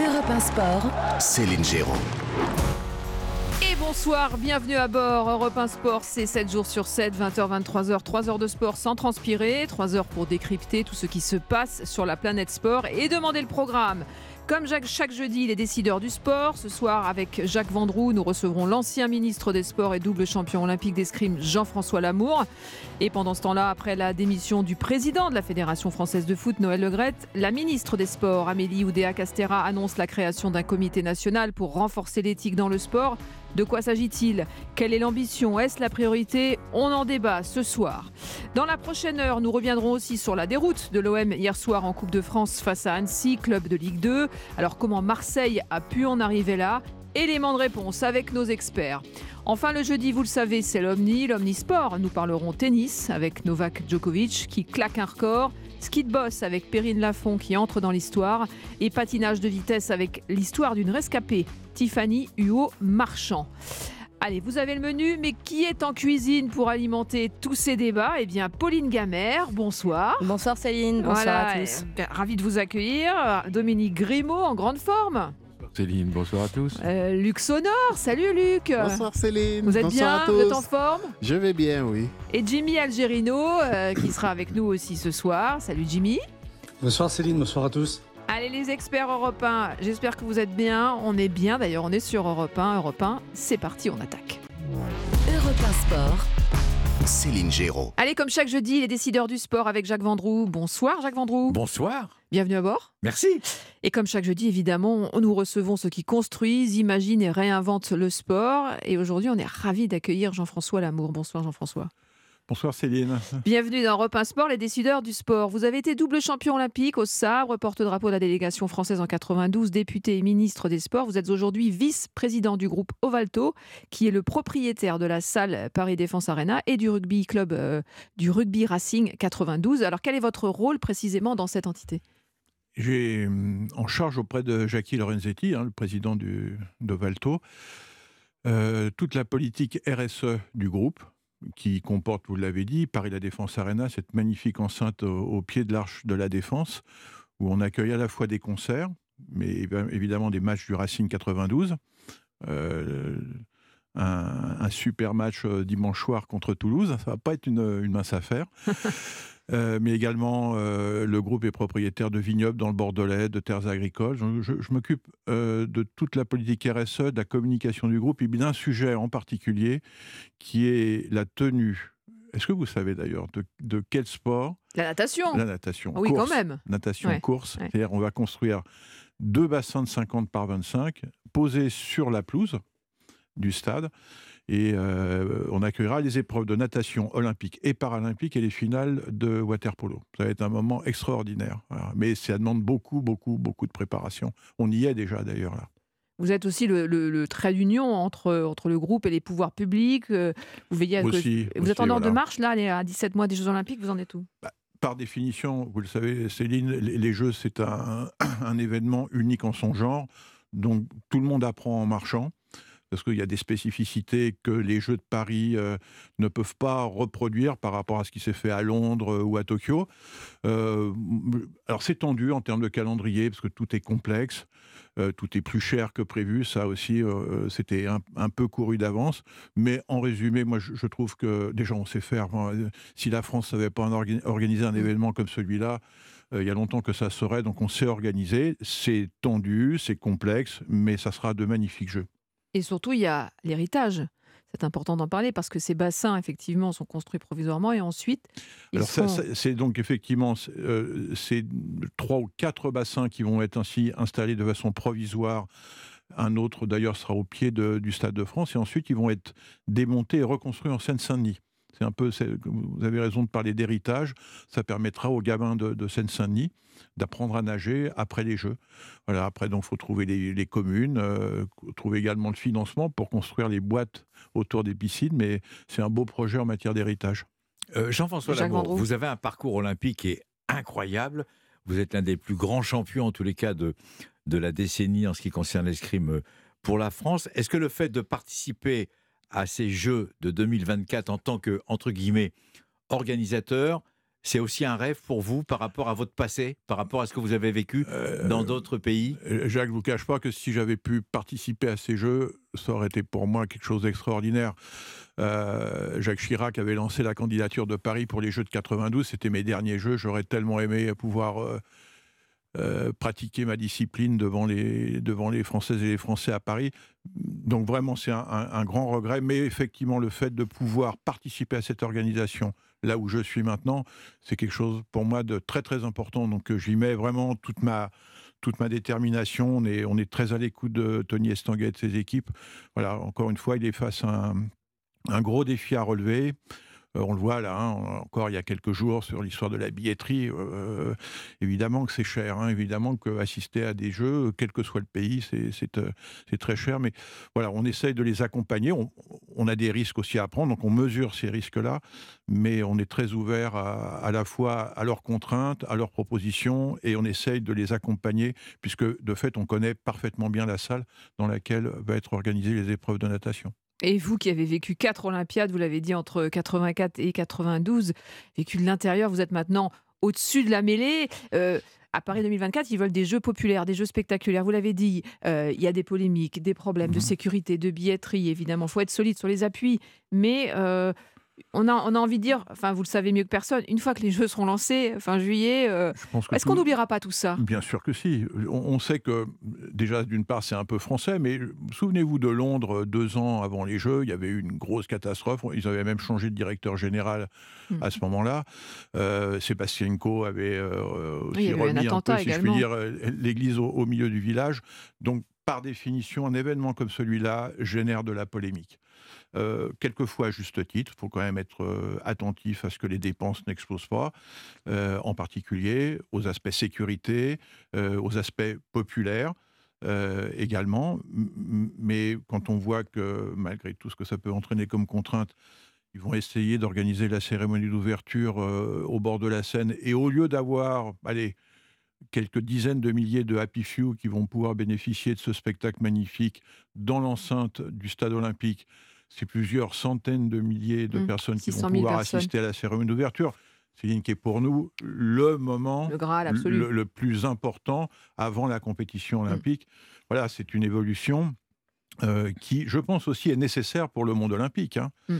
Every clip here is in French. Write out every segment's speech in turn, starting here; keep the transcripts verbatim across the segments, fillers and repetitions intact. Europe un Sport, Céline Géraud. Bonsoir, bienvenue à bord. Europe un Sport, c'est sept jours sur sept, vingt heures, vingt-trois heures, trois heures de sport sans transpirer, trois heures pour décrypter tout ce qui se passe sur la planète sport et demander le programme. Comme chaque jeudi, les décideurs du sport. Ce soir, avec Jacques Vendroux, nous recevrons l'ancien ministre des Sports et double champion olympique d'escrime Jean-François Lamour. Et pendant ce temps-là, après la démission du président de la Fédération française de foot, Noël Le Graët, la ministre des Sports, Amélie Oudéa-Castéra, annonce la création d'un comité national pour renforcer l'éthique dans le sport. De quoi s'agit-il ? Quelle est l'ambition ? Est-ce la priorité ? On en débat ce soir. Dans la prochaine heure, nous reviendrons aussi sur la déroute de l'O M hier soir en Coupe de France face à Annecy, club de Ligue deux. Alors comment Marseille a pu en arriver là ? Éléments de réponse avec nos experts. Enfin, le jeudi, vous le savez, c'est l'Omni, l'Omnisport. Nous parlerons tennis avec Novak Djokovic qui claque un record, ski de boss avec Perrine Lafont qui entre dans l'histoire et patinage de vitesse avec l'histoire d'une rescapée, Tiffany Huot-Marchand. Allez, vous avez le menu, mais qui est en cuisine pour alimenter tous ces débats ? Eh bien, Pauline Gamère, bonsoir. Bonsoir Céline, bonsoir voilà, à tous. Ben, ravi de vous accueillir. Dominique Grimaud, en grande forme. Céline, bonsoir à tous. Euh, Luc Sonor, salut Luc. Bonsoir Céline. Vous êtes bonsoir bien, vous êtes en forme ? Je vais bien, oui. Et Jimmy Algerino, euh, qui sera avec nous aussi ce soir. Salut Jimmy. Bonsoir Céline, bonsoir à tous. Allez les experts Europe un, j'espère que vous êtes bien. On est bien d'ailleurs, on est sur Europe un. Europe un, c'est parti, on attaque. Europe un Sport. Céline Géraud. Allez, comme chaque jeudi, les décideurs du sport avec Jacques Vendroux. Bonsoir Jacques Vendroux. Bonsoir. Bienvenue à bord. Merci. Et comme chaque jeudi, évidemment, nous recevons ceux qui construisent, imaginent et réinventent le sport. Et aujourd'hui, on est ravis d'accueillir Jean-François Lamour. Bonsoir Jean-François. Bonsoir Céline. Bienvenue dans Europe un Sport, les décideurs du sport. Vous avez été double champion olympique au sabre, porte-drapeau de la délégation française en quatre-vingt-douze, député et ministre des Sports. Vous êtes aujourd'hui vice-président du groupe Ovalto, qui est le propriétaire de la salle Paris Défense Arena et du rugby club euh, du Rugby Racing quatre-vingt-douze. Alors quel est votre rôle précisément dans cette entité ? J'ai en charge auprès de Jackie Lorenzetti, hein, le président du, de Ovalto, euh, toute la politique R S E du groupe, qui comporte, vous l'avez dit, Paris La Défense Arena, cette magnifique enceinte au, au pied de l'Arche de la Défense, où on accueille à la fois des concerts, mais évidemment des matchs du Racing quatre-vingt-douze, euh, un, un super match dimanche soir contre Toulouse, ça ne va pas être une, une mince affaire, euh, mais également euh, le groupe est propriétaire de vignobles dans le Bordelais, de terres agricoles. Je, je, je m'occupe euh, de toute la politique R S E, de la communication du groupe, et d'un sujet en particulier qui est la tenue. Est-ce que vous savez d'ailleurs de, de quel sport ? La natation. La natation. Oui, course, quand même. Natation, ouais, course. Ouais. C'est-à-dire on va construire deux bassins de cinquante par vingt-cinq posés sur la pelouse du stade, et euh, on accueillera les épreuves de natation olympique et paralympique et les finales de waterpolo. Ça va être un moment extraordinaire, voilà. Mais ça demande beaucoup, beaucoup, beaucoup de préparation. On y est déjà d'ailleurs là. Vous êtes aussi le, le, le trait d'union entre, entre le groupe et les pouvoirs publics. Vous veillez à aussi, que... Vous aussi, êtes en ordre voilà. de marche là, à dix-sept mois des Jeux Olympiques, vous en êtes où ? Bah, par définition, vous le savez Céline, les, les Jeux c'est un, un événement unique en son genre, donc tout le monde apprend en marchant. Parce qu'il y a des spécificités que les Jeux de Paris euh, ne peuvent pas reproduire par rapport à ce qui s'est fait à Londres euh, ou à Tokyo. Euh, alors c'est tendu en termes de calendrier, parce que tout est complexe, euh, tout est plus cher que prévu, ça aussi euh, c'était un, un peu couru d'avance. Mais en résumé, moi je, je trouve que déjà on sait faire, hein, si la France ne savait pas en orga- organiser un événement comme celui-là, il y a longtemps que ça serait, donc on s'est organisé, c'est tendu, c'est complexe, mais ça sera de magnifiques Jeux. Et surtout, il y a l'héritage. C'est important d'en parler parce que ces bassins, effectivement, sont construits provisoirement et ensuite... Alors seront... ça, ça, c'est donc effectivement euh, ces trois ou quatre bassins qui vont être ainsi installés de façon provisoire. Un autre, d'ailleurs, sera au pied de, du Stade de France. Et ensuite, ils vont être démontés et reconstruits en Seine-Saint-Denis. C'est un peu, c'est, vous avez raison de parler d'héritage. Ça permettra aux gamins de, de Seine-Saint-Denis d'apprendre à nager après les Jeux. Voilà, après, donc, il faut trouver les, les communes, euh, trouver également le financement pour construire les boîtes autour des piscines, mais c'est un beau projet en matière d'héritage. Euh, Jean-François Lamour, vous avez un parcours olympique qui est incroyable. Vous êtes l'un des plus grands champions, en tous les cas, de, de la décennie en ce qui concerne l'escrime pour la France. Est-ce que le fait de participer à ces Jeux de deux mille vingt-quatre en tant que, entre guillemets, organisateur, c'est aussi un rêve pour vous par rapport à votre passé, par rapport à ce que vous avez vécu euh, dans d'autres pays? Jacques, je ne vous cache pas que si j'avais pu participer à ces Jeux, ça aurait été pour moi quelque chose d'extraordinaire. Euh, Jacques Chirac avait lancé la candidature de Paris pour les Jeux de quatre-vingt-douze, c'était mes derniers Jeux, j'aurais tellement aimé pouvoir... Euh, Euh, pratiquer ma discipline devant les, devant les Françaises et les Français à Paris. Donc vraiment, c'est un, un, un grand regret. Mais effectivement, le fait de pouvoir participer à cette organisation, là où je suis maintenant, c'est quelque chose pour moi de très très important. Donc j'y mets vraiment toute ma, toute ma détermination. On est, on est très à l'écoute de Tony Estanguet et de ses équipes. Voilà, encore une fois, il est face à un, un gros défi à relever. Euh, on le voit là, hein, encore il y a quelques jours, sur l'histoire de la billetterie. Euh, évidemment que c'est cher, hein, évidemment qu'assister à des Jeux, quel que soit le pays, c'est, c'est, euh, c'est très cher. Mais voilà, on essaye de les accompagner. On, on a des risques aussi à prendre, donc on mesure ces risques-là. Mais on est très ouvert à, à la fois à leurs contraintes, à leurs propositions, et on essaye de les accompagner, puisque de fait, on connaît parfaitement bien la salle dans laquelle va être organisées les épreuves de natation. Et vous qui avez vécu quatre Olympiades, vous l'avez dit, entre quatre-vingt-quatre et quatre-vingt-douze, vécu de l'intérieur, vous êtes maintenant au-dessus de la mêlée. Euh, à Paris deux mille vingt-quatre, ils veulent des Jeux populaires, des Jeux spectaculaires. Vous l'avez dit, euh, il y a des polémiques, des problèmes de sécurité, de billetterie, évidemment. Il faut être solide sur les appuis. Mais euh, on, a, on a envie de dire, enfin, vous le savez mieux que personne, une fois que les Jeux seront lancés, fin juillet, euh, est-ce tout... qu'on n'oubliera pas tout ça? Bien sûr que si. On, on sait que, déjà, d'une part, c'est un peu français, mais souvenez-vous de Londres, deux ans avant les Jeux, il y avait eu une grosse catastrophe. Ils avaient même changé de directeur général mmh. à ce moment-là. Euh, Sébastienko avait euh, aussi oui, remis un, un peu, si également. Je puis dire, l'église au, au milieu du village. Donc, par définition, un événement comme celui-là génère de la polémique. Euh, quelquefois à juste titre, il faut quand même être euh, attentif à ce que les dépenses n'explosent pas, euh, en particulier aux aspects sécurité, euh, aux aspects populaires euh, également. M- mais quand on voit que malgré tout ce que ça peut entraîner comme contrainte, ils vont essayer d'organiser la cérémonie d'ouverture euh, au bord de la Seine, et au lieu d'avoir, allez, quelques dizaines de milliers de Happy Few qui vont pouvoir bénéficier de ce spectacle magnifique dans l'enceinte du stade olympique, c'est plusieurs centaines de milliers de mmh, personnes qui vont pouvoir personnes. assister à la cérémonie d'ouverture. Céline, qui est pour nous le moment le, Graal, le, le plus important avant la compétition olympique. Mmh. Voilà, c'est une évolution euh, qui, je pense aussi, est nécessaire pour le monde olympique. Hein, mmh.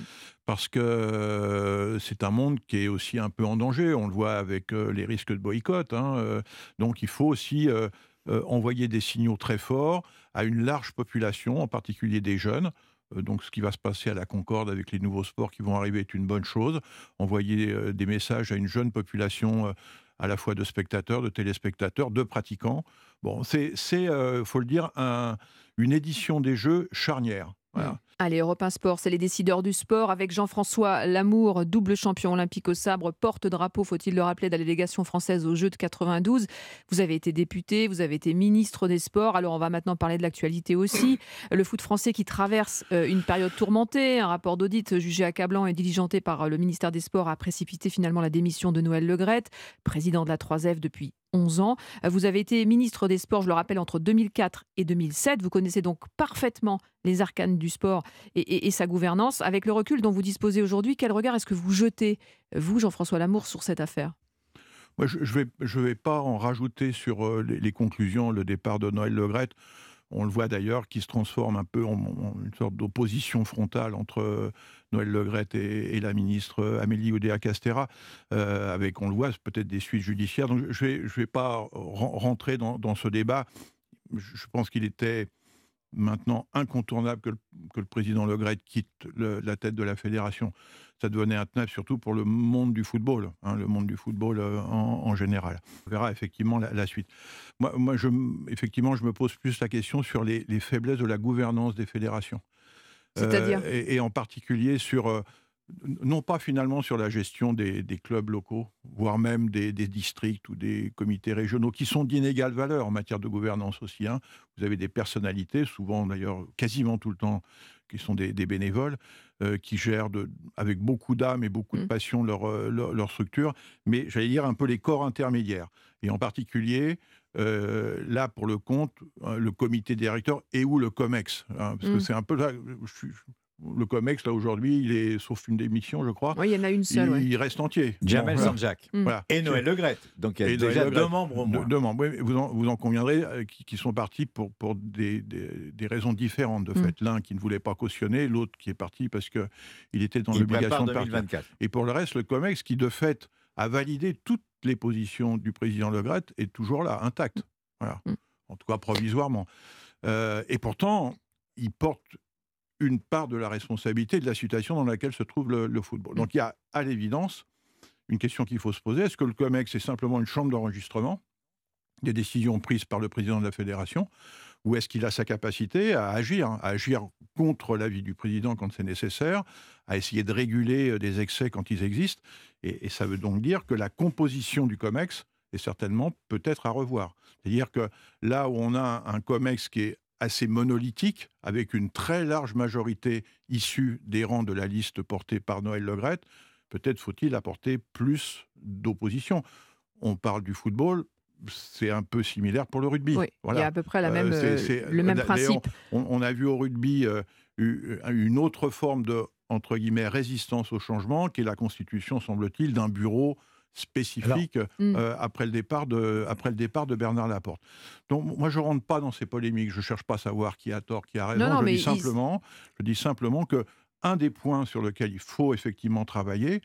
Parce que euh, c'est un monde qui est aussi un peu en danger. On le voit avec euh, les risques de boycott. Hein, euh, donc il faut aussi... Euh, Euh, envoyer des signaux très forts à une large population, en particulier des jeunes. Euh, donc ce qui va se passer à la Concorde avec les nouveaux sports qui vont arriver est une bonne chose. Envoyer euh, des messages à une jeune population euh, à la fois de spectateurs, de téléspectateurs, de pratiquants. Bon, c'est, c'est euh, faut le dire, un, une édition des Jeux charnière. Voilà. Allez, Europe un Sport, c'est les décideurs du sport avec Jean-François Lamour, double champion olympique au sabre, porte-drapeau, faut-il le rappeler, de la délégation française aux Jeux de quatre-vingt-douze. Vous avez été député, vous avez été ministre des Sports, alors on va maintenant parler de l'actualité aussi. Le foot français qui traverse une période tourmentée, un rapport d'audit jugé accablant et diligenté par le ministère des Sports a précipité finalement la démission de Noël Le Graët, président de la trois F depuis onze ans. Vous avez été ministre des Sports, je le rappelle, entre deux mille quatre et deux mille sept. Vous connaissez donc parfaitement les arcanes du sport et, et, et sa gouvernance. Avec le recul dont vous disposez aujourd'hui, quel regard est-ce que vous jetez, vous, Jean-François Lamour, sur cette affaire ? Moi, je ne vais, je vais pas en rajouter sur les, les conclusions, le départ de Noël Le Graët. On le voit d'ailleurs, qui se transforme un peu en, en une sorte d'opposition frontale entre Noël Le Graët et, et la ministre Amélie Oudéa-Castéra, euh, avec, on le voit, peut-être des suites judiciaires. Donc je ne vais, je vais pas rentrer dans, dans ce débat. Je pense qu'il était maintenant incontournable que le, que le président Le Graët quitte le, la tête de la fédération. Ça devenait intenable, surtout pour le monde du football, hein, le monde du football euh, en, en général. On verra effectivement la, la suite. Moi, moi je, effectivement, je me pose plus la question sur les, les faiblesses de la gouvernance des fédérations. C'est-à-dire euh, et, et en particulier sur, euh, non pas finalement sur la gestion des, des clubs locaux, voire même des, des districts ou des comités régionaux, qui sont d'inégale valeur en matière de gouvernance aussi. Hein. Vous avez des personnalités, souvent d'ailleurs quasiment tout le temps, qui sont des, des bénévoles, euh, qui gèrent de, avec beaucoup d'âme et beaucoup de passion leur, leur, leur structure, mais j'allais dire un peu les corps intermédiaires. Et en particulier, euh, là pour le compte, le comité directeur et ou le COMEX, hein, parce mmh. que c'est un peu là, je, je, Le COMEX, là, aujourd'hui, il est, sauf une démission, je crois. Oui, il y en a une seule. Il, ouais. il reste entier. Jamel bon, Sandjak. Voilà. Mmh. Voilà. Et Noël Le Graët. Donc il y a déjà deux membres au moins. Deux, deux membres, oui, vous, en, vous en conviendrez, euh, qui, qui sont partis pour, pour des, des, des raisons différentes, de fait. Mmh. L'un qui ne voulait pas cautionner, l'autre qui est parti parce qu'il était dans il l'obligation de partir. Et pour le reste, le COMEX, qui de fait a validé toutes les positions du président Le Graët, est toujours là, intact. Voilà. Mmh. En tout cas, provisoirement. Euh, et pourtant, il porte une part de la responsabilité de la situation dans laquelle se trouve le, le football. Donc il y a, à l'évidence, une question qu'il faut se poser. Est-ce que le COMEX est simplement une chambre d'enregistrement des décisions prises par le président de la fédération, ou est-ce qu'il a sa capacité à agir, hein, à agir contre l'avis du président quand c'est nécessaire, à essayer de réguler des excès quand ils existent, et, et ça veut donc dire que la composition du COMEX est certainement peut-être à revoir. C'est-à-dire que là où on a un COMEX qui est assez monolithique, avec une très large majorité issue des rangs de la liste portée par Noël Le Graët, peut-être faut-il apporter plus d'opposition. On parle du football, c'est un peu similaire pour le rugby. Oui, voilà. Il y a à peu près la même, euh, c'est, c'est, le même principe. On, on a vu au rugby euh, une autre forme de, entre guillemets, résistance au changement, qui est la constitution, semble-t-il, d'un bureau spécifique euh, après, le départ de, après le départ de Bernard Laporte. Donc moi je ne rentre pas dans ces polémiques, je ne cherche pas à savoir qui a tort, qui a raison, non, non, je, dis simplement, il... je dis simplement qu'un des points sur lequel il faut effectivement travailler,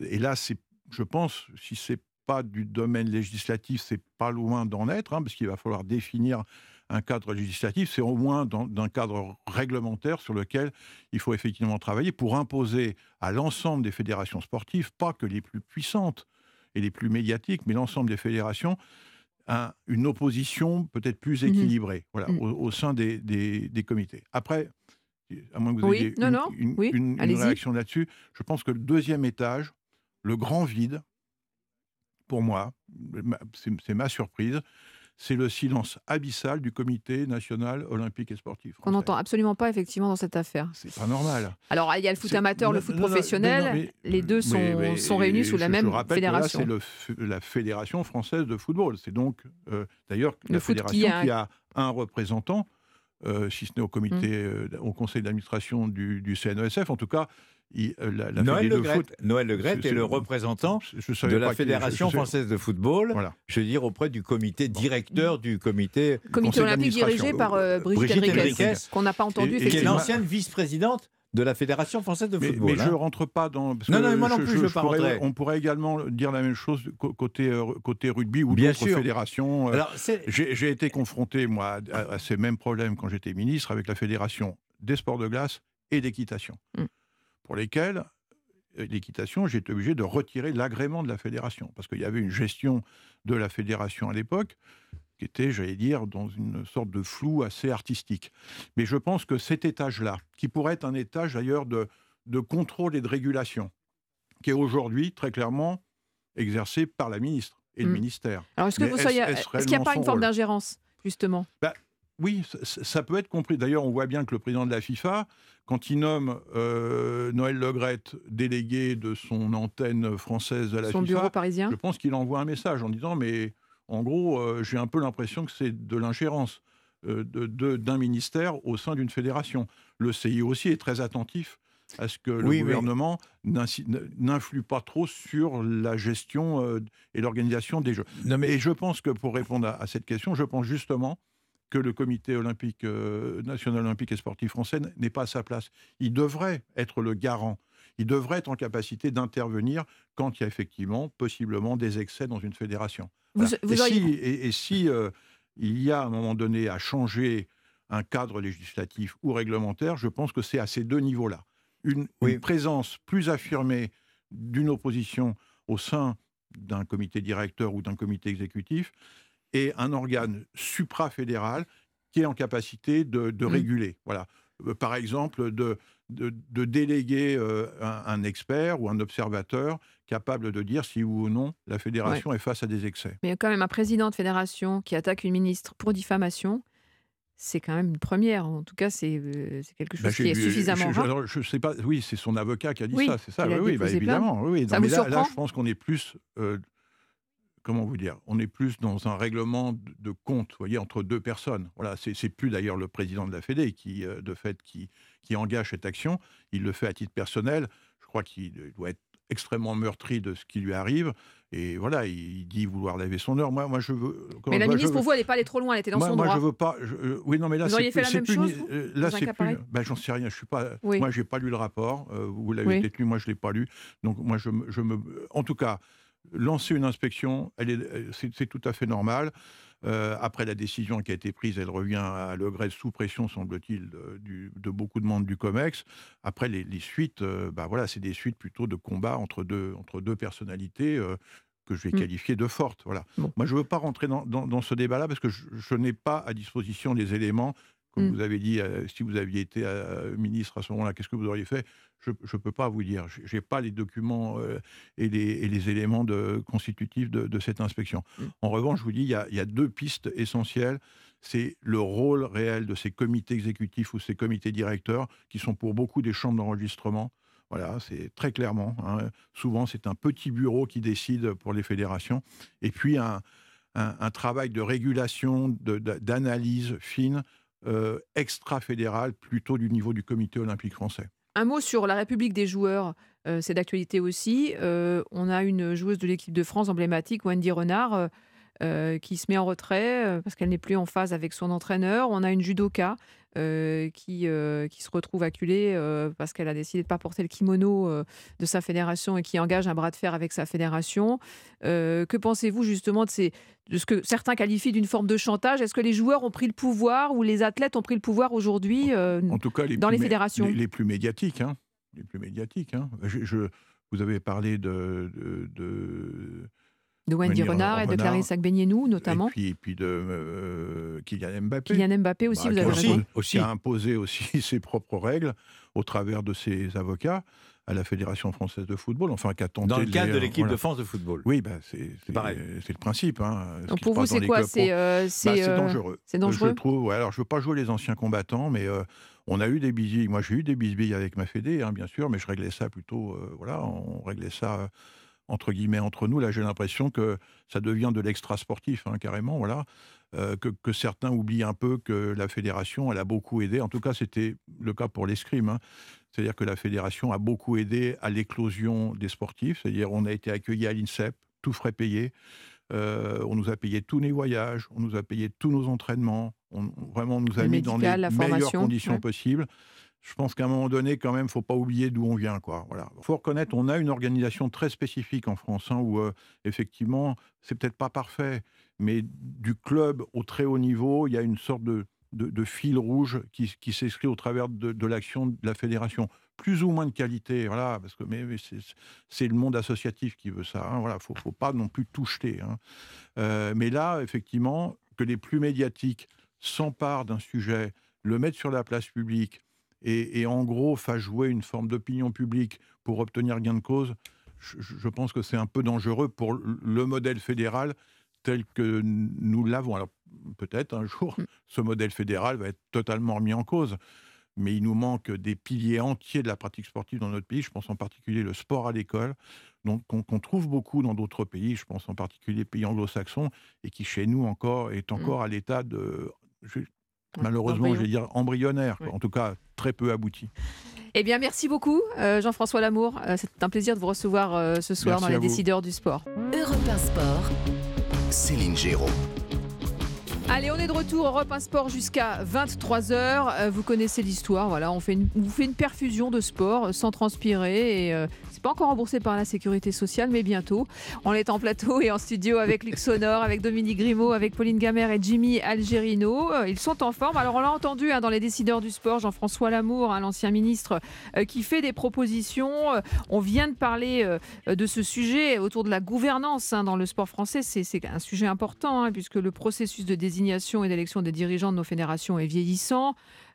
et là c'est, je pense, si ce n'est pas du domaine législatif, c'est pas loin d'en être, hein, parce qu'il va falloir définir un cadre législatif, c'est au moins dans, d'un cadre réglementaire sur lequel il faut effectivement travailler pour imposer à l'ensemble des fédérations sportives, pas que les plus puissantes, et les plus médiatiques, mais l'ensemble des fédérations, un, une opposition peut-être plus équilibrée, mmh. voilà, mmh. au, au sein des, des, des comités. Après, à moins que vous oui. ayez non, une, non. une, oui. une, une réaction là-dessus, je pense que le deuxième étage, le grand vide, pour moi, c'est, c'est ma surprise, c'est le silence abyssal du Comité national olympique et sportif français. On n'entend absolument pas, effectivement, dans cette affaire. C'est pas normal. Alors, il y a le foot c'est... amateur, non, le foot non, professionnel. Non, non, mais... Les deux sont, mais, mais, sont réunis sous je, la même je rappelle fédération. Que là, c'est le, la Fédération française de football. C'est donc, euh, d'ailleurs, le la fédération qui a... qui a un représentant, euh, si ce n'est au comité, mmh. euh, au conseil d'administration du, du C N E S F, en tout cas. Il, euh, la, la Noël, Le Graët, Noël Le Graët est le représentant je, je de la Fédération je, je, je française de football, voilà. je veux dire auprès du comité directeur du comité... Comité olympique dirigé par euh, Brigitte, Brigitte Henriques, Henriques qu'on n'a pas entendu et, effectivement. Qui est l'ancienne vice-présidente de la Fédération française de football. Mais, mais hein. je ne rentre pas dans... Parce non, non, moi non plus, je, je, je veux pas pourrais, rentrer. On pourrait également dire la même chose côté, côté rugby ou Bien d'autres sûr. fédérations. Alors, c'est... J'ai, j'ai été confronté, moi, à, à ces mêmes problèmes quand j'étais ministre avec la Fédération des sports de glace et d'équitation. Mm. Pour lesquels, l'équitation, j'ai été obligé de retirer l'agrément de la fédération. Parce qu'il y avait une gestion de la fédération à l'époque, qui était, j'allais dire, dans une sorte de flou assez artistique. Mais je pense que cet étage-là, qui pourrait être un étage d'ailleurs de, de contrôle et de régulation, qui est aujourd'hui très clairement exercé par la ministre et le mmh. ministère. Alors est-ce, que vous soyez, est-ce, est-ce qu'il n'y a pas une forme d'ingérence, justement ? bah, Oui, ça peut être compris. D'ailleurs, on voit bien que le président de la FIFA, quand il nomme euh, Noël Le Graët délégué de son antenne française à la son FIFA, bureau parisien. Je pense qu'il envoie un message en disant « mais en gros, euh, j'ai un peu l'impression que c'est de l'ingérence euh, de, de, d'un ministère au sein d'une fédération ». Le C I O aussi est très attentif à ce que le oui, gouvernement oui. n'influe pas trop sur la gestion euh, et l'organisation des Jeux. Non, mais... Et je pense que pour répondre à, à cette question, je pense justement... que le comité olympique, euh, national olympique et sportif français n'est pas à sa place. Il devrait être le garant. Il devrait être en capacité d'intervenir quand il y a effectivement, possiblement, des excès dans une fédération. Vous, voilà. vous et, auriez... si, et, et si euh, il y a, à un moment donné, à changer un cadre législatif ou réglementaire, je pense que c'est à ces deux niveaux-là. Une, oui. une présence plus affirmée d'une opposition au sein d'un comité directeur ou d'un comité exécutif, et un organe suprafédéral qui est en capacité de, de mmh. réguler. Voilà. Par exemple, de, de, de déléguer euh, un, un expert ou un observateur capable de dire si ou non la fédération ouais. est face à des excès. Mais quand même, un président de fédération qui attaque une ministre pour diffamation, c'est quand même une première. En tout cas, c'est, euh, c'est quelque chose bah, qui est suffisamment je, rare. Je, je sais pas, oui, c'est son avocat qui a dit oui, ça, c'est ça. Oui, oui bah, évidemment. Oui, ça non, vous mais là, là, je pense qu'on est plus... Euh, comment vous dire, on est plus dans un règlement de, de compte, vous voyez, entre deux personnes. Voilà, c'est plus d'ailleurs le président de la Fédé qui, euh, de fait, qui, qui engage cette action. Il le fait à titre personnel. Je crois qu'il doit être extrêmement meurtri de ce qui lui arrive. Et voilà, il dit vouloir laver son honneur. Moi, moi, je veux. Mais la moi, ministre, veux... pour vous, elle n'est pas allée trop loin. Elle était dans moi, son moi, droit. Moi, je veux pas. Je... Oui, non, mais là, vous auriez fait la même plus... chose. Euh, là, c'est plus. Ben, j'en sais rien. Je suis pas. Oui. Moi, j'ai pas lu le rapport. Euh, vous l'avez oui. peut-être lu. Moi, je l'ai pas lu. Donc, moi, je, je me. En tout cas, lancer une inspection, elle est, c'est, c'est tout à fait normal. Euh, après la décision qui a été prise, elle revient à Le Graët sous pression, semble-t-il, de, du, de beaucoup de membres du COMEX. Après, les, les suites, euh, bah voilà, c'est des suites plutôt de combat entre deux, entre deux personnalités euh, que je vais mmh. qualifier de fortes. Voilà. Bon. Moi, je ne veux pas rentrer dans, dans, dans ce débat-là parce que je, je n'ai pas à disposition les éléments. Comme mmh. vous avez dit, euh, si vous aviez été euh, ministre à ce moment-là, qu'est-ce que vous auriez fait ? Je ne peux pas vous dire. Je n'ai pas les documents euh, et, les, et les éléments de, constitutifs de, de cette inspection. Mmh. En revanche, je vous dis, il y a, y a deux pistes essentielles. C'est le rôle réel de ces comités exécutifs ou ces comités directeurs, qui sont pour beaucoup des chambres d'enregistrement. Voilà, c'est très clairement. Hein. Souvent, c'est un petit bureau qui décide pour les fédérations. Et puis, un, un, un travail de régulation, de, de, d'analyse fine, Euh, extra-fédérale, plutôt du niveau du comité olympique français. Un mot sur la République des joueurs, euh, c'est d'actualité aussi. Euh, on a une joueuse de l'équipe de France emblématique, Wendy Renard, euh, qui se met en retrait euh, parce qu'elle n'est plus en phase avec son entraîneur. On a une judoka euh, qui, euh, qui se retrouve acculée euh, parce qu'elle a décidé de ne pas porter le kimono euh, de sa fédération et qui engage un bras de fer avec sa fédération. Euh, que pensez-vous justement de ces... de ce que certains qualifient d'une forme de chantage. Est-ce que les joueurs ont pris le pouvoir ou les athlètes ont pris le pouvoir aujourd'hui euh, en tout cas, les dans les fédérations mé- les, les plus médiatiques. Hein, les plus médiatiques hein. je, je, vous avez parlé de... de, de... de Wendy Renard et de Clarisse Agbenienou, notamment. Et puis, et puis de euh, Kylian Mbappé. Kylian Mbappé aussi, bah, vous avez aussi, raison. Aussi. Qui a imposé aussi ses propres règles au travers de ses avocats à la Fédération française de football. Enfin, qu'a tenté dans le cadre les, de l'équipe voilà. de France de football. Oui, bah, c'est, c'est, pareil. C'est le principe. Hein. Donc pour vous, c'est quoi c'est, euh, c'est, bah, c'est dangereux. C'est dangereux. Je trouve, ouais, alors, je ne veux pas jouer les anciens combattants, mais euh, on a eu des bisbilles. Moi, j'ai eu des bisbilles avec ma fédé, hein, bien sûr, mais je réglais ça plutôt... Euh, voilà, on réglait ça... Euh, entre guillemets, entre nous, là, j'ai l'impression que ça devient de l'extra-sportif, hein, carrément, voilà, euh, que, que certains oublient un peu que la fédération, elle a beaucoup aidé, en tout cas, c'était le cas pour l'escrime, hein. C'est-à-dire que la fédération a beaucoup aidé à l'éclosion des sportifs, c'est-à-dire on a été accueillis à l'INSEP, tout frais payé, euh, on nous a payé tous les voyages, on nous a payé tous nos entraînements, on, vraiment, on nous a le mis médical, dans les meilleures conditions ouais. possibles. Je pense qu'à un moment donné, quand même, il ne faut pas oublier d'où on vient. Il voilà. faut reconnaître qu'on a une organisation très spécifique en France, hein, où, euh, effectivement, c'est peut-être pas parfait, mais du club au très haut niveau, il y a une sorte de, de, de fil rouge qui, qui s'inscrit au travers de, de l'action de la fédération. Plus ou moins de qualité, voilà, parce que mais, mais c'est, c'est le monde associatif qui veut ça. Hein, voilà, faut, faut pas non plus tout jeter. Hein. Euh, mais là, effectivement, que les plus médiatiques s'emparent d'un sujet, le mettent sur la place publique, Et, et en gros, faire jouer une forme d'opinion publique pour obtenir gain de cause, je, je pense que c'est un peu dangereux pour le modèle fédéral tel que nous l'avons. Alors peut-être un jour, ce modèle fédéral va être totalement remis en cause, mais il nous manque des piliers entiers de la pratique sportive dans notre pays. Je pense en particulier le sport à l'école, donc, qu'on, qu'on trouve beaucoup dans d'autres pays, je pense en particulier les pays anglo-saxons, et qui chez nous encore est encore à l'état de... Je, Malheureusement, je vais dire embryonnaire, oui. en tout cas très peu abouti. Eh bien, merci beaucoup euh, Jean-François Lamour. Euh, c'est un plaisir de vous recevoir euh, ce soir merci dans les vous. Décideurs du sport. Europe un Sport, Céline Géraud. Allez, on est de retour, Europe un Sport jusqu'à vingt-trois heures. Vous connaissez l'histoire, voilà, on, fait une, on vous fait une perfusion de sport sans transpirer. Et, euh, c'est pas encore remboursé par la Sécurité sociale, mais bientôt. On est en plateau et en studio avec Luc Sonor, avec Dominique Grimaud, avec Pauline Gamère et Jimmy Algerino. Ils sont en forme. Alors, on l'a entendu hein, dans les décideurs du sport, Jean-François Lamour, hein, l'ancien ministre, euh, qui fait des propositions. On vient de parler euh, de ce sujet autour de la gouvernance hein, dans le sport français. C'est, c'est un sujet important, hein, puisque le processus de désignation et d'élection des dirigeants de nos fédérations est vieillissant.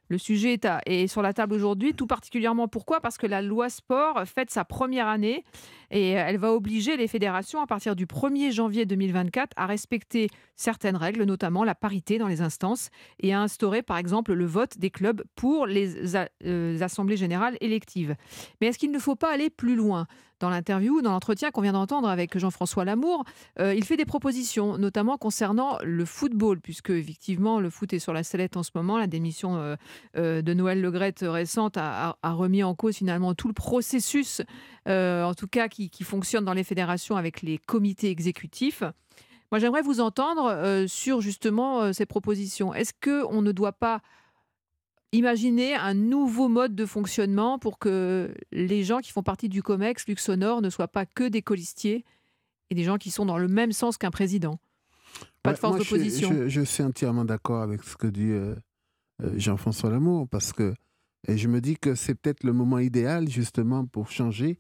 Le sujet est, à, est sur la table aujourd'hui, tout particulièrement pourquoi ? Parce que la loi sport fête sa première année et elle va obliger les fédérations à partir du premier janvier deux mille vingt-quatre à respecter certaines règles, notamment la parité dans les instances, et à instaurer par exemple le vote des clubs pour les a- euh, assemblées générales électives. Mais est-ce qu'il ne faut pas aller plus loin ? Dans l'interview, dans l'entretien qu'on vient d'entendre avec Jean-François Lamour, euh, il fait des propositions, notamment concernant le football, puisque effectivement le foot est sur la sellette en ce moment. La démission euh, euh, de Noël Le Graët récente a, a, a remis en cause finalement tout le processus, euh, en tout cas qui, qui fonctionne dans les fédérations avec les comités exécutifs. Moi, j'aimerais vous entendre euh, sur justement euh, ces propositions. Est-ce qu'on ne doit pas imaginer un nouveau mode de fonctionnement pour que les gens qui font partie du COMEX, Luxonor, ne soient pas que des colistiers et des gens qui sont dans le même sens qu'un président. Pas ouais, de force moi, d'opposition. Je, je, je suis entièrement d'accord avec ce que dit euh, Jean-François Lamour, parce que et je me dis que c'est peut-être le moment idéal justement pour changer,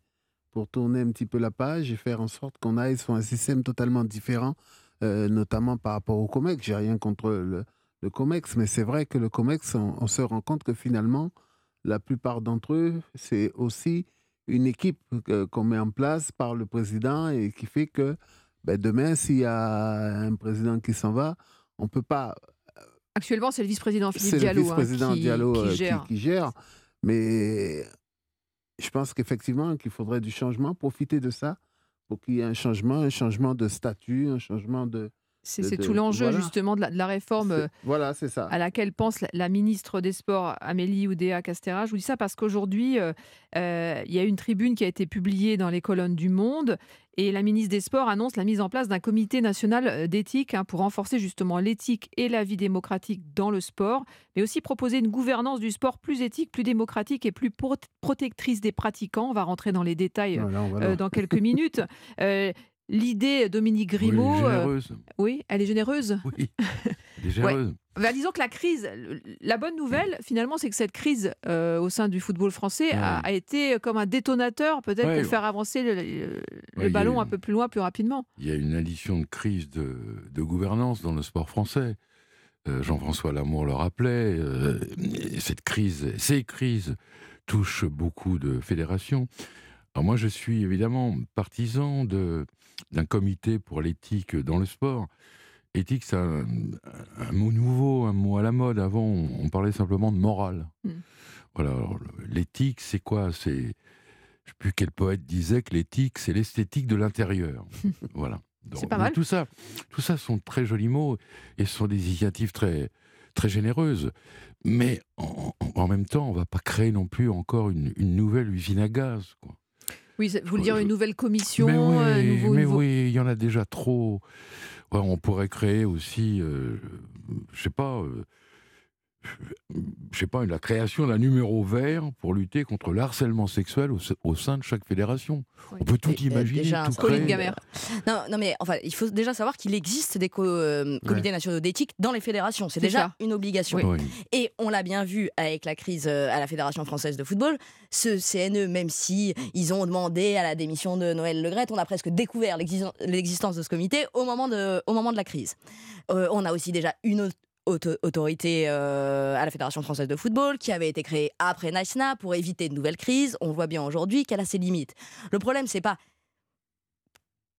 pour tourner un petit peu la page et faire en sorte qu'on aille sur un système totalement différent, euh, notamment par rapport au COMEX. J'ai rien contre le Le COMEX, mais c'est vrai que le COMEX, on, on se rend compte que finalement, la plupart d'entre eux, c'est aussi une équipe que, qu'on met en place par le président et qui fait que ben demain, s'il y a un président qui s'en va, on ne peut pas... Actuellement, c'est le vice-président Philippe Diallo, hein, qui, Diallo qui, gère. Qui, qui gère. Mais je pense qu'effectivement, qu'il faudrait du changement, profiter de ça pour qu'il y ait un changement, un changement de statut, un changement de... C'est, de, c'est tout de, l'enjeu voilà. justement de la, de la réforme c'est, voilà, c'est ça. À laquelle pense la, la ministre des Sports, Amélie Oudéa-Castéra. Je vous dis ça parce qu'aujourd'hui, euh, euh, il y a une tribune qui a été publiée dans les colonnes du Monde et la ministre des Sports annonce la mise en place d'un comité national d'éthique hein, pour renforcer justement l'éthique et la vie démocratique dans le sport, mais aussi proposer une gouvernance du sport plus éthique, plus démocratique et plus pro- protectrice des pratiquants. On va rentrer dans les détails voilà, voilà. Euh, dans quelques minutes. Euh, L'idée, Dominique Grimaud... Oui, elle est généreuse. Euh, oui, elle est généreuse. Oui, elle est généreuse. ouais. Bah, disons que la crise, la bonne nouvelle, finalement, c'est que cette crise euh, au sein du football français ouais. a, a été comme un détonateur, peut-être, ouais, pour ouais. faire avancer le, le ouais, ballon a, un peu plus loin, plus rapidement. Il y a une addition de crise de, de gouvernance dans le sport français. Euh, Jean-François Lamour le rappelait. Euh, cette crise, ces crises touchent beaucoup de fédérations. Alors moi, je suis évidemment partisan de, d'un comité pour l'éthique dans le sport. Éthique, c'est un, un mot nouveau, un mot à la mode. Avant, on parlait simplement de morale. Mmh. Voilà, alors, l'éthique, c'est quoi ? C'est, je ne sais plus quel poète disait que l'éthique, c'est l'esthétique de l'intérieur. Voilà. Donc, c'est pas mal. Tout ça, tout ça sont très jolis mots et ce sont des initiatives très, très généreuses. Mais en, en même temps, on ne va pas créer non plus encore une, une nouvelle usine à gaz, quoi. Oui, vous voulez dire une nouvelle commission, mais oui, euh, nouveau, mais nouveau... oui, il y en a déjà trop. Ouais, on pourrait créer aussi, euh, je sais pas, euh, je sais pas, la création d'un numéro vert pour lutter contre le harcèlement sexuel au, au sein de chaque fédération. Oui. On peut tout et, imaginer, déjà, tout créer. Non, non, mais enfin, il faut déjà savoir qu'il existe des co- euh, comités ouais. nationaux d'éthique dans les fédérations. C'est, C'est déjà ça. Une obligation. Oui. Oui. Et on l'a bien vu avec la crise à la Fédération française de football. Ce C N E, même si ils ont demandé à la démission de Noël Le Graët, on a presque découvert l'existen- l'existence de ce comité au moment de, au moment de la crise. Euh, on a aussi déjà une autre autorité euh, à la Fédération française de football, qui avait été créée après Naïsna pour éviter de nouvelles crises. On voit bien aujourd'hui qu'elle a ses limites. Le problème, c'est pas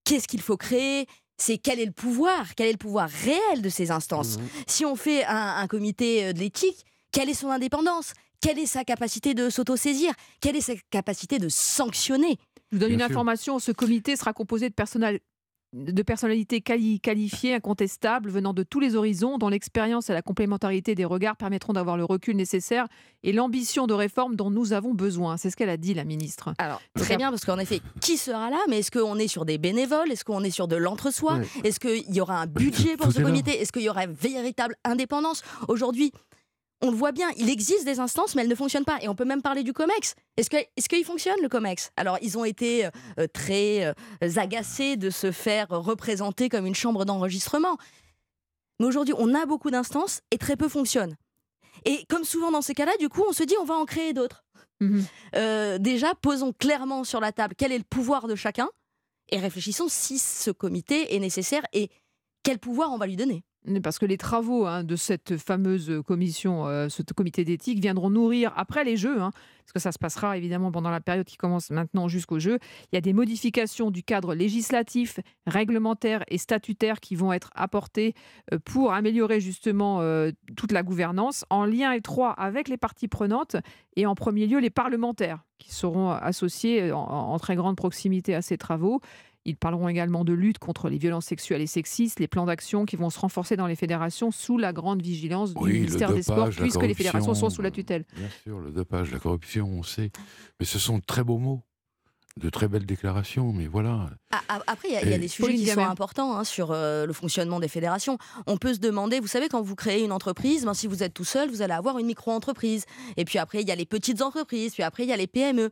qu'est-ce qu'il faut créer, c'est quel est le pouvoir, quel est le pouvoir réel de ces instances. Mmh. Si on fait un, un comité de l'éthique, quelle est son indépendance ? Quelle est sa capacité de s'autosaisir ? Quelle est sa capacité de sanctionner ? Je vous donne bien une sûr. information, ce comité sera composé de personnel de personnalités quali- qualifiées, incontestables, venant de tous les horizons, dont l'expérience et la complémentarité des regards permettront d'avoir le recul nécessaire et l'ambition de réforme dont nous avons besoin. C'est ce qu'elle a dit, la ministre. Alors, très bien, parce qu'en effet, qui sera là ? Mais est-ce qu'on est sur des bénévoles ? Est-ce qu'on est sur de l'entre-soi ? Oui. Est-ce qu'il y aura un budget pour Tout ce comité là. Est-ce qu'il y aura une véritable indépendance ? Aujourd'hui, on le voit bien, il existe des instances, mais elles ne fonctionnent pas. Et on peut même parler du COMEX. Est-ce, que, est-ce qu'il fonctionne, le COMEX ? Alors, ils ont été euh, très euh, agacés de se faire représenter comme une chambre d'enregistrement. Mais aujourd'hui, on a beaucoup d'instances et très peu fonctionnent. Et comme souvent dans ces cas-là, du coup, on se dit, on va en créer d'autres. Mmh. Euh, déjà, posons clairement sur la table quel est le pouvoir de chacun et réfléchissons si ce comité est nécessaire et quel pouvoir on va lui donner. Parce que les travaux hein, de cette fameuse commission, euh, ce comité d'éthique, viendront nourrir, après les Jeux, hein, parce que ça se passera évidemment pendant la période qui commence maintenant jusqu'aux Jeux, il y a des modifications du cadre législatif, réglementaire et statutaire qui vont être apportées pour améliorer justement euh, toute la gouvernance, en lien étroit avec les parties prenantes et en premier lieu les parlementaires, qui seront associés en, en très grande proximité à ces travaux. Ils parleront également de lutte contre les violences sexuelles et sexistes, les plans d'action qui vont se renforcer dans les fédérations sous la grande vigilance du oui, ministère dopage, des Sports, puisque les fédérations sont sous la tutelle. Bien sûr, le dopage, la corruption, on sait. Mais ce sont de très beaux mots, de très belles déclarations, mais voilà. Ah, après, il y, y a des sujets qui sont même. importants hein, sur euh, le fonctionnement des fédérations. On peut se demander, vous savez, quand vous créez une entreprise, ben, si vous êtes tout seul, vous allez avoir une micro-entreprise. Et puis après, il y a les petites entreprises, puis après, il y a les P M E.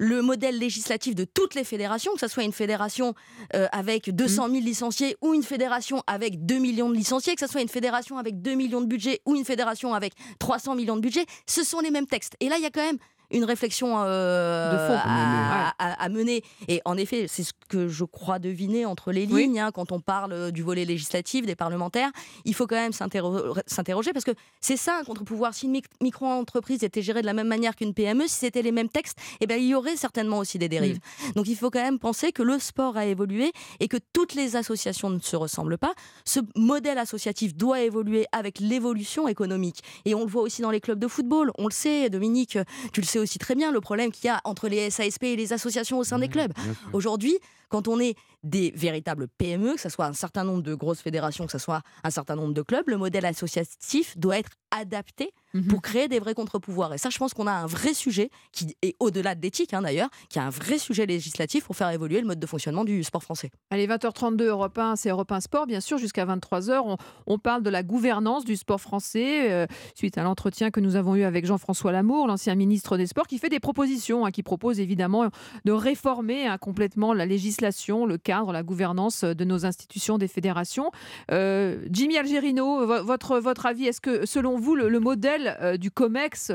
Le modèle législatif de toutes les fédérations, que ce soit une fédération euh, avec deux cent mille licenciés ou une fédération avec deux millions de licenciés, que ce soit une fédération avec deux millions de budget ou une fédération avec trois cents millions de budget, ce sont les mêmes textes. Et là, il y a quand même une réflexion euh, de fond, à, à, à mener. Et en effet, c'est ce que je crois deviner entre les lignes, oui. hein, quand on parle du volet législatif, des parlementaires, il faut quand même s'interro- s'interroger, parce que c'est ça un contre-pouvoir. Si une mic- micro-entreprise était gérée de la même manière qu'une P M E, si c'était les mêmes textes, eh ben, il y aurait certainement aussi des dérives. Mmh. Donc il faut quand même penser que le sport a évolué et que toutes les associations ne se ressemblent pas. Ce modèle associatif doit évoluer avec l'évolution économique. Et on le voit aussi dans les clubs de football. On le sait, Dominique, tu le sais aussi très bien, le problème qu'il y a entre les S A S P et les associations au sein des clubs. Aujourd'hui, quand on est des véritables P M E, que ce soit un certain nombre de grosses fédérations, que ce soit un certain nombre de clubs, le modèle associatif doit être adapté mm-hmm. pour créer des vrais contre-pouvoirs. Et ça, je pense qu'on a un vrai sujet, qui est au-delà de l'éthique hein, d'ailleurs, qui a un vrai sujet législatif pour faire évoluer le mode de fonctionnement du sport français. Allez, vingt heures trente-deux, Europe un, c'est Europe un Sport, bien sûr, jusqu'à vingt-trois heures. On, on parle de la gouvernance du sport français, euh, suite à l'entretien que nous avons eu avec Jean-François Lamour, l'ancien ministre des Sports, qui fait des propositions, hein, qui propose évidemment de réformer hein, complètement la législation, le cadre, la gouvernance de nos institutions, des fédérations. Euh, Jimmy Algerino, vo- votre, votre avis, est-ce que selon vous, le, le modèle euh, du COMEX,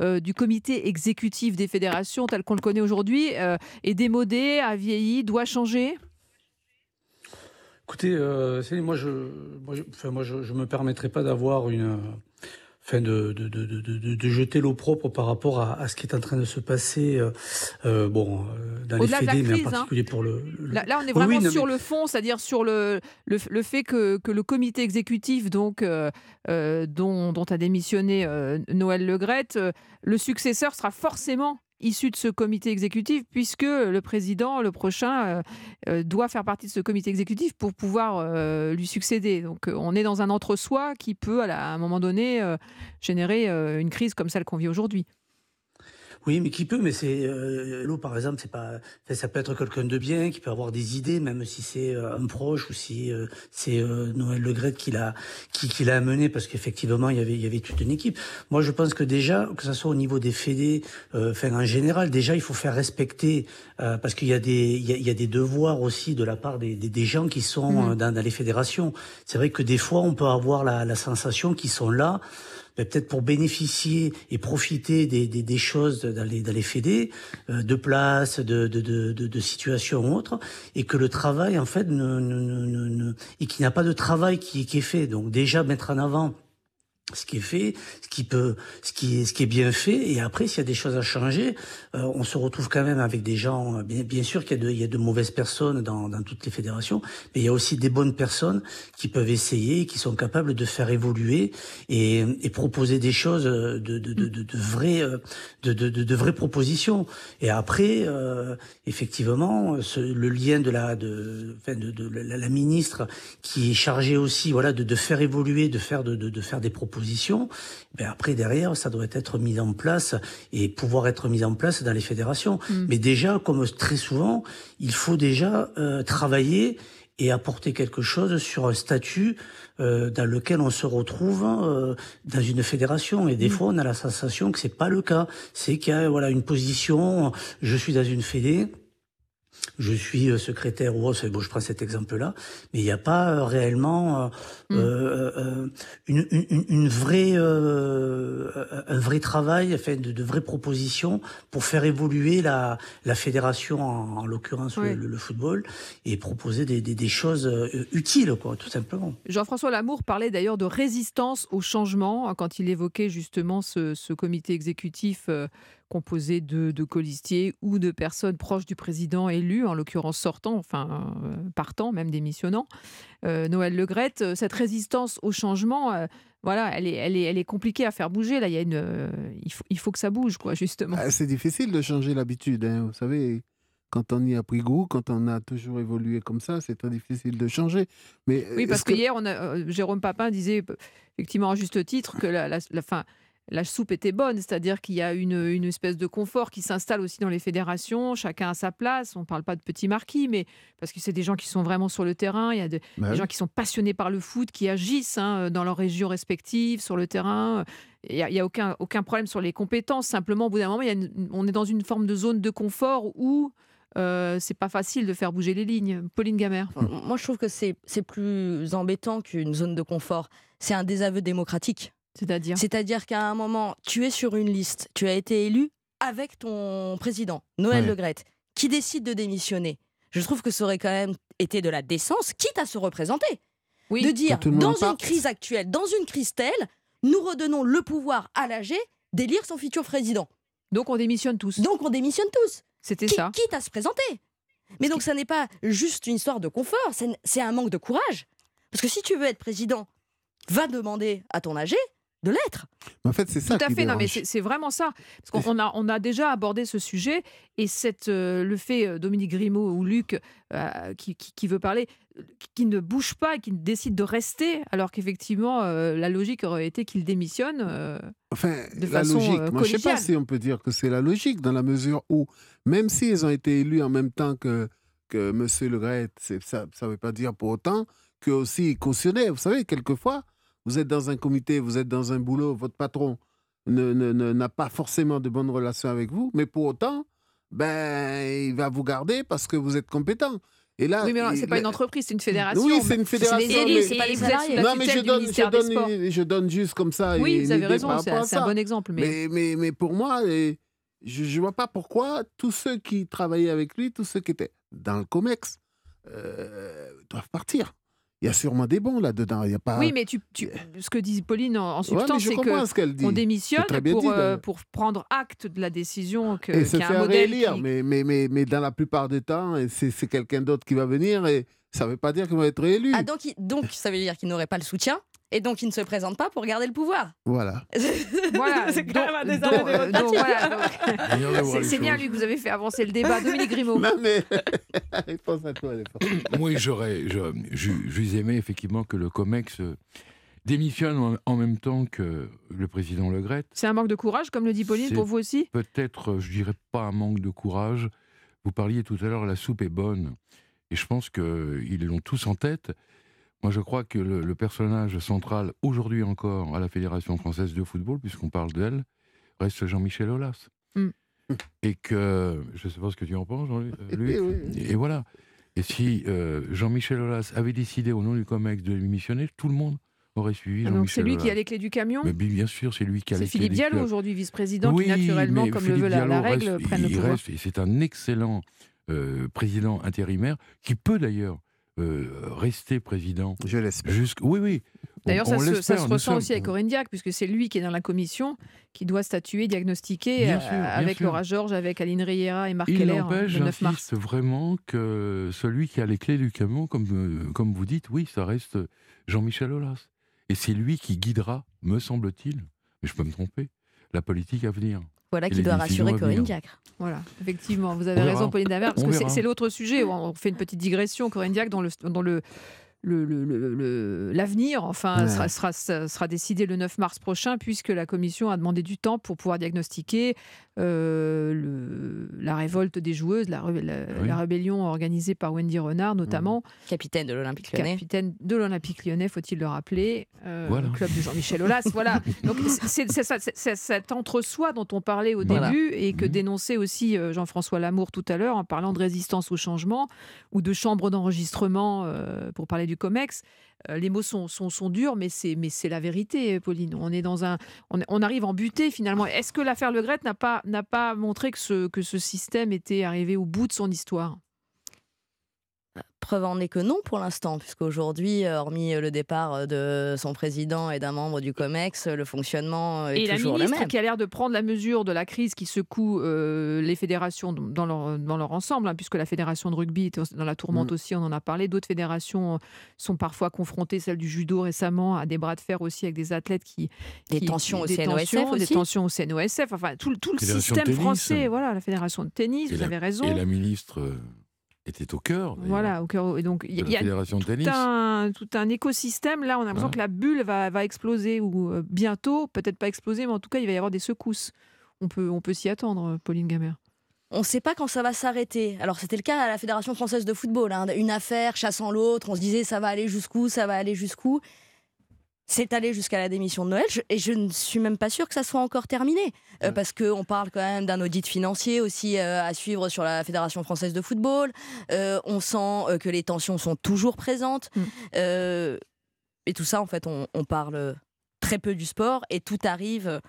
euh, du comité exécutif des fédérations tel qu'on le connaît aujourd'hui, euh, est démodé, a vieilli, doit changer ? Écoutez, euh, Céline, moi je moi, je, enfin, moi, je, je me permettrai pas d'avoir une... Enfin, de, de, de, de, de jeter l'opprobre par rapport à, à ce qui est en train de se passer, euh, bon, dans au-delà les fédés, de la crise, mais en particulier hein. pour le, le... Là, là, on est vraiment oui, oui, sur mais... le fond, c'est-à-dire sur le, le, le fait que, que le comité exécutif donc, euh, euh, dont, dont a démissionné euh, Noël Le Graët, euh, le successeur sera forcément issu de ce comité exécutif, puisque le président, le prochain, euh, euh, doit faire partie de ce comité exécutif pour pouvoir euh, lui succéder. Donc euh, on est dans un entre-soi qui peut, à, la, à un moment donné, euh, générer euh, une crise comme celle qu'on vit aujourd'hui. Oui, mais qui peut, mais c'est euh, l'eau par exemple, c'est pas, ça peut être quelqu'un de bien qui peut avoir des idées, même si c'est euh, un proche ou si euh, c'est euh, Noël Le Graët qui l'a, qui, qui l'a amené, parce qu'effectivement il y avait, il y avait toute une équipe. Moi, je pense que déjà, que ça soit au niveau des fédés, enfin euh, en général, déjà il faut faire respecter, euh, parce qu'il y a des, il y a, il y a des devoirs aussi de la part des, des, des gens qui sont mmh. euh, dans, dans les fédérations. C'est vrai que des fois, on peut avoir la, la sensation qu'ils sont là. Ben, peut-être pour bénéficier et profiter des, des, des choses dans les, dans les fédés, euh, de places, de, de, de, de, de situations autres, et que le travail, en fait, ne, ne, ne, ne, et qu'il n'y a pas de travail qui, qui est fait. Donc déjà, mettre en avant ce qui est fait, ce qui peut, ce qui est, ce qui est bien fait, et après s'il y a des choses à changer, euh, on se retrouve quand même avec des gens. Bien, bien sûr qu'il y a de, il y a de mauvaises personnes dans, dans toutes les fédérations, mais il y a aussi des bonnes personnes qui peuvent essayer, qui sont capables de faire évoluer et, et proposer des choses de, de, de, de, de vraies, de, de, de, de vraies propositions. Et après, euh, effectivement, ce, le lien de la, de, enfin de, de, de la, la ministre qui est chargée aussi, voilà, de, de faire évoluer, de faire, de, de, de faire des propositions. Position, ben après derrière ça doit être mis en place et pouvoir être mis en place dans les fédérations. Mmh. Mais déjà, comme très souvent, il faut déjà euh, travailler et apporter quelque chose sur un statut euh, dans lequel on se retrouve euh, dans une fédération. Et des mmh. fois, on a la sensation que c'est pas le cas. C'est qu'il y a voilà une position. Je suis dans une fédé. je suis secrétaire ou autre, bon, je prends cet exemple-là, mais il n'y a pas réellement euh, mm. euh, une, une, une vraie, euh, un vrai travail, enfin, de, de vraies propositions pour faire évoluer la, la fédération, en, en l'occurrence oui. le, le football, et proposer des, des, des choses utiles, quoi, tout simplement. Jean-François Lamour parlait d'ailleurs de résistance au changement quand il évoquait justement ce, ce comité exécutif euh, composé de, de colistiers ou de personnes proches du président élu, en l'occurrence sortant, enfin euh, partant, même démissionnant. Euh, Noël Le Graët, euh, cette résistance au changement, euh, voilà, elle est, elle est, elle est compliquée à faire bouger. Là, il y a une, euh, il faut, il faut que ça bouge, quoi, justement. Ah, c'est difficile de changer l'habitude, hein, vous savez. Quand on y a pris goût, quand on a toujours évolué comme ça, c'est très difficile de changer. Mais oui, parce que, que hier, on a, Jérôme Papin disait, effectivement, à juste titre, que la, la, la fin. La soupe était bonne, c'est-à-dire qu'il y a une, une espèce de confort qui s'installe aussi dans les fédérations, chacun à sa place, on ne parle pas de petits marquis, mais parce que c'est des gens qui sont vraiment sur le terrain, il y a de, ben des oui. gens qui sont passionnés par le foot, qui agissent hein, dans leurs régions respectives, sur le terrain, il n'y a, il y a aucun, aucun problème sur les compétences, simplement au bout d'un moment, il y a une, on est dans une forme de zone de confort où euh, c'est pas facile de faire bouger les lignes. Pauline Gamère. Moi je trouve que c'est, c'est plus embêtant qu'une zone de confort, c'est un désaveu démocratique. C'est-à-dire ? C'est-à-dire qu'à un moment, tu es sur une liste, tu as été élu avec ton président, Noël ouais. Le Graët, qui décide de démissionner. Je trouve que ça aurait quand même été de la décence, quitte à se représenter. Oui. De dire, dans une part. crise actuelle, dans une crise telle, nous redonnons le pouvoir à l'A G d'élire son futur président. Donc on démissionne tous. Donc on démissionne tous. C'était Qui, ça. Quitte à se présenter. Mais donc ça n'est pas juste une histoire de confort, c'est, c'est un manque de courage. Parce que si tu veux être président, va demander à ton A G de l'être. Mais en fait, c'est ça. Tout à fait. Non, mais c'est, c'est vraiment ça. Parce qu'on a, on a déjà abordé ce sujet et cette, euh, le fait Dominique Grimaud ou Luc euh, qui, qui, qui veut parler, qui ne bouge pas et qui décide de rester, alors qu'effectivement, euh, la logique aurait été qu'il démissionne. Euh, enfin, de la façon logique. Euh, Moi, je ne sais pas si on peut dire que c'est la logique dans la mesure où, même s'ils ont été élus en même temps que que Monsieur Le Graët, c'est, ça ne veut pas dire pour autant que aussi cautionnaient. Vous savez, quelquefois. Vous êtes dans un comité, vous êtes dans un boulot, votre patron ne, ne, ne, n'a pas forcément de bonnes relations avec vous, mais pour autant, ben, il va vous garder parce que vous êtes compétent. Et là, oui, mais non, c'est il, pas une entreprise, c'est une fédération. Oui, c'est une fédération. C'est les élus, mais... c'est pas les salariés. Non, mais je donne, je, donne, je donne juste comme ça. Oui, vous avez raison, c'est, c'est un bon exemple. Mais, mais, mais, mais pour moi, les, je ne vois pas pourquoi tous ceux qui travaillaient avec lui, tous ceux qui étaient dans le COMEX, euh, doivent partir. Il y a sûrement des bons là-dedans. Il y a pas... Oui, mais tu, tu, ce que dit Pauline en, en substance, ouais, c'est qu'on démissionne pour, dit, euh, pour prendre acte de la décision que, et qu'il y a un modèle. Réélire, qui... mais, mais, mais, mais dans la plupart des temps, c'est, c'est quelqu'un d'autre qui va venir et ça ne veut pas dire qu'il va être réélu. Ah, donc, il, donc ça veut dire qu'il n'aurait pas le soutien et donc il ne se présente pas pour garder le pouvoir. Voilà. Voilà. C'est quand même un désaveu démocratique. Voilà, donc... c'est, c'est bien, lui, que vous avez fait avancer le débat. Dominique Grimaud. Non, mais... Pense à toi, oui, j'aurais... Je, je, j'eus aimé, effectivement, que le COMEX démissionne en, en même temps que le président Le Graët. C'est un manque de courage, comme le dit Pauline, c'est pour vous aussi ? Peut-être, je dirais pas un manque de courage. Vous parliez tout à l'heure, la soupe est bonne. Et je pense qu'ils l'ont tous en tête. Moi, je crois que le, le personnage central, aujourd'hui encore, à la Fédération française de football, puisqu'on parle d'elle, reste Jean-Michel Aulas. Mm. Et que, je ne sais pas ce que tu en penses, Jean-Luc. Et voilà. Et si euh, Jean-Michel Aulas avait décidé, au nom du COMEX, de démissionner, tout le monde aurait suivi Jean-Michel Aulas. C'est lui Aulas. Qui a les clés du camion ? Mais bien sûr, c'est lui qui a c'est les Philippe clés Diallo, du camion. C'est Philippe Diallo, aujourd'hui vice-président, oui, qui, naturellement, comme Philippe le veut la, la règle, reste, prenne le pouvoir. Reste, et c'est un excellent euh, président intérimaire, qui peut d'ailleurs... Euh, rester président. Je l'espère. Jusqu'... Oui, oui. D'ailleurs, on, ça, on se, ça se ressent sommes... aussi avec Corinne Diacre, puisque c'est lui qui est dans la commission, qui doit statuer, diagnostiquer, bien euh, sûr, avec Laura Georges, avec Aline Riera et Marc Keller le neuf mars. Il vraiment que celui qui a les clés du camion, comme, comme vous dites, oui, ça reste Jean-Michel Aulas. Et c'est lui qui guidera, me semble-t-il, mais je peux me tromper, la politique à venir. Voilà qui doit rassurer Corinne Diacre. Voilà, effectivement, vous avez on raison, verra. Pauline Damer, parce on que c'est, c'est l'autre sujet. On fait une petite digression. Corinne Diacre, dans le, dans le, le, le, le, le, l'avenir, enfin, ouais. sera, sera, sera décidé le neuf mars prochain, puisque la Commission a demandé du temps pour pouvoir diagnostiquer euh, le, la révolte des joueuses, la, la, oui. la rébellion organisée par Wendy Renard, notamment. Mmh. Capitaine de l'Olympique Lyonnais. Capitaine de l'Olympique Lyonnais, faut-il le rappeler. Euh, voilà. Le club de Jean-Michel Aulas, voilà. Donc, c'est, c'est, c'est, c'est cet entre-soi dont on parlait au voilà. début, et que mmh. dénonçait aussi Jean-François Lamour tout à l'heure, en parlant de résistance au changement, ou de chambre d'enregistrement, euh, pour parler du COMEX. Euh, les mots sont, sont, sont durs, mais c'est, mais c'est la vérité, Pauline. On, est dans un, on, on arrive en butée, finalement. Est-ce que l'affaire Le Graët n'a pas, n'a pas montré que ce, que ce système était arrivé au bout de son histoire ? Preuve en est que non pour l'instant, puisqu'aujourd'hui, hormis le départ de son président et d'un membre du COMEX, le fonctionnement est et toujours le même. Et la ministre qui a l'air de prendre la mesure de la crise qui secoue euh, les fédérations dans leur, dans leur ensemble, hein, puisque la fédération de rugby est dans la tourmente mmh. aussi, on en a parlé. D'autres fédérations sont parfois confrontées, celle du judo récemment, à des bras de fer aussi avec des athlètes qui... Des qui, tensions qui, au C N O S F aussi. Des tensions au C N O S F, enfin tout, tout le système français. Voilà, la fédération de tennis, vous avez raison. Et la ministre... était au cœur. Voilà, au cœur. Et donc il y a tout un, tout un écosystème. Là, on a l'impression ouais. que la bulle va, va exploser, ou euh, bientôt, peut-être pas exploser, mais en tout cas, il va y avoir des secousses. On peut, on peut s'y attendre, Pauline Gamère. On ne sait pas quand ça va s'arrêter. Alors, c'était le cas à la Fédération française de football. Hein. Une affaire chassant l'autre, on se disait ça va aller jusqu'où, ça va aller jusqu'où. C'est allé jusqu'à la démission de Noël, je, et je ne suis même pas sûre que ça soit encore terminé. Euh, parce qu'on parle quand même d'un audit financier aussi euh, à suivre sur la Fédération française de football. Euh, on sent euh, que les tensions sont toujours présentes. Mmh. Euh, et tout ça, en fait, on, on parle très peu du sport, et tout arrive...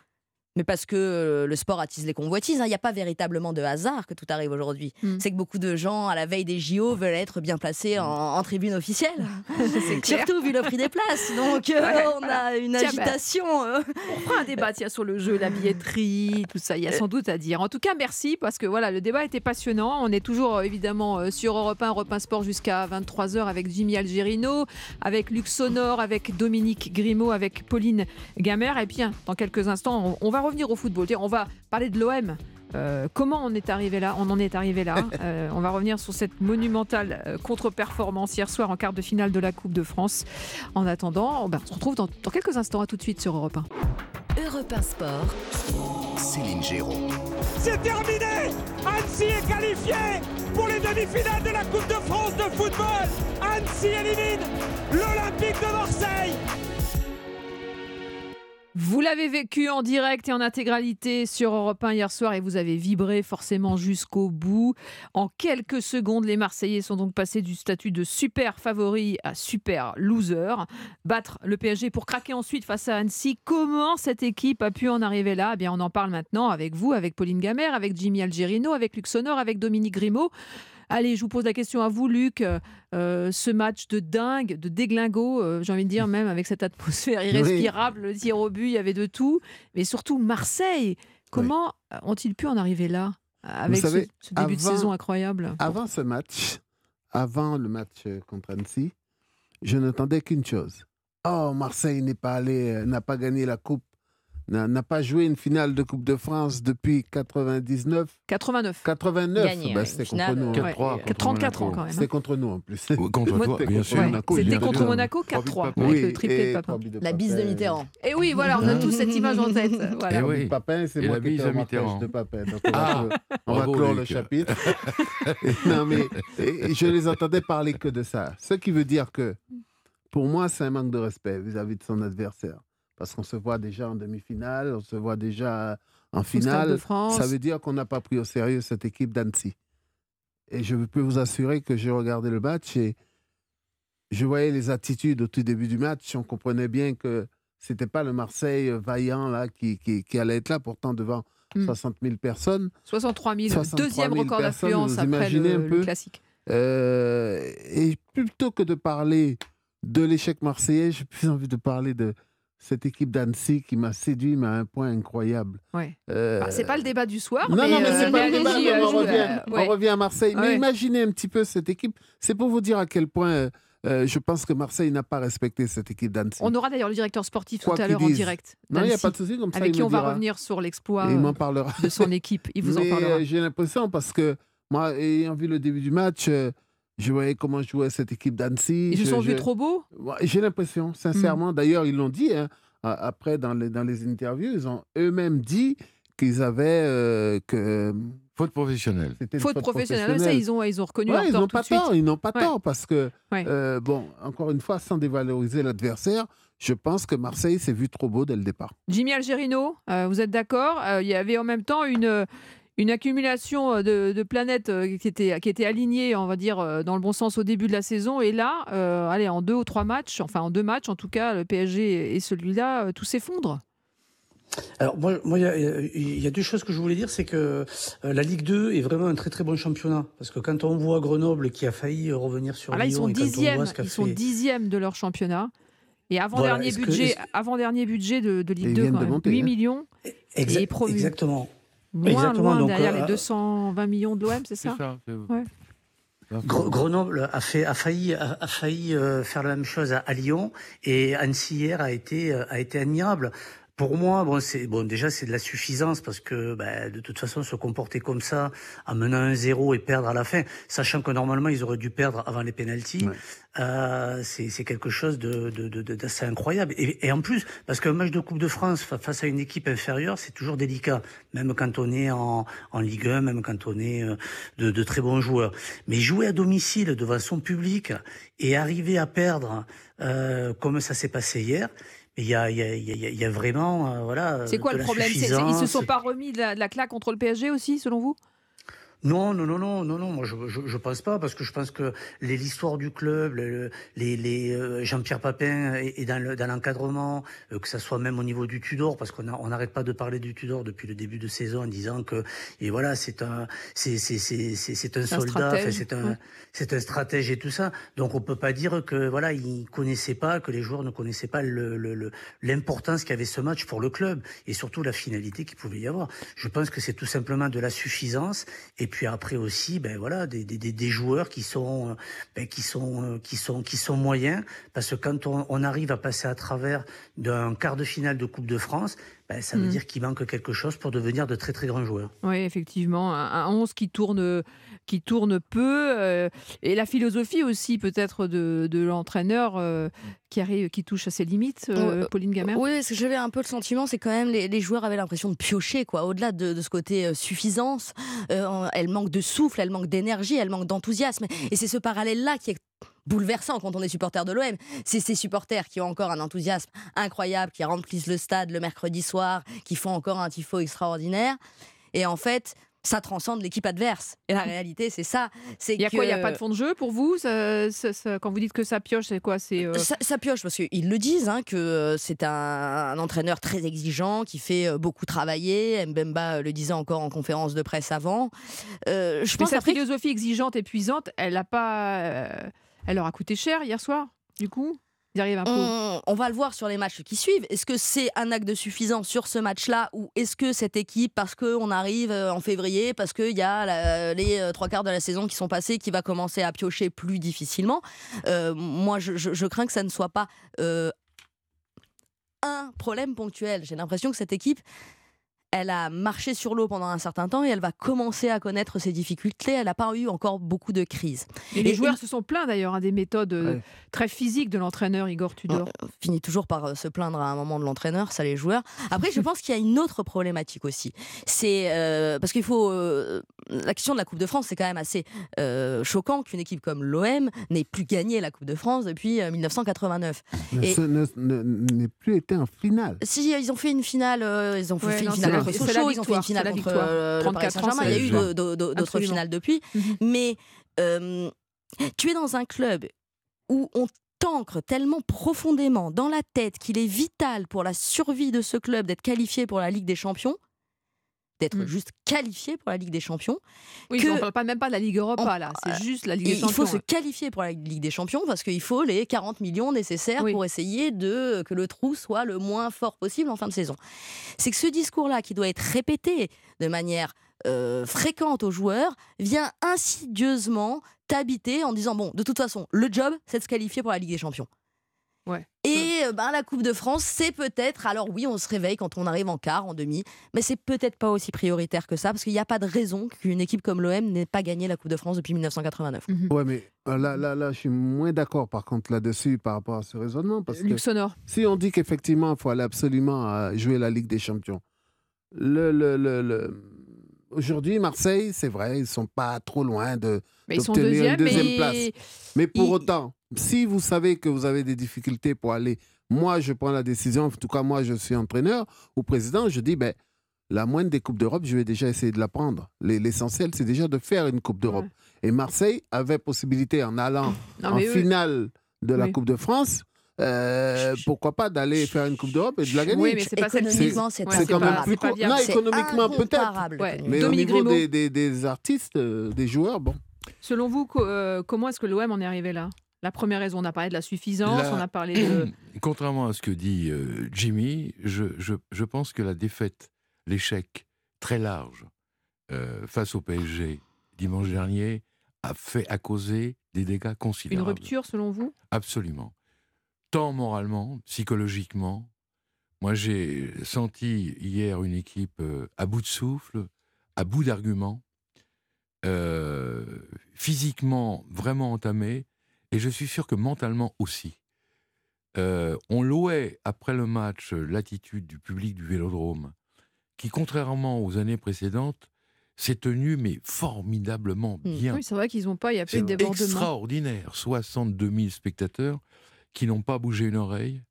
Mais parce que euh, le sport attise les convoitises, hein. Il n'y a pas véritablement de hasard que tout arrive aujourd'hui. Mmh. C'est que beaucoup de gens, à la veille des J O, veulent être bien placés en, en tribune officielle. C'est clair. Surtout vu le prix des places. Donc, euh, ouais, on voilà. a une tiens, agitation. Ben, euh... On prend un débat tiens, sur le jeu, la billetterie, tout ça. Il y a sans doute à dire. En tout cas, merci, parce que voilà, le débat était passionnant. On est toujours, évidemment, sur Europe un, Europe un Sport jusqu'à vingt-trois heures avec Jimmy Algerino, avec Luc Sonor, avec Dominique Grimaud, avec Pauline Gamère. Et puis, dans quelques instants, on, on va revenir au football. On va parler de l'O M. Euh, comment on est arrivé là ? On en est arrivé là. Euh, on va revenir sur cette monumentale contre-performance hier soir en quart de finale de la Coupe de France. En attendant, ben, on se retrouve dans, dans quelques instants. À tout de suite sur Europe un. Europe un Sport. Céline Géraud. C'est terminé ! Annecy est qualifiée pour les demi-finales de la Coupe de France de football. Annecy élimine l'Olympique de Marseille. Vous l'avez vécu en direct et en intégralité sur Europe un hier soir, et vous avez vibré forcément jusqu'au bout. En quelques secondes, les Marseillais sont donc passés du statut de super favori à super loser. Battre le P S G pour craquer ensuite face à Annecy. Comment cette équipe a pu en arriver là ? Eh bien, on en parle maintenant avec vous, avec Pauline Gamère, avec Jimmy Algerino, avec Luc Sonor, avec Dominique Grimaud. Allez, je vous pose la question à vous, Luc. Euh, ce match de dingue, de déglingo, euh, j'ai envie de dire, même avec cette atmosphère irrespirable, oui. le tir au but, il y avait de tout. Mais surtout, Marseille, comment oui. ont-ils pu en arriver là, avec vous savez, ce, ce début avant, de saison incroyable ? Avant ce match, avant le match contre Annecy, je n'entendais qu'une chose. Oh, Marseille n'est pas allé, n'a pas gagné la Coupe, n'a, n'a pas joué une finale de Coupe de France depuis quatre-vingt-dix-neuf. quatre-vingt-neuf. quatre-vingt-neuf, gagné, bah, ouais, c'était contre nous. quatre trois, contre trente-quatre ans quand même. C'était contre nous en plus. Oui, contre Moi, toi, bien sûr. Monaco, c'était contre Monaco quatre trois, oui, avec le triplé de Papin. De la bise de Mitterrand. Et oui, voilà, on a tous cette image en tête. Voilà. Et oui. Papin, c'est et moi qui étais au marquage de Papin. Donc on ah, va, on va clore le chapitre. Non mais, je les entendais parler que de ça. Ce qui veut dire que, pour moi, c'est un manque de respect vis-à-vis de son adversaire. Parce qu'on se voit déjà en demi-finale, on se voit déjà en finale. Ça veut dire qu'on n'a pas pris au sérieux cette équipe d'Annecy. Et je peux vous assurer que j'ai regardé le match et je voyais les attitudes au tout début du match. On comprenait bien que ce n'était pas le Marseille vaillant là, qui, qui, qui allait être là, pourtant devant mmh. soixante mille personnes. soixante-trois mille, soixante-trois mille deuxième record d'affluence après le, le classique. Euh, et plutôt que de parler de l'échec marseillais, j'ai plus envie de parler de cette équipe d'Annecy qui m'a séduit, mais à un point incroyable. Ouais. Euh... Ah, c'est pas le débat du soir. Non, mais non, mais euh, c'est pas le débat. On, joue, revient, euh, ouais. on revient à Marseille. Ouais. Mais imaginez un petit peu cette équipe. C'est pour vous dire à quel point euh, je pense que Marseille n'a pas respecté cette équipe d'Annecy. On aura d'ailleurs le directeur sportif Quoi tout à l'heure dise. en direct. Non, il n'y a pas de souci comme ça. Avec qui on va revenir sur l'exploit euh, de son équipe. Il vous mais en parlera. J'ai l'impression parce que moi, ayant vu le début du match, euh, Je voyais comment jouait cette équipe d'Annecy. Ils se sont vus trop beaux ? J'ai l'impression, sincèrement. Mmh. D'ailleurs, ils l'ont dit, hein, après, dans les, dans les interviews, ils ont eux-mêmes dit qu'ils avaient... Euh, que... Faute professionnelle. Faute, faute professionnelle. professionnelle. Ça, ils ont, ils ont reconnu ouais, leur tort tout de suite. Tort, ils n'ont pas ouais. tort, parce que, ouais. euh, bon, encore une fois, sans dévaloriser l'adversaire, je pense que Marseille s'est vu trop beau dès le départ. Jimmy Algerino, euh, vous êtes d'accord ? euh, Il y avait en même temps une... Une accumulation de, de planètes qui était, qui était alignée, on va dire, dans le bon sens au début de la saison. Et là, euh, allez, en deux ou trois matchs, enfin en deux matchs en tout cas, le P S G et celui-là, tout s'effondre. Alors moi, moi, il y, y a deux choses que je voulais dire, c'est que euh, la Ligue deux est vraiment un très très bon championnat, parce que quand on voit Grenoble qui a failli revenir sur Alors Lyon, là, ils sont dixièmes, ils sont dixièmes de leur championnat. Et avant-dernier voilà, budget, que... avant-dernier budget de, de Ligue deux, quand de même, monter, huit hein. millions. Exa- et promu. Exactement. Moins, Exactement. loin, donc, derrière euh, les deux cent vingt millions de l'O M, c'est ça, c'est ça c'est... Ouais. Grenoble a, fait, a failli, a, a failli euh, faire la même chose à, à Lyon, et Annecy hier a été, a été admirable. Pour moi, bon, c'est bon. Déjà, c'est de la suffisance, parce que, ben, de toute façon, se comporter comme ça, en menant un zéro et perdre à la fin, sachant que normalement ils auraient dû perdre avant les pénaltys, ouais. euh, c'est, c'est quelque chose de, de, de, d'assez incroyable. Et, et en plus, parce qu'un match de Coupe de France face à une équipe inférieure, c'est toujours délicat, même quand on est en, en Ligue un, même quand on est de, de très bons joueurs. Mais jouer à domicile devant son public et arriver à perdre, euh, comme ça s'est passé hier. Il y a, il y a, il y a vraiment, euh, voilà. C'est quoi le problème ? c'est, c'est, Ils se sont pas remis de la, de la claque contre le P S G aussi, selon vous ? Non, non, non, non, non, non. Moi, je, je, je pense pas, parce que je pense que les, l'histoire du club, le, les, les euh, Jean-Pierre Papin est, est dans, le, dans l'encadrement, euh, que ça soit même au niveau du Tudor, parce qu'on a, on n'arrête pas de parler du Tudor depuis le début de saison, en disant que et voilà, c'est un, c'est, c'est, c'est, c'est, c'est un, un soldat, c'est un, ouais. c'est un stratège et tout ça. Donc on peut pas dire que voilà, ils connaissaient pas, que les joueurs ne connaissaient pas le, le, le, l'importance qu'avait ce match pour le club, et surtout la finalité qu'il pouvait y avoir. Je pense que c'est tout simplement de la suffisance. Et Et puis après aussi, ben voilà, des, des, des joueurs qui sont, ben qui sont, qui sont, qui sont moyens, parce que quand on, on arrive à passer à travers d'un quart de finale de Coupe de France, ben ça veut mmh. dire qu'il manque quelque chose pour devenir de très très grands joueurs. Oui, effectivement, un onze qui tourne, qui tourne peu, euh, et la philosophie aussi peut-être de, de l'entraîneur euh, qui arrive, qui touche à ses limites. Euh, euh, Pauline Gamère. Oui, ce que j'avais un peu le sentiment, c'est quand même les, les joueurs avaient l'impression de piocher, quoi. Au-delà de, de ce côté euh, suffisance, euh, elle manque de souffle, elle manque d'énergie, elle manque d'enthousiasme, et c'est ce parallèle-là qui est bouleversant quand on est supporter de l'O M. C'est ces supporters qui ont encore un enthousiasme incroyable, qui remplissent le stade le mercredi soir, qui font encore un tifo extraordinaire. Et en fait, ça transcende l'équipe adverse. Et la réalité, c'est ça. C'est il y a que... quoi ? Il n'y a pas de fond de jeu pour vous ? ça, ça, ça, Quand vous dites que ça pioche, c'est quoi ? c'est euh... ça, ça pioche, parce qu'ils le disent, hein, que c'est un, un entraîneur très exigeant, qui fait beaucoup travailler. Mbemba le disait encore en conférence de presse avant. Euh, je Mais pense sa après... philosophie exigeante, épuisante, elle n'a pas... Euh... Elle leur a coûté cher hier soir, du coup ils arrivent un peu. On, on va le voir sur les matchs qui suivent. Est-ce que c'est un acte de suffisance sur ce match-là, ou est-ce que cette équipe, parce qu'on arrive en février, parce qu'il y a la, les trois quarts de la saison qui sont passés, qui va commencer à piocher plus difficilement. Euh, moi, je, je, je crains que ça ne soit pas euh, un problème ponctuel. J'ai l'impression que cette équipe... Elle a marché sur l'eau pendant un certain temps, et elle va commencer à connaître ses difficultés. Elle n'a pas eu encore beaucoup de crises. Et, et les joueurs il... se sont plaints d'ailleurs hein, des méthodes ouais. très physiques de l'entraîneur Igor Tudor. On finit toujours par se plaindre à un moment de l'entraîneur, ça les joueurs. Après, je pense qu'il y a une autre problématique aussi. C'est euh, parce qu'il faut euh, la question de la Coupe de France, c'est quand même assez euh, choquant qu'une équipe comme l'O M n'ait plus gagné la Coupe de France depuis euh, dix-neuf cent quatre-vingt-neuf. Et... Ne, ne, n'ait plus été en finale. Si ils ont fait une finale, euh, ils ont ouais, fait non, une finale. Contre Sochaux, ils ont fait une finale contre euh, le Paris Saint-Germain. Il y a eu de, de, de, d'autres Absolument. finales depuis. Mm-hmm. Mais euh, tu es dans un club où on t'ancre tellement profondément dans la tête qu'il est vital pour la survie de ce club d'être qualifié pour la Ligue des Champions, d'être mm. juste qualifié pour la Ligue des Champions. Oui, que on ne parle pas, même pas de la Ligue Europa, on, là. C'est juste la Ligue des Champions. Il faut hein. se qualifier pour la Ligue des Champions, parce qu'il faut les quarante millions nécessaires oui. pour essayer de, que le trou soit le moins fort possible en fin de saison. C'est que ce discours-là, qui doit être répété de manière euh, fréquente aux joueurs, vient insidieusement t'habiter en disant « Bon, de toute façon, le job, c'est de se qualifier pour la Ligue des Champions. Ouais. » Et ben, la Coupe de France, c'est peut-être... Alors oui, on se réveille quand on arrive en quart, en demi, mais c'est peut-être pas aussi prioritaire que ça, parce qu'il n'y a pas de raison qu'une équipe comme l'O M n'ait pas gagné la Coupe de France depuis mille neuf cent quatre-vingt-neuf. Mm-hmm. Ouais, mais là, là, là, je suis moins d'accord, par contre, là-dessus, par rapport à ce raisonnement. Parce que si on dit qu'effectivement, il faut aller absolument jouer la Ligue des Champions, le... le, le, le... Aujourd'hui, Marseille, c'est vrai, ils ne sont pas trop loin de, d'obtenir deuxième, une deuxième mais... place. Mais pour ils... autant, si vous savez que vous avez des difficultés pour aller, moi, je prends la décision, en tout cas, moi, je suis entraîneur ou président, je dis, ben, la moindre des Coupes d'Europe, je vais déjà essayer de la prendre. L'essentiel, c'est déjà de faire une Coupe d'Europe. Ouais. Et Marseille avait possibilité, en allant non, en finale oui. de la oui. Coupe de France... Euh, pourquoi pas d'aller faire une Coupe d'Europe et de la gagner. Oui, mais c'est pas économiquement, c'est, c'est, c'est quand pas, même plus court. Non, économiquement peut-être. Ouais. Mais Dominique au niveau des, des, des artistes, des joueurs, bon. Selon vous, co- euh, comment est-ce que l'O M en est arrivé là ? La première raison, on a parlé de la suffisance, la... on a parlé de. Contrairement à ce que dit euh, Jimmy, je, je, je pense que la défaite, l'échec très large euh, face au P S G dimanche dernier a fait, a causé des dégâts considérables. Une rupture, selon vous ? Absolument. Tant moralement, psychologiquement. Moi, j'ai senti hier une équipe à bout de souffle, à bout d'arguments, euh, physiquement vraiment entamée, et je suis sûr que mentalement aussi. Euh, on louait, après le match, l'attitude du public du Vélodrome, qui, contrairement aux années précédentes, s'est tenu, mais formidablement bien. Oui, c'est vrai qu'ils n'ont pas, il y a plus de débordements. C'est extraordinaire, soixante-deux mille spectateurs, qui n'ont pas bougé une oreille.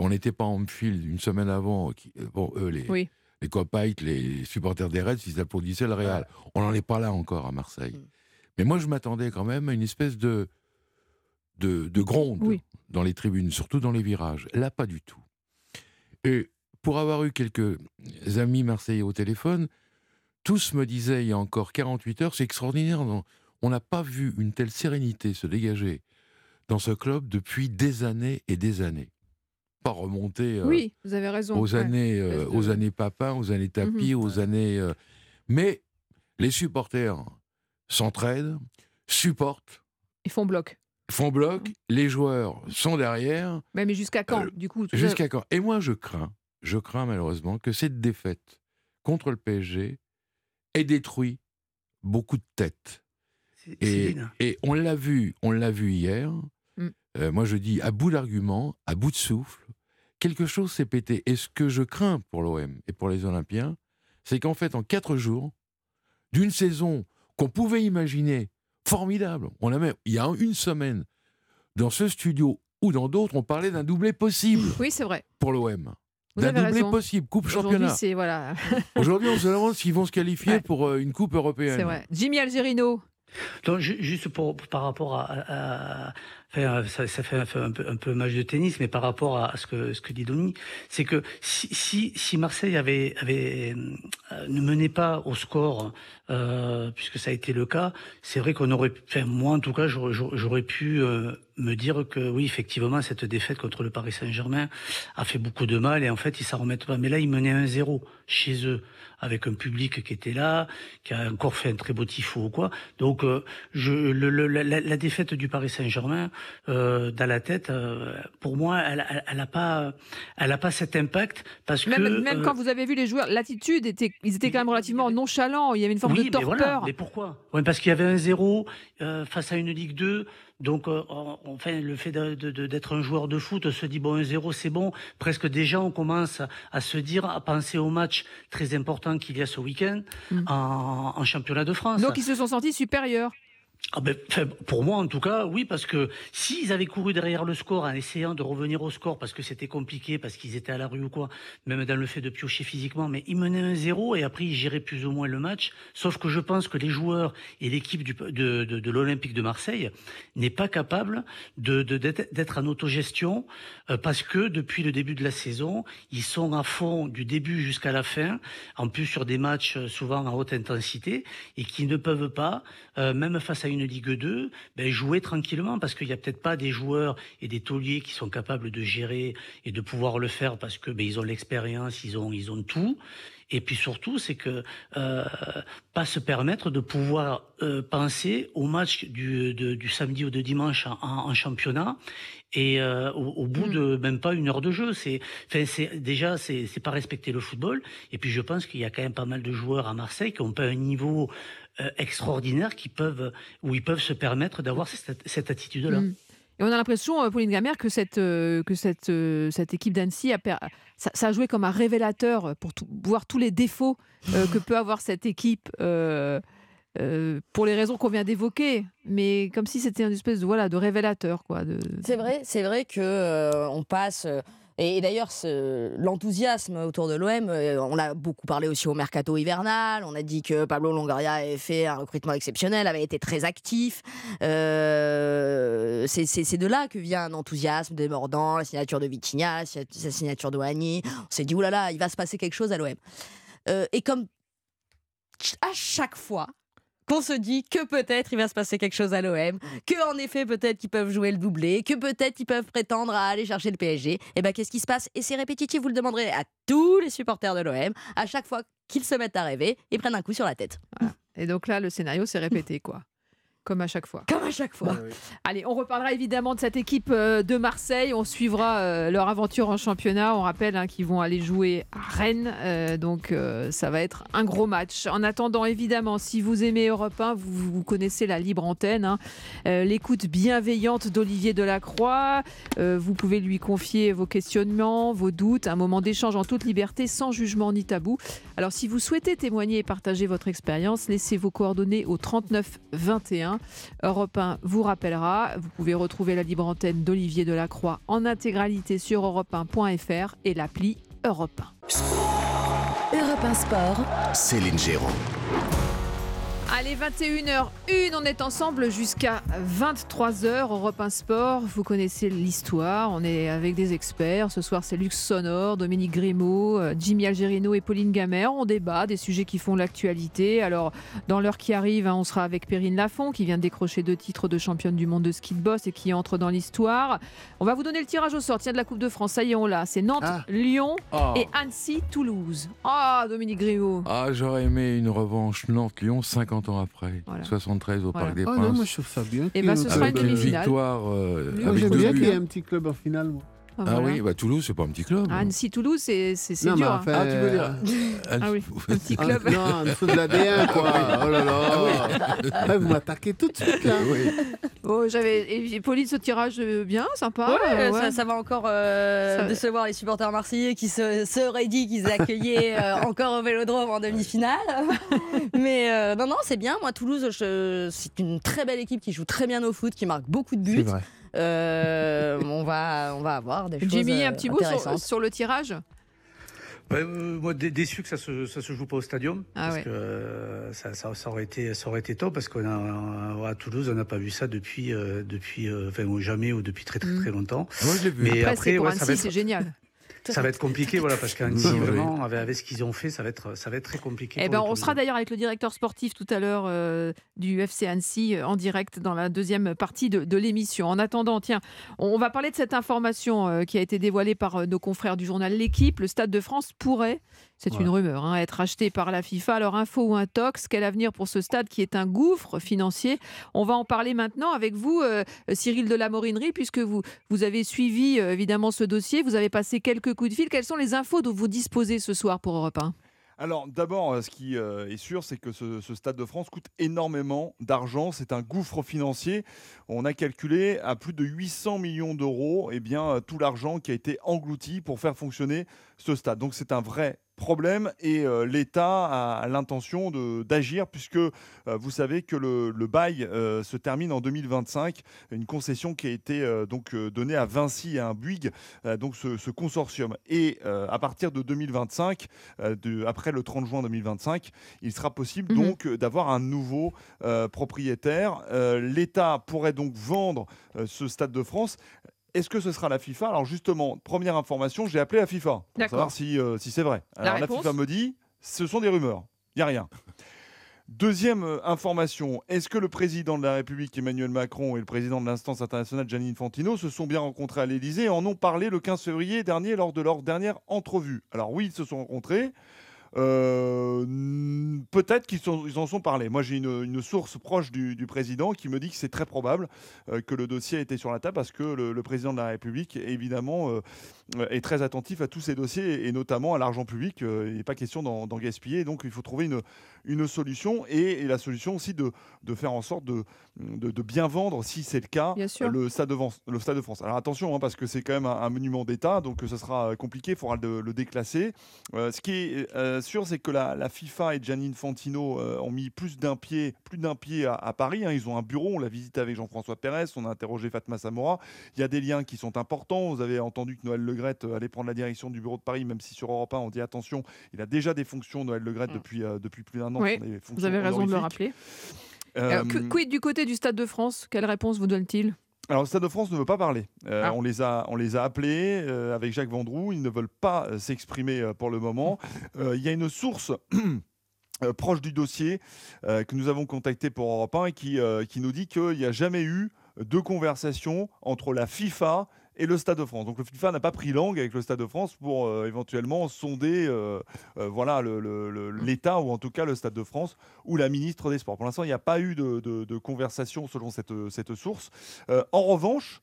On n'était pas en file une semaine avant. Qui, bon, eux, les, oui. les Copites, les supporters des Reds, ils applaudissaient le Real. On n'en est pas là encore à Marseille. Mm. Mais moi, je m'attendais quand même à une espèce de, de, de gronde oui. dans les tribunes, surtout dans les virages. Là, pas du tout. Et pour avoir eu quelques amis marseillais au téléphone, tous me disaient, il y a encore quarante-huit heures, c'est extraordinaire. On n'a pas vu une telle sérénité se dégager dans ce club depuis des années et des années. Pas remonter euh, oui, vous avez raison, aux, ouais. années, euh, aux années Papin, aux années Tapie, mm-hmm. aux années... Euh, mais les supporters s'entraident, supportent. Ils font bloc. Font bloc, ouais. les joueurs sont derrière. Mais, mais jusqu'à quand, euh, du coup Jusqu'à veux... quand Et moi, je crains, je crains malheureusement que cette défaite contre le P S G ait détruit beaucoup de têtes. Et, et on l'a vu, on l'a vu hier... Euh, moi, je dis, à bout d'arguments, à bout de souffle, quelque chose s'est pété. Et ce que je crains pour l'O M et pour les Olympiens, c'est qu'en fait, en quatre jours, d'une saison qu'on pouvait imaginer formidable, on a même, il y a une semaine, dans ce studio ou dans d'autres, on parlait d'un doublé possible. Oui, c'est vrai. Pour l'O M. Vous d'un doublé raison. Possible, coupe Aujourd'hui, championnat. C'est, voilà. Aujourd'hui, on se demande s'ils vont se qualifier ouais. pour une coupe européenne. C'est vrai. Jimmy Algerino. Donc, juste pour, pour, par rapport à, à, à ça, ça fait un, un, peu, un peu match de tennis, mais par rapport à, à ce que ce que dit Dominique, c'est que si si, si Marseille avait avait euh, ne menait pas au score, euh, puisque ça a été le cas, c'est vrai qu'on aurait, enfin moi en tout cas, j'aurais, j'aurais pu euh, me dire que oui, effectivement, cette défaite contre le Paris Saint-Germain a fait beaucoup de mal et en fait, ils s'en remettent pas. Mais là, ils menaient un zéro chez eux, avec un public qui était là, qui a encore fait un très beau tifo ou quoi. Donc, euh, je, le, le, la, la défaite du Paris Saint-Germain, euh, dans la tête, euh, pour moi, elle n'a elle pas, elle a pas cet impact. Parce même que, même euh, quand vous avez vu les joueurs, l'attitude, était, ils étaient quand même relativement nonchalants. Il y avait une forme oui, de torpeur. Mais, voilà, mais pourquoi ouais, parce qu'il y avait un zéro euh, face à une Ligue deux. Donc, euh, enfin, le fait de, de, de, d'être un joueur de foot, on se dit, bon, un zéro, c'est bon. Presque déjà, on commence à se dire, à penser au match très important qu'il y a ce week-end mmh. en, en championnat de France. Donc, ils se sont sentis supérieurs. Ah ben, pour moi, en tout cas, oui, parce que s'ils avaient couru derrière le score en essayant de revenir au score, parce que c'était compliqué, parce qu'ils étaient à la rue ou quoi, même dans le fait de piocher physiquement, mais ils menaient un zéro et après ils géraient plus ou moins le match. Sauf que je pense que les joueurs et l'équipe du, de, de, de l'Olympique de Marseille n'est pas capable de, de, d'être, d'être en autogestion, euh, parce que depuis le début de la saison, ils sont à fond du début jusqu'à la fin, en plus sur des matchs souvent à haute intensité, et qui ne peuvent pas, euh, même face à une Ligue deux, ben jouer tranquillement parce qu'il n'y a peut-être pas des joueurs et des tauliers qui sont capables de gérer et de pouvoir le faire parce que ben, ils ont l'expérience, ils ont, ils ont tout. Et puis surtout, c'est que euh, pas se permettre de pouvoir euh, penser au match du, de, du samedi ou de dimanche en, en championnat. Et euh, au, au bout mmh. de même pas une heure de jeu, c'est, enfin, c'est déjà c'est, c'est pas respecter le football. Et puis je pense qu'il y a quand même pas mal de joueurs à Marseille qui ont pas un niveau euh, extraordinaire, qui peuvent où ils peuvent se permettre d'avoir cette, cette attitude-là. Mmh. Et on a l'impression, Pauline Gamère, que cette euh, que cette euh, cette équipe d'Annecy a, per... ça, ça a joué comme un révélateur pour tout, voir tous les défauts euh, que peut avoir cette équipe. Euh... Euh, pour les raisons qu'on vient d'évoquer, mais comme si c'était une espèce de voilà de révélateur quoi. De... C'est vrai, c'est vrai que euh, on passe. Euh... Et d'ailleurs, ce, l'enthousiasme autour de l'O M, on a beaucoup parlé aussi au mercato hivernal, on a dit que Pablo Longoria avait fait un recrutement exceptionnel, avait été très actif. Euh, c'est, c'est, c'est de là que vient un enthousiasme débordant, la signature de Vitinha, la signature de Oani. On s'est dit, oulala, il va se passer quelque chose à l'O M. Euh, et comme à chaque fois, qu'on se dit que peut-être il va se passer quelque chose à l'O M, que en effet peut-être qu'ils peuvent jouer le doublé, que peut-être ils peuvent prétendre à aller chercher le P S G. Et bien qu'est-ce qui se passe ? Et c'est répétitif, vous le demanderez à tous les supporters de l'O M, à chaque fois qu'ils se mettent à rêver, ils prennent un coup sur la tête. Voilà. Et donc là, le scénario s'est répété quoi. Comme à chaque fois. Comme à chaque fois. Ah oui. Allez, on reparlera évidemment de cette équipe de Marseille. On suivra leur aventure en championnat. On rappelle hein, qu'ils vont aller jouer à Rennes. Euh, donc, euh, ça va être un gros match. En attendant, évidemment, si vous aimez Europe un, vous, vous connaissez la libre antenne. Hein. Euh, l'écoute bienveillante d'Olivier Delacroix. Euh, vous pouvez lui confier vos questionnements, vos doutes. Un moment d'échange en toute liberté, sans jugement ni tabou. Alors, si vous souhaitez témoigner et partager votre expérience, laissez vos coordonnées au trente-neuf vingt et un. Europe un vous rappellera. Vous pouvez retrouver la libre antenne d'Olivier Delacroix en intégralité sur europe un point f r et l'appli Europe un. Europe un Sport. Céline Géraud. Allez, vingt et une heures une, on est ensemble jusqu'à vingt-trois heures, Europe un Sport. Vous connaissez l'histoire, on est avec des experts. Ce soir, c'est Lux Sonor, Dominique Grimaud, Jimmy Algerino et Pauline Gamère. On débat des sujets qui font l'actualité. Alors, dans l'heure qui arrive, on sera avec Perrine Lafont, qui vient de décrocher deux titres de championne du monde de ski de boss et qui entre dans l'histoire. On va vous donner le tirage au sort. Tiens, de la Coupe de France, ça y est, on l'a. C'est Nantes, ah. Lyon oh. et Annecy-Toulouse. Ah, oh, Dominique Grimaud. Ah, j'aurais aimé une revanche Nantes-Lyon, cinquante ans après, voilà. soixante-treize au voilà. Parc des Princes. Ah non, moi je trouve ça bien. Et bah, ce sera une demi-finale. Victoire, euh, moi, avec j'aime bien qu'il y ait un petit club en finale. Moi. Ah, ah voilà. oui, bah, Toulouse, c'est pas un petit club. Ah, Annecy-Toulouse, c'est, c'est, c'est non, dur. Hein. Ah, tu veux dire ah, oui. Un petit club. Ah, non, il faut de l'A D N, quoi. Oh là là. Ah, vous m'attaquez tout de suite, là. Oui. Oh, j'avais... Pauline, ce tirage bien, sympa. Ouais, euh, ouais. Ça, ça va encore euh, ça... décevoir les supporters marseillais qui se seraient dit qu'ils accueillaient euh, encore au Vélodrome en demi-finale. Mais euh, non, non, c'est bien. Moi, Toulouse, je... c'est une très belle équipe qui joue très bien au foot, qui marque beaucoup de buts. C'est vrai. Euh, on va, on va avoir des choses intéressantes. Jimmy, un petit mot sur, sur le tirage. Ouais, euh, moi, déçu que ça se, ça se joue pas au Stadium, ah parce ouais. que euh, ça, ça, ça aurait été, ça aurait été top, parce qu'on a, à Toulouse, on n'a pas vu ça depuis, euh, depuis, euh, enfin, ou jamais, ou depuis très, très, très longtemps. Moi, je l'ai vu. Mais après, après c'est pour ouais, Annecy, ça va être... c'est génial. Ça va être compliqué, voilà, parce qu'Annecy, vraiment, avec, avec ce qu'ils ont fait, ça va être, ça va être très compliqué. Eh ben, on sera d'ailleurs avec le directeur sportif tout à l'heure euh, du F C Annecy en direct dans la deuxième partie de, de l'émission. En attendant, tiens, on va parler de cette information euh, qui a été dévoilée par euh, nos confrères du journal L'Équipe. Le Stade de France pourrait, c'est ouais. une rumeur, hein, être acheté par la FIFA. Alors, info ou intox, quel avenir pour ce stade qui est un gouffre financier ? On va en parler maintenant avec vous, euh, Cyril de la Morinerie, puisque vous, vous avez suivi euh, évidemment ce dossier. Vous avez passé quelques coup de fil. Quelles sont les infos dont vous disposez ce soir pour Europe un ? Alors d'abord, ce qui est sûr, c'est que ce, ce Stade de France coûte énormément d'argent. C'est un gouffre financier. On a calculé à plus de huit cents millions d'euros eh bien, tout l'argent qui a été englouti pour faire fonctionner ce stade. Donc c'est un vrai problème et euh, l'État a l'intention de, d'agir puisque euh, vous savez que le, le bail euh, se termine en deux mille vingt-cinq, une concession qui a été euh, donc euh, donnée à Vinci et à un Bouygues, euh, donc ce, ce consortium. Et euh, à partir de deux mille vingt-cinq, euh, de, après le trente juin deux mille vingt-cinq, il sera possible mmh. donc d'avoir un nouveau euh, propriétaire. Euh, L'État pourrait donc vendre euh, ce Stade de France. Est-ce que ce sera la FIFA ? Alors justement, première information, j'ai appelé la FIFA pour D'accord. savoir si, euh, si c'est vrai. Alors la, la FIFA me dit, ce sont des rumeurs, il n'y a rien. Deuxième information, est-ce que le président de la République Emmanuel Macron et le président de l'instance internationale Gianni Infantino se sont bien rencontrés à l'Élysée et en ont parlé le quinze février dernier lors de leur dernière entrevue ? Alors oui, ils se sont rencontrés. Euh, n- peut-être qu'ils sont- ils en sont parlé. Moi, j'ai une, une source proche du, du président qui me dit que c'est très probable euh, que le dossier a été sur la table parce que le, le président de la République, évidemment, euh, euh, est très attentif à tous ces dossiers et notamment à l'argent public. Euh, il n'est pas question d'en d'en gaspiller. Donc, il faut trouver une, une solution et, et la solution aussi de, de faire en sorte de, de, de bien vendre, si c'est le cas, Bien sûr. le Stade de, Vence- le Stade de France. Alors, attention, hein, parce que c'est quand même un, un monument d'État, donc euh, ça sera compliqué, il faudra le, le déclasser. Euh, ce qui est euh, sûr, c'est que la, la FIFA et Gianni Infantino euh, ont mis plus d'un pied, plus d'un pied à, à Paris, hein. Ils ont un bureau, on l'a visité avec Jean-François Pérez, on a interrogé Fatma Samora. Il y a des liens qui sont importants. Vous avez entendu que Noël Le Graët euh, allait prendre la direction du bureau de Paris, même si sur Europe un, on dit attention, il a déjà des fonctions, Noël Le Graët, Mm. depuis, euh, depuis plus d'un an, ce Oui, sont des vous fonctions avez raison de le honorifiques. rappeler. Alors, que- Euh, quid du côté du Stade de France? Quelle réponse vous donne-t-il? Alors, le Stade de France ne veut pas parler. Euh, Ah, on, les a, on les a appelés euh, avec Jacques Vendroux. Ils ne veulent pas euh, s'exprimer euh, pour le moment. Euh, Il y a une source euh, proche du dossier euh, que nous avons contacté pour Europe un et qui, euh, qui nous dit qu'il n'y a jamais eu de conversation entre la FIFA et le Stade de France. Donc le FIFA n'a pas pris langue avec le Stade de France pour euh, éventulement sonder euh, euh, voilà, le- le- le- l'État ou en tout cas le Stade de France ou la ministre des Sports. Pour l'instant, il n'y a pas eu de, de- de conversation selon cette, cette source. Euh, en revanche,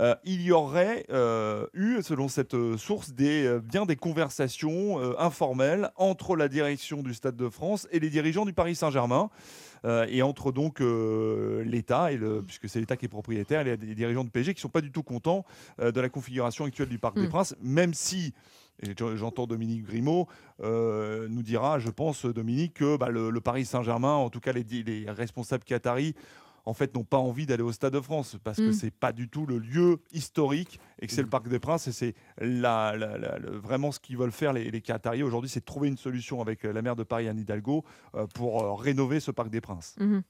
euh, il y aurait euh, eu, selon cette euh, source, des, euh, bien des conversations euh, informelles entre la direction du Stade de France et les dirigeants du Paris Saint-Germain, euh, et entre donc euh, l'État, et le, puisque c'est l'État qui est propriétaire, et les dirigeants du P S G qui ne sont pas du tout contents euh, de la configuration actuelle du Parc des hmm, Princes, même si, et j'en- j'entends Dominique Grimaud, euh, nous dira, je pense, Dominique, que bah, le, le Paris Saint-Germain, en tout cas les, di- les responsables qataris, en fait, n'ont pas envie d'aller au Stade de France parce que hmm. c'est pas du tout le lieu historique et que c'est le Parc des Princes et c'est la- la- la- le- vraiment ce qu'ils veulent faire les, les Qataris aujourd'hui, c'est de trouver une solution avec euh, la maire de Paris, Anne Hidalgo, euh, pour euh, rénover ce Parc des Princes. Mhm.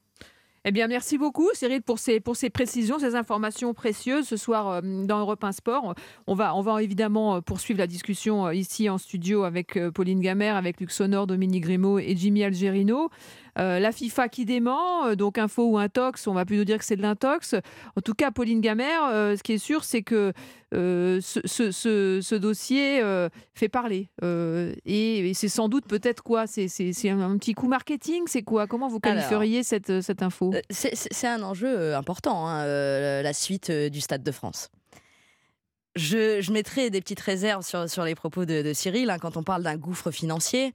Eh bien, merci beaucoup, Cyril, pour ces, pour ces précisions, ces informations précieuses ce soir euh, dans Europe un Sport. On va, on va évidemment euh, poursuivre la discussion euh, ici en studio avec euh, Pauline Gamère, avec Luc Sonor, Dominique Grimaud et Jimmy Algerino. Euh, la FIFA qui dément, euh, donc info ou intox, on va plutôt dire que c'est de l'intox. En tout cas, Pauline Gamère, euh, ce qui est sûr, c'est que euh, ce, ce- ce- ce dossier euh, fait parler. Euh, et et c'est sans doute peut-être quoi? C'est c'est- c'est un, un petit coup marketing? C'est quoi? Comment vous Alors, qualifieriez cette, euh, cette info? euh, c'est c'est- c'est un enjeu euh, important, hein, euh, la suite euh, du Stade de France. Je, je mettrai des petites réserves sur, sur les propos de, de Cyril, hein, quand on parle d'un gouffre financier.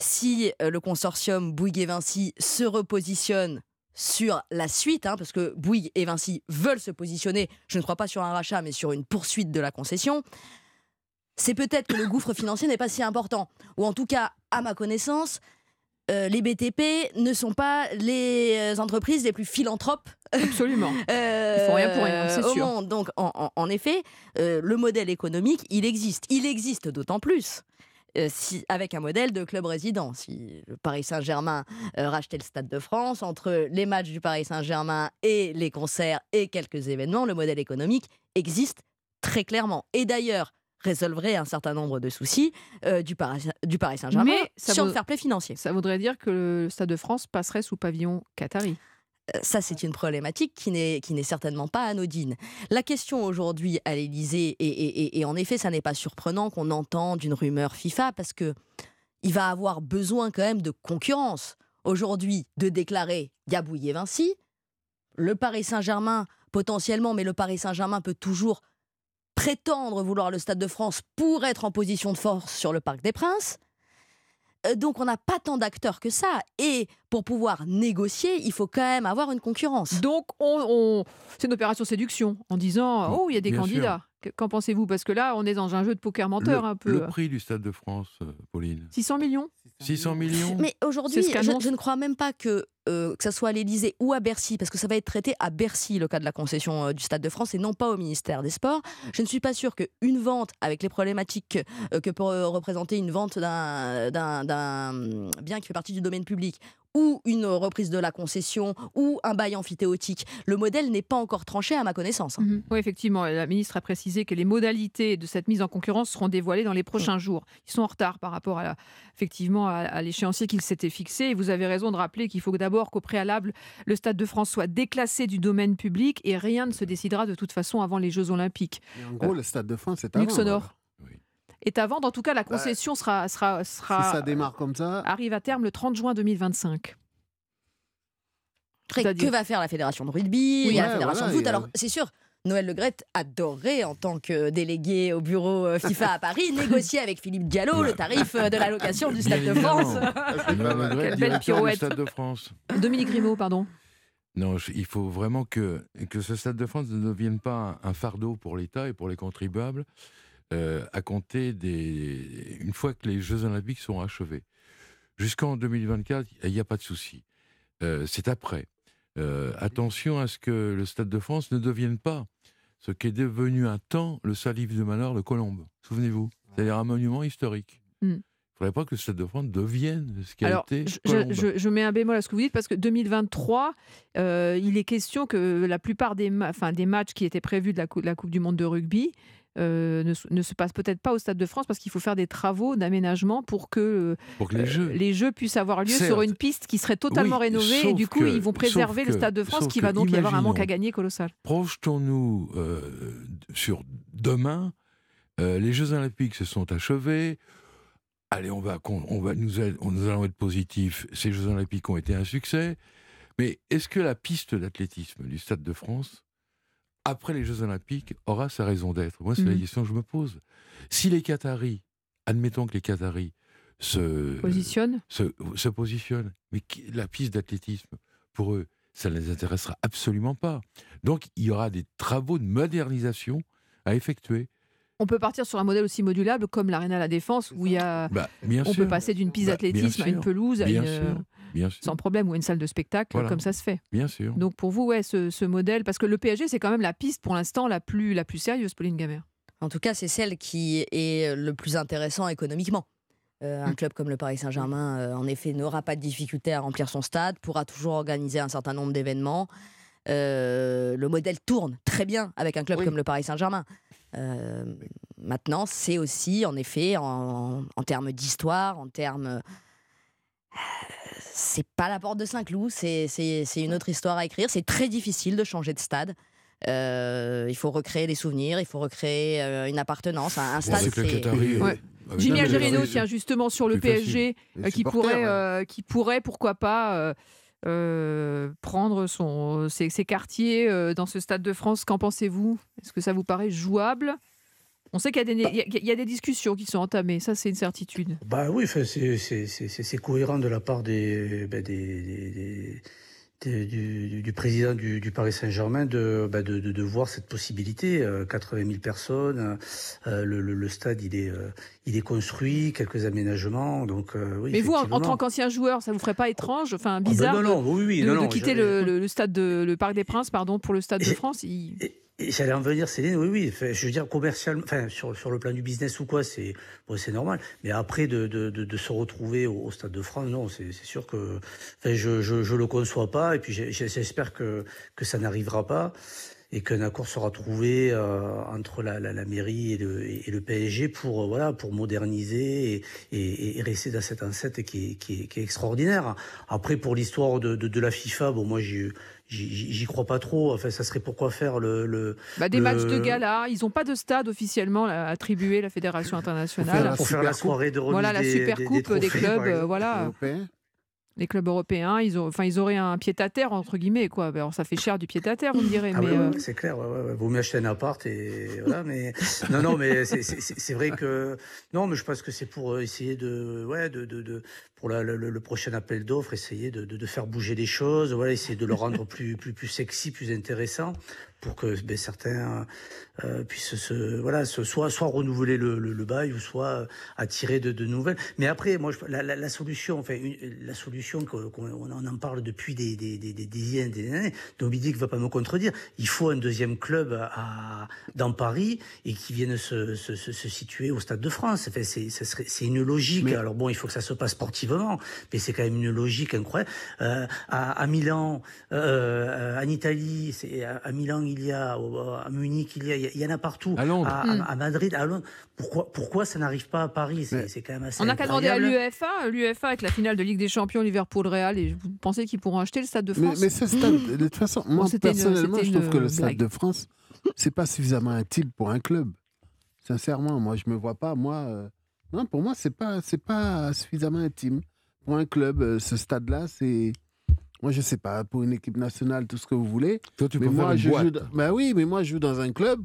Si euh, le consortium Bouygues et Vinci se repositionne sur la suite, hein, parce que Bouygues et Vinci veulent se positionner, je ne crois pas sur un rachat, mais sur une poursuite de la concession, c'est peut-être que le gouffre financier n'est pas si important. Ou en tout cas, à ma connaissance, euh, les B T P ne sont pas les entreprises les plus philanthropes Absolument. Ils font rien pour rien, c'est euh, au sûr. monde. Donc, en, en- en effet, euh, le modèle économique, il existe. Il existe d'autant plus euh, si, avec un modèle de club résident. Si le Paris Saint-Germain euh, rachetait le Stade de France, entre les matchs du Paris Saint-Germain et les concerts et quelques événements, le modèle économique existe très clairement. Et d'ailleurs, résolverait un certain nombre de soucis euh, du Paris, du Paris Saint-Germain Mais ça, sur le vaut- fair play financier. ça voudrait dire que le Stade de France passerait sous pavillon qatari. Ça, c'est une problématique qui n'est qui n'est certainement pas anodine. La question aujourd'hui à l'Élysée, et, et- et- et en effet, ça n'est pas surprenant qu'on entende une rumeur FIFA, parce que il va avoir besoin quand même de concurrence. Aujourd'hui, de déclarer Yabouille et Vinci, le Paris Saint-Germain potentiellement, mais le Paris Saint-Germain peut toujours prétendre vouloir le Stade de France pour être en position de force sur le Parc des Princes. Euh, Donc on n'a pas tant d'acteurs que ça. Et pour pouvoir négocier, il faut quand même avoir une concurrence. Donc, on, on- c'est une opération séduction en disant Bon, oh, il y a des bien sûr. candidats. Que- Qu'en pensez-vous? Parce que là, on est dans un jeu de poker menteur Le, un le peu. prix du Stade de France, euh, Pauline. six cents millions? six cents millions. Mais C'est aujourd'hui, ce je, je qu'annonce. ne crois même pas que, euh, que ça soit à l'Élysée ou à Bercy, parce que ça va être traité à Bercy, le cas de la concession euh, du Stade de France, et non pas au ministère des Sports. Je ne suis pas sûre qu'une vente, avec les problématiques euh, que peut euh, représenter une vente d'un d'un- d'un, euh, bien qui fait partie du domaine public, ou une reprise de la concession, ou un bail amphithéotique, le modèle n'est pas encore tranché à ma connaissance, hein. Mhm. Oui, effectivement. La ministre a précisé que les modalités de cette mise en concurrence seront dévoilées dans les Mm. prochains jours. Ils sont en retard par rapport à, la- effectivement, à, à l'échéancier qu'ils s'étaient fixé. Et vous avez raison de rappeler qu'il faut que d'abord qu'au préalable, le Stade de France soit déclassé du domaine public et rien ne se décidera de toute façon avant les Jeux Olympiques. Mais en Euh, gros, le Stade de France est à Luc vendre, là. Sonor. Oui. est à vendre. En tout cas, la concession bah, sera, sera, sera... Si ça démarre comme ça... arrive à terme le trente juin deux mille vingt-cinq. Après, c'est-à-dire... que va faire la fédération de rugby, oui, la ouais, fédération voilà, de foot a... Alors, c'est sûr... Noël Le Graët adorait, en tant que délégué au bureau FIFA à Paris, négocier avec Philippe Diallo le tarif de la location du Stade de France. Quelle belle pirouette. Stade de France. Dominique Grimaud, pardon. Non, il faut vraiment que, que ce Stade de France ne devienne pas un fardeau pour l'État et pour les contribuables, euh, à compter des, une fois que les Jeux Olympiques seront achevés. Jusqu'en deux mille vingt-quatre, il n'y a pas de souci. Euh, c'est après. Euh, attention à ce que le Stade de France ne devienne pas ce qui est devenu un temps le Salif de Malheur de Colombes. Souvenez-vous, c'est-à-dire un monument historique. Mm. Il ne faudrait pas que le Stade de France devienne ce qui a Alors, été Colombes. Je, je, je mets un bémol à ce que vous dites, parce que deux mille vingt-trois, euh, il est question que la plupart des, ma- enfin, des matchs qui étaient prévus de la, cou- de la Coupe du Monde de rugby Euh, ne, ne se passe peut-être pas au Stade de France, parce qu'il faut faire des travaux d'aménagement pour que, pour que les, euh, jeux. les jeux puissent avoir lieu Certes. sur une piste qui serait totalement oui, rénovée, et du coup que, ils vont préserver que, le Stade de France, qui va donc y avoir un manque à gagner colossal. Projetons-nous euh, sur demain, euh, les Jeux Olympiques se sont achevés, allez on va, on va nous, on, nous allons être positifs, ces Jeux Olympiques ont été un succès, mais est-ce que la piste d'athlétisme du Stade de France après les Jeux Olympiques, aura sa raison d'être. Moi, c'est mmh. la question que je me pose. Si les Qataris, admettons que les Qataris se positionnent, se, se positionnent, mais la piste d'athlétisme, pour eux, ça ne les intéressera absolument pas. Donc, il y aura des travaux de modernisation à effectuer. On peut partir sur un modèle aussi modulable, comme l'Arène à la Défense, où il y a, bah, on sûr. peut passer d'une piste bah, d'athlétisme à une pelouse, à une, sûr. Bien sûr. sans problème, ou une salle de spectacle, voilà. comme ça se fait. Bien sûr. Donc pour vous, ouais, ce, ce modèle, parce que le P S G, c'est quand même la piste pour l'instant la plus, la plus sérieuse, Pauline Gamère. En tout cas, c'est celle qui est le plus intéressant économiquement. Euh, un mmh. club comme le Paris Saint-Germain, euh, en effet, n'aura pas de difficulté à remplir son stade, pourra toujours organiser un certain nombre d'événements. Euh, le modèle tourne très bien avec un club oui. comme le Paris Saint-Germain. Euh, maintenant, c'est aussi, en effet, en, en, en termes d'histoire, en termes... Euh, c'est pas la porte de Saint-Cloud, c'est, c'est, c'est une autre histoire à écrire. C'est très difficile de changer de stade. Euh, il faut recréer des souvenirs, il faut recréer euh, une appartenance. Un, un stade, ouais, c'est... c'est... Ouais. Jimmy Algerino, tiens, justement, sur le P S G, euh, qui, pourrait, euh, qui pourrait, pourquoi pas... Euh, Euh, prendre son, ses, ses quartiers euh, dans ce Stade de France, qu'en pensez-vous ? Est-ce que ça vous paraît jouable ? On sait qu'il y a, des, bah, il y a des discussions qui sont entamées, ça c'est une certitude. Bah oui, c'est, c'est, c'est, c'est, c'est cohérent de la part des, bah, des, des, des, des, du, du président du, du Paris Saint-Germain de, bah, de, de, de voir cette possibilité. Euh, quatre-vingt mille personnes, euh, le, le, le stade il est... Euh, Il est construit, quelques aménagements, donc euh, oui. Mais vous, en, en tant qu'ancien joueur, ça vous ferait pas étrange, enfin bizarre, oh ben non, non, oui, oui, de, non, non, de quitter le, le, le stade, de, le Parc des Princes, pardon, pour le Stade de France il... et, et j'allais en venir, Céline. Oui, oui. Fait, je veux dire commercialement, enfin sur sur le plan du business ou quoi, c'est bon, c'est normal. Mais après de de de, de se retrouver au, au Stade de France, non, c'est c'est sûr que je je je le conçois pas. Et puis j'espère que que ça n'arrivera pas. Et qu'un accord sera trouvé euh, entre la, la, la mairie et le, et le P S G pour, euh, voilà, pour moderniser et, et, et rester dans cette ancêtre qui, qui, qui est extraordinaire. Après, pour l'histoire de, de, de la FIFA, bon, moi, j'ai eu... J'y, j'y crois pas trop. Enfin, ça serait pourquoi faire le. le bah des le... matchs de gala. Ils n'ont pas de stade officiellement attribué, la Fédération internationale. Pour faire la, pour faire la soirée de remise. Voilà, la super des, coupe des, des, trophées, des clubs. Euh, voilà. Les clubs européens, ils, ont, enfin, ils auraient un pied-à-terre, entre guillemets, quoi. Alors, ça fait cher du pied-à-terre, vous me direz. Ah mais ouais, euh... ouais, c'est clair, ouais, ouais. Vaut mieux acheter un appart et voilà. Mais non, non, mais c'est, c'est, c'est vrai que non, mais je pense que c'est pour essayer de, ouais, de, de, de pour la, le, le prochain appel d'offres, essayer de, de, de faire bouger les choses, voilà, essayer de le rendre plus, plus, plus sexy, plus intéressant, pour que ben, certains euh, puissent se, voilà, se, soit, soit renouveler le, le, le bail ou soit attirer de, de nouvelles. Mais après, moi, je, la, la, la solution, enfin, une, la solution qu'on on en parle depuis des des des des, des, des années. Dominique va pas me contredire. Il faut un deuxième club à, dans Paris et qui vienne se, se, se, se situer au Stade de France. Enfin, c'est, ça serait, c'est une logique. Mais... Alors bon, il faut que ça se passe sportivement, mais c'est quand même une logique incroyable. Euh, à, à Milan, euh, en Italie, c'est, à, à Milan. Il y a à Munich, il y, a, il y en a partout. À Londres, à, à, à Madrid, à Londres. Pourquoi, pourquoi ça n'arrive pas à Paris ? C'est, c'est quand même assez. On n'a qu'à demander à l'UEFA, l'UEFA avec la finale de Ligue des Champions, Liverpool-Real, et vous pensez qu'ils pourront acheter le Stade de France ? Mais, mais ce stade, de toute façon, moi bon, personnellement, une, je trouve une, que le Stade blague. de France, c'est pas suffisamment intime pour un club. Sincèrement, moi, je me vois pas. Moi, euh, non, pour moi, c'est pas, c'est pas suffisamment intime. Pour un club, euh, ce stade-là, c'est. Moi, je sais pas. Pour une équipe nationale, tout ce que vous voulez. Toi, tu mais préfères moi, une je boîte. joue. d- Bah oui, mais moi, je joue dans un club.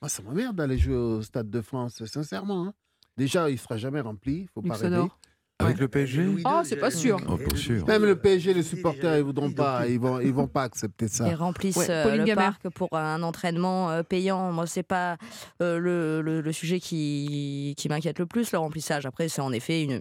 Moi, ça m'emmerde d'aller jouer au Stade de France, sincèrement, hein. Déjà, il sera jamais rempli. Faut pas rêver. Luxador. Avec le P S G? Oh, c'est pas sûr. Oh, pour sûr. Même le P S G, les supporters, ils voudront pas, ils vont, ils vont pas accepter ça. Ils remplissent Ouais. euh, Pauline le Gamer. parc pour un entraînement euh, payant. Moi, c'est pas euh, le, le- le sujet qui, qui m'inquiète le plus, le remplissage. Après, c'est en effet une,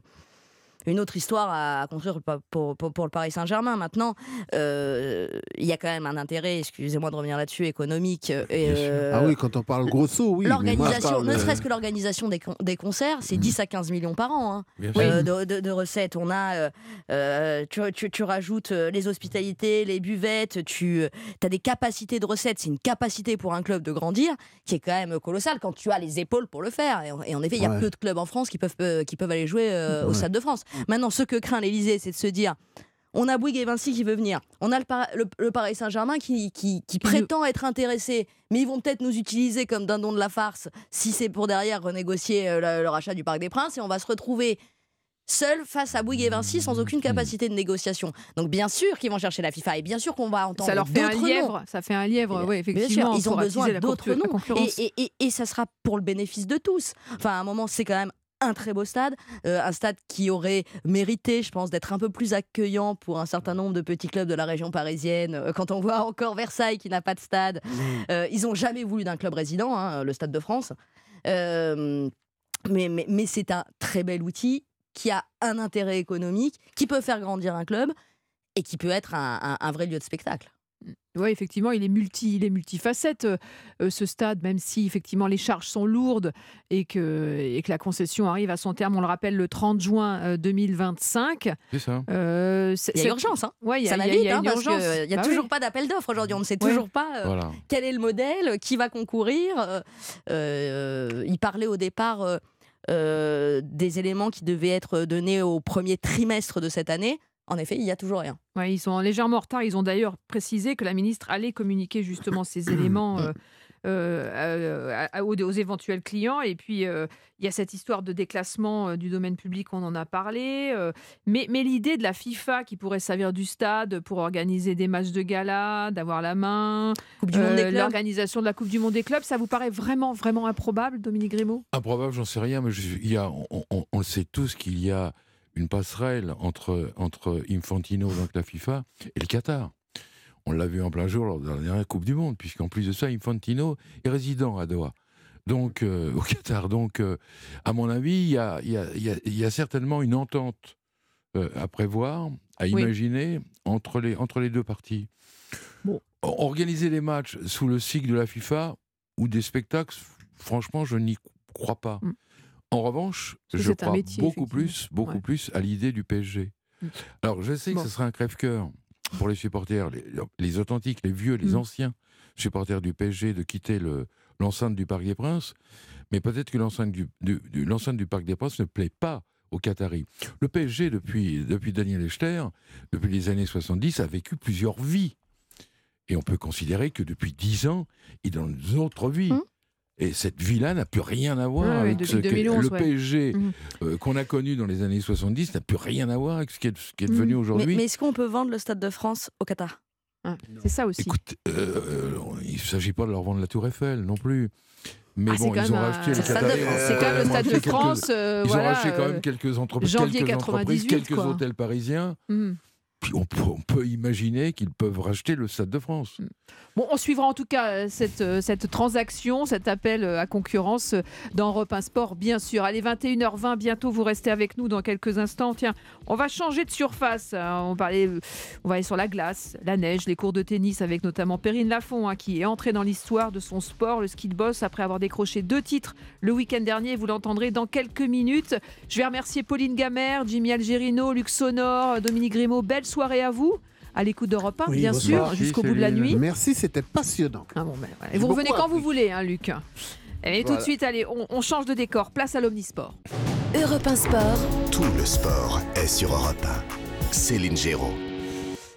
une autre histoire à, à construire pour, pour- pour- pour le Paris Saint-Germain. Maintenant, euh, il y a quand même un intérêt, excusez-moi de revenir là-dessus, économique. euh, et, Bien sûr. euh, Ah oui, quand on parle grosso, oui. mais moi, je L'organisation, parle, ne euh, serait-ce que l'organisation des, con- des concerts, c'est dix à quinze millions par an, hein, Bien sûr. euh, de, de- de recettes. On a, euh, euh, tu, tu- tu rajoutes euh, les hospitalités, les buvettes, tu as des capacités de recettes. C'est une capacité pour un club de grandir qui est quand même colossale quand tu as les épaules pour le faire. Et en, et en effet, il y a Ouais. peu de clubs en France qui peuvent, euh, qui peuvent aller jouer euh, au Ouais. Stade de France. Maintenant, ce que craint l'Elysée, c'est de se dire. On a Bouygues et Vinci qui veut venir. On a le, Par- le- le Paris Saint-Germain qui, qui- qui prétend être intéressé, mais ils vont peut-être nous utiliser comme dindon de la farce si c'est pour derrière renégocier euh, le, le rachat du Parc des Princes et on va se retrouver seul face à Bouygues et Vinci sans aucune capacité de négociation. Donc bien sûr qu'ils vont chercher la FIFA et bien sûr qu'on va entendre Ça leur fait un d'autres noms. lièvre, ça fait un lièvre, oui, Bien effectivement. sûr, ils ont pour besoin attiser la d'autres concur- la noms. concurrence. Et, et- et- et ça sera pour le bénéfice de tous. Enfin, à un moment, c'est quand même un très beau stade, euh, un stade qui aurait mérité, je pense, d'être un peu plus accueillant pour un certain nombre de petits clubs de la région parisienne. Euh, Quand on voit encore Versailles qui n'a pas de stade, euh, ils n'ont jamais voulu d'un club résident, hein, le Stade de France. Euh, mais mais- mais c'est un très bel outil qui a un intérêt économique, qui peut faire grandir un club et qui peut être un- un- un vrai lieu de spectacle. Oui, effectivement, il est, multi, il est multifacette, euh, euh, ce stade, même si effectivement les charges sont lourdes et que, et que la concession arrive à son terme, on le rappelle, le trente juin euh, deux mille vingt-cinq. C'est ça. Euh, c'est- Il y a c'est- urgence, hein. Ouais, il y a- Ça va il y a- il vite, y a hein, une parce urgence. qu'il n'y a Bah oui. toujours pas d'appel d'offres aujourd'hui. On ne sait Ouais. toujours pas euh, Voilà. quel est le modèle, qui va concourir. Euh, euh, il parlait au départ euh, euh, des éléments qui devaient être donnés au premier trimestre de cette année. En effet, il n'y a toujours rien. Ouais, ils sont légèrement en retard. Ils ont d'ailleurs précisé que la ministre allait communiquer justement ces éléments euh, euh, à- à- aux, aux éventuels clients. Et puis, euh, il y a cette histoire de déclassement euh, du domaine public, on en a parlé. euh, mais mais l'idée de la FIFA qui pourrait servir du stade pour organiser des matchs de gala, d'avoir la main, Coupe du Monde des euh, clubs. l'organisation de la Coupe du Monde des clubs, ça vous paraît vraiment, vraiment improbable, Dominique Grimaud? Improbable, j'en sais rien, mais je- il y a, on, on- on le sait tous qu'il y a une passerelle entre, entre Infantino, donc la FIFA, et le Qatar. On l'a vu en plein jour lors de la dernière Coupe du Monde, puisqu'en plus de ça, Infantino est résident à Doha, donc euh, au Qatar. Donc, euh, à mon avis, il y a, il y a- il y a- il y a certainement une entente euh, à prévoir, à Oui. imaginer, entre les, entre les deux parties. Bon. O- Organiser les matchs sous le sigle de la FIFA ou des spectacles, franchement, je n'y crois pas. Mm. En revanche, Parce que je c'est un crois métier, beaucoup effectivement. plus, beaucoup Ouais. plus à l'idée du P S G. Mm. Alors, je sais Bon. que ce serait un crève-cœur pour les supporters, les, les authentiques, les vieux, les Mm. anciens supporters du P S G de quitter le- l'enceinte du Parc des Princes, mais peut-être que l'enceinte du, du- du- l'enceinte du Parc des Princes ne plaît pas aux Qataris. Le P S G, depuis, depuis Daniel Echter, depuis les années soixante-dix, a vécu plusieurs vies. Et on peut considérer que depuis dix ans, il est dans une autre vie. Mm. Et cette vie-là n'a plus rien à voir Ouais, ouais, avec depuis ce que deux mille onze, le ouais. P S G Mhm. euh, qu'on a connu dans les années soixante-dix n'a plus rien à voir avec ce qui est, ce qui est devenu Mhm. Mais, aujourd'hui. mais est-ce qu'on peut vendre le Stade de France au Qatar? Hein, c'est ça aussi. Écoute, euh, il ne s'agit pas de leur vendre la Tour Eiffel non plus. Mais Ah, c'est bon, quand ils ont même un- racheté le C'est le Stade de Qataris, France. C'est quand même le ont Stade de racheté quelques- France. euh, Ils ont voilà, racheté quand euh, même quelques, entrep- janvier quelques entreprises, quatre-vingt-dix-huit, quelques quoi. hôtels parisiens. hmm. Puis on peut, on peut imaginer qu'ils peuvent racheter le Stade de France. Bon, on suivra en tout cas euh, cette, euh, cette transaction, cet appel euh, à concurrence euh, dans Europe un Sport, bien sûr. Allez, vingt et une heures vingt, bientôt, vous restez avec nous dans quelques instants. Tiens, on va changer de surface, hein. On, parlait, euh, on va aller sur la glace, la neige, les cours de tennis, avec notamment Perrine Lafont, hein, qui est entrée dans l'histoire de son sport, le ski de boss, après avoir décroché deux titres le week-end dernier. Vous l'entendrez dans quelques minutes. Je vais remercier Pauline Gamère, Jimmy Algerino, Luc Sonor, Dominique Grimaud. Belle soirée à vous, à l'écoute d'Europe un, Oui, bien bonsoir. sûr, Merci, jusqu'au bout de la Céline. nuit. Merci, c'était passionnant. Ah bon, ben voilà. Et J'ai vous revenez beaucoup quand vous appris. voulez, hein, Luc. Et tout de Voilà. suite, allez, on, on change de décor. Place à l'Omnisport. Europe un Sport. Tout le sport est sur Europe un. Céline Géraud.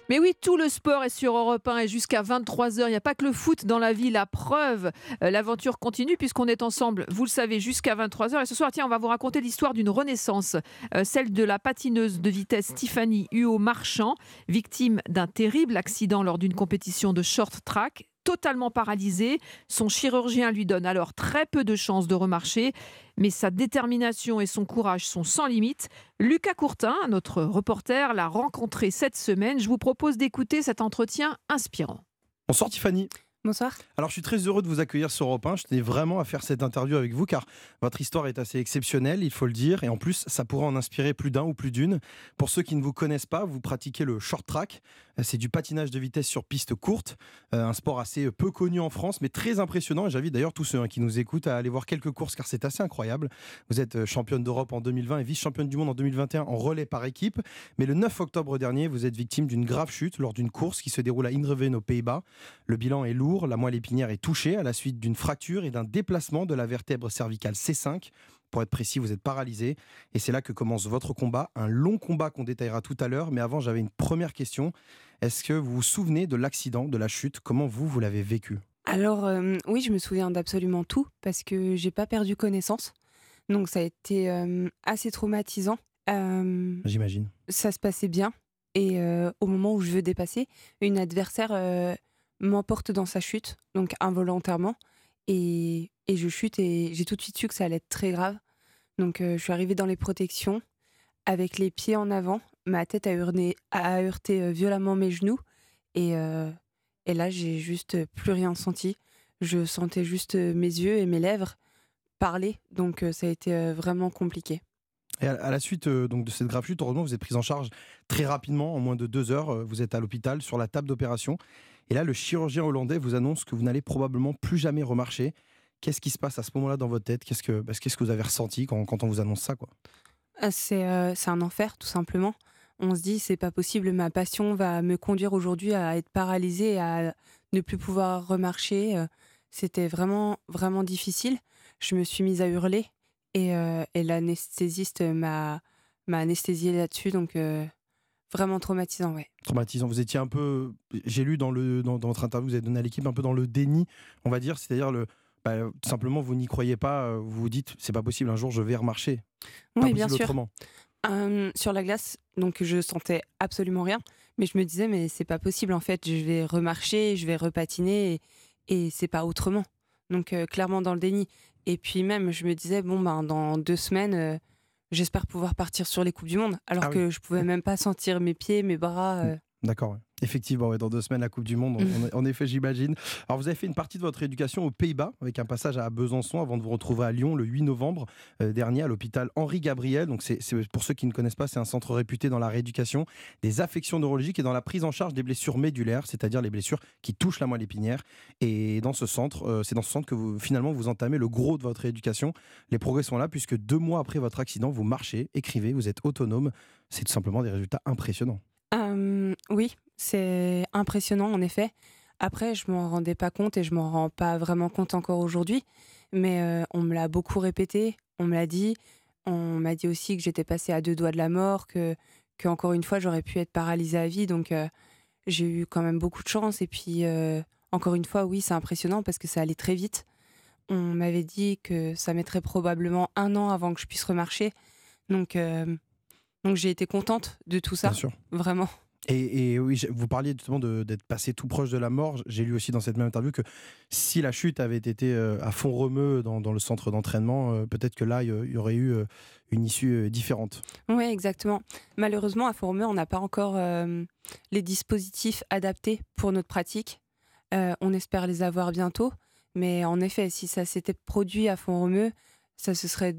Mais oui, tout le sport est sur Europe un et jusqu'à vingt-trois heures. Il n'y a pas que le foot dans la vie. La preuve, l'aventure continue puisqu'on est ensemble, vous le savez, jusqu'à vingt-trois heures. Et ce soir, tiens, on va vous raconter l'histoire d'une renaissance, euh, celle de la patineuse de vitesse Stéphanie Huot-Marchand, victime d'un terrible accident lors d'une compétition de short track. Totalement paralysée, son chirurgien lui donne alors très peu de chances de remarcher, mais sa détermination et son courage sont sans limite. Lucas Courtin, notre reporter, l'a rencontré cette semaine. Je vous propose d'écouter cet entretien inspirant. Bonsoir Tiffany. Bonsoir. Alors je suis très heureux de vous accueillir sur Europe un. Je tenais vraiment à faire cette interview avec vous car votre histoire est assez exceptionnelle, il faut le dire. Et en plus, ça pourra en inspirer plus d'un ou plus d'une. Pour ceux qui ne vous connaissent pas, vous pratiquez le short track. C'est du patinage de vitesse sur piste courte. Un sport assez peu connu en France, mais très impressionnant. Et j'invite d'ailleurs tous ceux qui nous écoutent à aller voir quelques courses car c'est assez incroyable. Vous êtes championne d'Europe en deux mille vingt et vice-championne du monde en deux mille vingt et un en relais par équipe. Mais le neuf octobre dernier, vous êtes victime d'une grave chute lors d'une course qui se déroule à Eindhoven aux Pays-Bas. Le bilan est lourd. La moelle épinière est touchée à la suite d'une fracture et d'un déplacement de la vertèbre cervicale C cinq. Pour être précis, vous êtes paralysé. Et c'est là que commence votre combat, un long combat qu'on détaillera tout à l'heure. Mais avant, j'avais une première question. Est-ce que vous vous souvenez de l'accident, de la chute? Comment vous, vous l'avez vécu? Alors euh, oui, je me souviens d'absolument tout parce que j'ai pas perdu connaissance. Donc ça a été euh, assez traumatisant. Euh, J'imagine. Ça se passait bien. Et euh, au moment où je veux dépasser, une adversaire... Euh, m'emporte dans sa chute, donc involontairement, et, et je chute et j'ai tout de suite su que ça allait être très grave. Donc euh, je suis arrivée dans les protections, avec les pieds en avant, ma tête a, urné, a heurté euh, violemment mes genoux, et, euh, et là j'ai juste euh, plus rien senti. Je sentais juste euh, mes yeux et mes lèvres parler, donc euh, ça a été euh, vraiment compliqué. Et à la suite euh, donc de cette grave chute, heureusement vous êtes prise en charge très rapidement, en moins de deux heures, euh, vous êtes à l'hôpital sur la table d'opération. Et là, le chirurgien hollandais vous annonce que vous n'allez probablement plus jamais remarcher. Qu'est-ce qui se passe à ce moment-là dans votre tête? Qu'est-ce que, qu'est-ce que vous avez ressenti quand, quand on vous annonce ça, quoi? C'est, euh, c'est un enfer, tout simplement. On se dit, c'est pas possible, ma passion va me conduire aujourd'hui à être paralysée, à ne plus pouvoir remarcher. C'était vraiment, vraiment difficile. Je me suis mise à hurler et, euh, et l'anesthésiste m'a, m'a anesthésiée là-dessus, donc... Euh Vraiment traumatisant, ouais. Traumatisant. Vous étiez un peu, j'ai lu dans, le, dans, dans votre interview, vous avez donné à l'équipe un peu dans le déni, on va dire. C'est-à-dire, le, bah, tout simplement, vous n'y croyez pas, vous vous dites, c'est pas possible, un jour je vais remarcher. Oui, bien sûr. Autrement. Euh, sur la glace, donc je sentais absolument rien, mais je me disais, mais c'est pas possible, en fait, je vais remarcher, je vais repatiner, et, et c'est pas autrement. Donc, euh, clairement, dans le déni. Et puis, même, je me disais, bon, ben, dans deux semaines. Euh, J'espère pouvoir partir sur les Coupes du Monde, alors ah que oui. je ne pouvais même pas sentir mes pieds, mes bras. Euh... D'accord, ouais. Effectivement, ouais, dans deux semaines, la Coupe du Monde, on, on, en effet, j'imagine. Alors, vous avez fait une partie de votre éducation aux Pays-Bas, avec un passage à Besançon, avant de vous retrouver à Lyon le huit novembre euh, dernier, à l'hôpital Henri-Gabriel. Donc, c'est, c'est, pour ceux qui ne connaissent pas, c'est un centre réputé dans la rééducation des affections neurologiques et dans la prise en charge des blessures médulaires, c'est-à-dire les blessures qui touchent la moelle épinière. Et dans ce centre, euh, c'est dans ce centre que vous, finalement, vous entamez le gros de votre rééducation. Les progrès sont là, puisque deux mois après votre accident, vous marchez, écrivez, vous êtes autonome. C'est tout simplement des résultats impressionnants. Euh, oui, c'est impressionnant en effet. Après, je m'en rendais pas compte et je m'en rends pas vraiment compte encore aujourd'hui. Mais euh, on me l'a beaucoup répété, on me l'a dit. On m'a dit aussi que j'étais passée à deux doigts de la mort, que, que encore une fois j'aurais pu être paralysée à vie. Donc euh, j'ai eu quand même beaucoup de chance. Et puis euh, encore une fois, oui, c'est impressionnant parce que ça allait très vite. On m'avait dit que ça mettrait probablement un an avant que je puisse remarcher. Donc... Euh, Donc j'ai été contente de tout ça, vraiment. Et, et oui, vous parliez justement de, d'être passé tout proche de la mort. J'ai lu aussi dans cette même interview que si la chute avait été à Font-Romeu dans, dans le centre d'entraînement, peut-être que là, il y aurait eu une issue différente. Oui, exactement. Malheureusement, à Font-Romeu, on n'a pas encore euh, les dispositifs adaptés pour notre pratique. Euh, on espère les avoir bientôt. Mais en effet, si ça s'était produit à Font-Romeu, ça se serait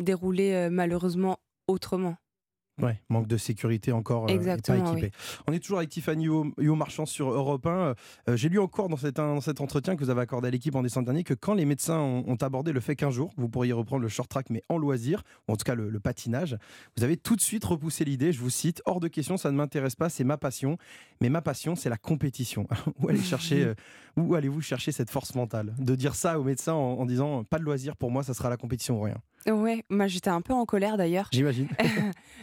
déroulé euh, malheureusement autrement. Ouais, manque de sécurité encore, euh, pas équipé. Oui. On est toujours avec Stéphanie Huot-Marchand sur Europe un. Euh, j'ai lu encore dans cet, dans cet entretien que vous avez accordé à l'équipe en décembre dernier que quand les médecins ont, ont abordé le fait qu'un jour vous pourriez reprendre le short track mais en loisir, ou en tout cas le, le patinage, vous avez tout de suite repoussé l'idée. Je vous cite: hors de question, ça ne m'intéresse pas, c'est ma passion. Mais ma passion, c'est la compétition. Où allez chercher, euh, où allez-vous chercher cette force mentale de dire ça aux médecins en, en disant pas de loisir pour moi, ça sera la compétition ou rien? Ouais, moi j'étais un peu en colère d'ailleurs. J'imagine.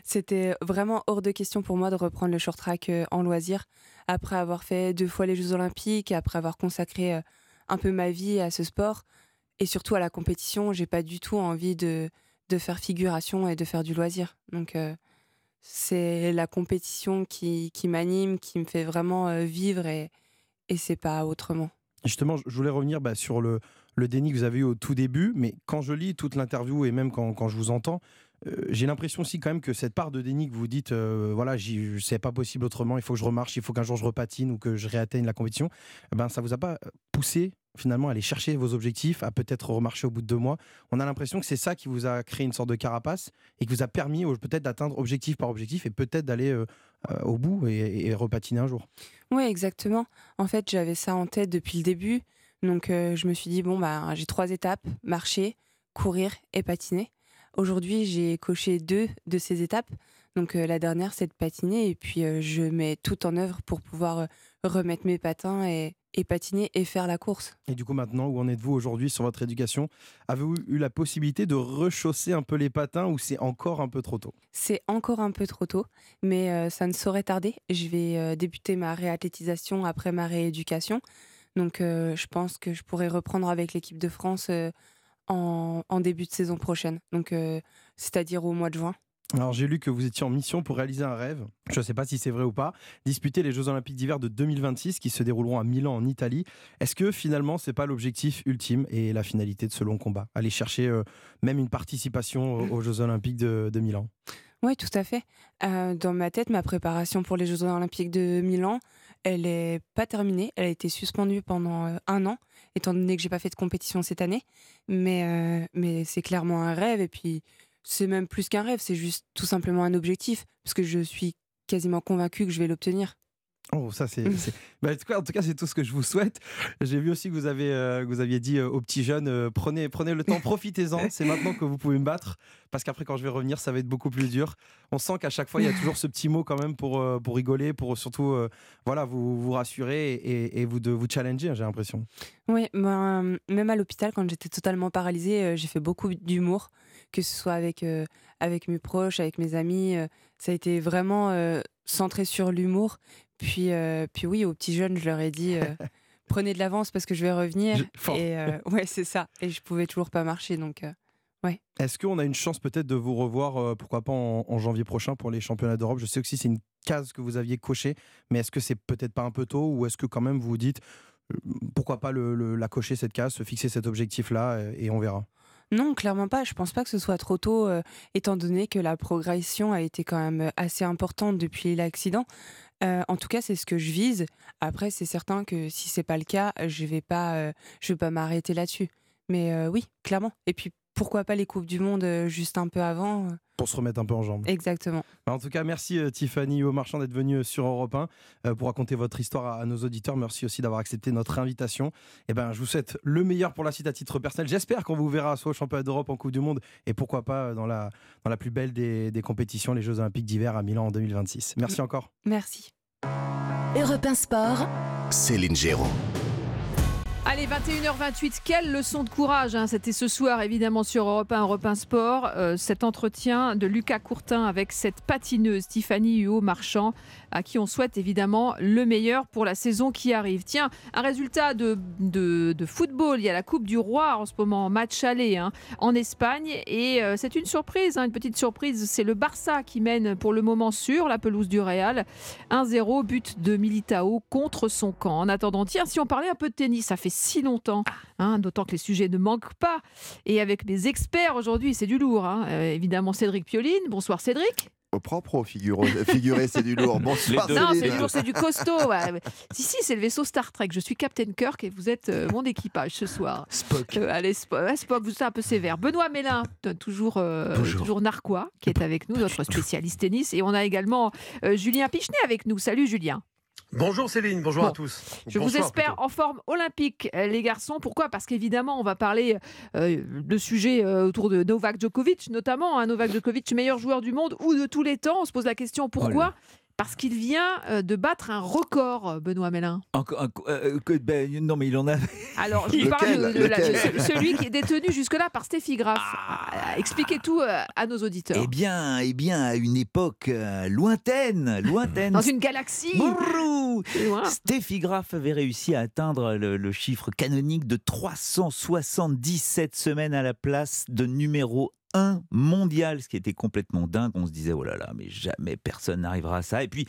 C'était vraiment hors de question pour moi de reprendre le short track euh, en loisir après avoir fait deux fois les Jeux Olympiques, après avoir consacré euh, un peu ma vie à ce sport et surtout à la compétition. J'ai pas du tout envie de de faire figuration et de faire du loisir. Donc euh, c'est la compétition qui qui m'anime, qui me fait vraiment euh, vivre et et c'est pas autrement. Justement, je voulais revenir bah, sur le, le déni que vous avez eu au tout début, mais quand je lis toute l'interview et même quand, quand je vous entends, euh, j'ai l'impression aussi quand même que cette part de déni que vous dites, euh, voilà, j'y, c'est pas possible autrement, il faut que je remarche, il faut qu'un jour je repatine ou que je réatteigne la compétition, ben, ça vous a pas poussé finalement à aller chercher vos objectifs, à peut-être remarcher au bout de deux mois. On a l'impression que c'est ça qui vous a créé une sorte de carapace et qui vous a permis euh, peut-être d'atteindre objectif par objectif et peut-être d'aller euh, euh, au bout et, et repatiner un jour. Oui, exactement. En fait, j'avais ça en tête depuis le début. Donc, euh, je me suis dit, bon, bah, j'ai trois étapes, marcher, courir et patiner. Aujourd'hui, j'ai coché deux de ces étapes. Donc, euh, la dernière, c'est de patiner. Et puis, euh, je mets tout en œuvre pour pouvoir euh, remettre mes patins et... et patiner et faire la course. Et du coup, maintenant, où en êtes-vous aujourd'hui sur votre éducation ? Avez-vous eu la possibilité de rechausser un peu les patins ou c'est encore un peu trop tôt ? C'est encore un peu trop tôt, mais euh, ça ne saurait tarder. Je vais euh, débuter ma réathlétisation après ma rééducation. Donc, euh, je pense que je pourrai reprendre avec l'équipe de France euh, en, en début de saison prochaine. Donc, euh, c'est-à-dire au mois de juin. Alors j'ai lu que vous étiez en mission pour réaliser un rêve, je ne sais pas si c'est vrai ou pas, disputer les Jeux Olympiques d'hiver de deux mille vingt-six qui se dérouleront à Milan en Italie. Est-ce que finalement c'est pas l'objectif ultime et la finalité de ce long combat ? Aller chercher euh, même une participation aux Jeux Olympiques de, de Milan ? Oui, tout à fait. Euh, dans ma tête, ma préparation pour les Jeux Olympiques de Milan, elle n'est pas terminée, elle a été suspendue pendant un an, étant donné que je n'ai pas fait de compétition cette année, mais, euh, mais c'est clairement un rêve et puis... C'est même plus qu'un rêve, c'est juste tout simplement un objectif, parce que je suis quasiment convaincue que je vais l'obtenir. Oh, ça c'est. c'est... Bah, en tout cas, c'est tout ce que je vous souhaite. J'ai vu aussi que vous, avez, euh, que vous aviez dit euh, aux petits jeunes euh, prenez, prenez le temps, profitez-en, c'est maintenant que vous pouvez me battre, parce qu'après, quand je vais revenir, ça va être beaucoup plus dur. On sent qu'à chaque fois, il y a toujours ce petit mot quand même pour, euh, pour rigoler, pour surtout euh, voilà, vous, vous rassurer et, et vous, de, vous challenger, j'ai l'impression. Oui, bah, euh, même à l'hôpital, quand j'étais totalement paralysée, euh, j'ai fait beaucoup d'humour, que ce soit avec, euh, avec mes proches, avec mes amis. Euh, ça a été vraiment euh, centré sur l'humour. Puis, euh, puis oui, aux petits jeunes, je leur ai dit, euh, prenez de l'avance parce que je vais revenir. Je... Et euh, ouais, c'est ça. Et je pouvais toujours pas marcher, donc euh, ouais. Est-ce qu'on a une chance peut-être de vous revoir, euh, pourquoi pas en, en janvier prochain pour les championnats d'Europe ? Je sais que si c'est une case que vous aviez cochée, mais est-ce que c'est peut-être pas un peu tôt ou est-ce que quand même vous vous dites, euh, pourquoi pas le, le, la cocher cette case, se fixer cet objectif-là et, et on verra ? Non, clairement pas. Je pense pas que ce soit trop tôt, euh, étant donné que la progression a été quand même assez importante depuis l'accident. Euh, en tout cas, c'est ce que je vise. Après, c'est certain que si c'est pas le cas, je vais pas, euh, je vais pas m'arrêter là-dessus. Mais euh, oui, clairement. Et puis, pourquoi pas les Coupes du Monde euh, juste un peu avant euh... Pour se remettre un peu en jambes. Exactement. En tout cas, merci euh, Tiffany Aumarchand d'être venue sur Europe un euh, pour raconter votre histoire à, à nos auditeurs. Merci aussi d'avoir accepté notre invitation. Et ben, je vous souhaite le meilleur pour la suite à titre personnel. J'espère qu'on vous verra soit au championnat d'Europe, en Coupe du Monde et pourquoi pas dans la, dans la plus belle des, des compétitions, les Jeux Olympiques d'hiver à Milan en deux mille vingt-six. Merci encore. Merci. Europe un Sport, Céline Géraud. Allez, vingt et une heures vingt-huit, quelle leçon de courage hein. C'était ce soir, évidemment, sur Europe un, Europe un Sport. Euh, cet entretien de Lucas Courtin avec cette patineuse, Tiffany Huot-Marchand, à qui on souhaite évidemment le meilleur pour la saison qui arrive. Tiens, un résultat de, de, de football. Il y a la Coupe du Roi en ce moment, match aller hein, en Espagne. Et euh, c'est une surprise, hein, une petite surprise. C'est le Barça qui mène pour le moment sur la pelouse du Real. un zéro, but de Militao contre son camp. En attendant, tiens, si on parlait un peu de tennis, ça fait si longtemps, hein, d'autant que les sujets ne manquent pas. Et avec mes experts aujourd'hui, c'est du lourd. Hein. Euh, évidemment, Cédric Pioline. Bonsoir Cédric. Au propre, figuré, c'est du lourd. Bonsoir. Non, c'est du lourd, c'est du costaud. Ouais. Si, si, c'est le vaisseau Star Trek. Je suis Captain Kirk et vous êtes euh, mon équipage ce soir. Spock. Euh, allez, Sp- ouais, Spock, vous êtes un peu sévère. Benoît Mélin, toujours, euh, toujours narquois, qui est avec nous, notre spécialiste tennis. Et on a également euh, Julien Pichenet avec nous. Salut Julien. Bonjour Céline, bonjour bon, à tous. Je Bonsoir vous espère plutôt. En forme olympique, les garçons. Pourquoi ? Parce qu'évidemment, on va parler euh, de sujets euh, autour de Novak Djokovic, notamment. Hein, Novak Djokovic, meilleur joueur du monde ou de tous les temps. On se pose la question pourquoi ? Oh parce qu'il vient de battre un record, Benoît Mellin. Encore, euh, que, ben, non, mais il en a. Alors, je lequel, parle de, de la, celui qui est détenu jusque-là par Steffi Graf. Ah, Expliquez tout à nos auditeurs. Eh bien, eh bien, à une époque euh, lointaine, lointaine. Dans une galaxie. Bourrou. Voilà. Steffi Graf avait réussi à atteindre le, le chiffre canonique de trois cent soixante-dix-sept semaines à la place de numéro un mondial, ce qui était complètement dingue. On se disait, oh là là, mais jamais personne n'arrivera à ça. Et puis,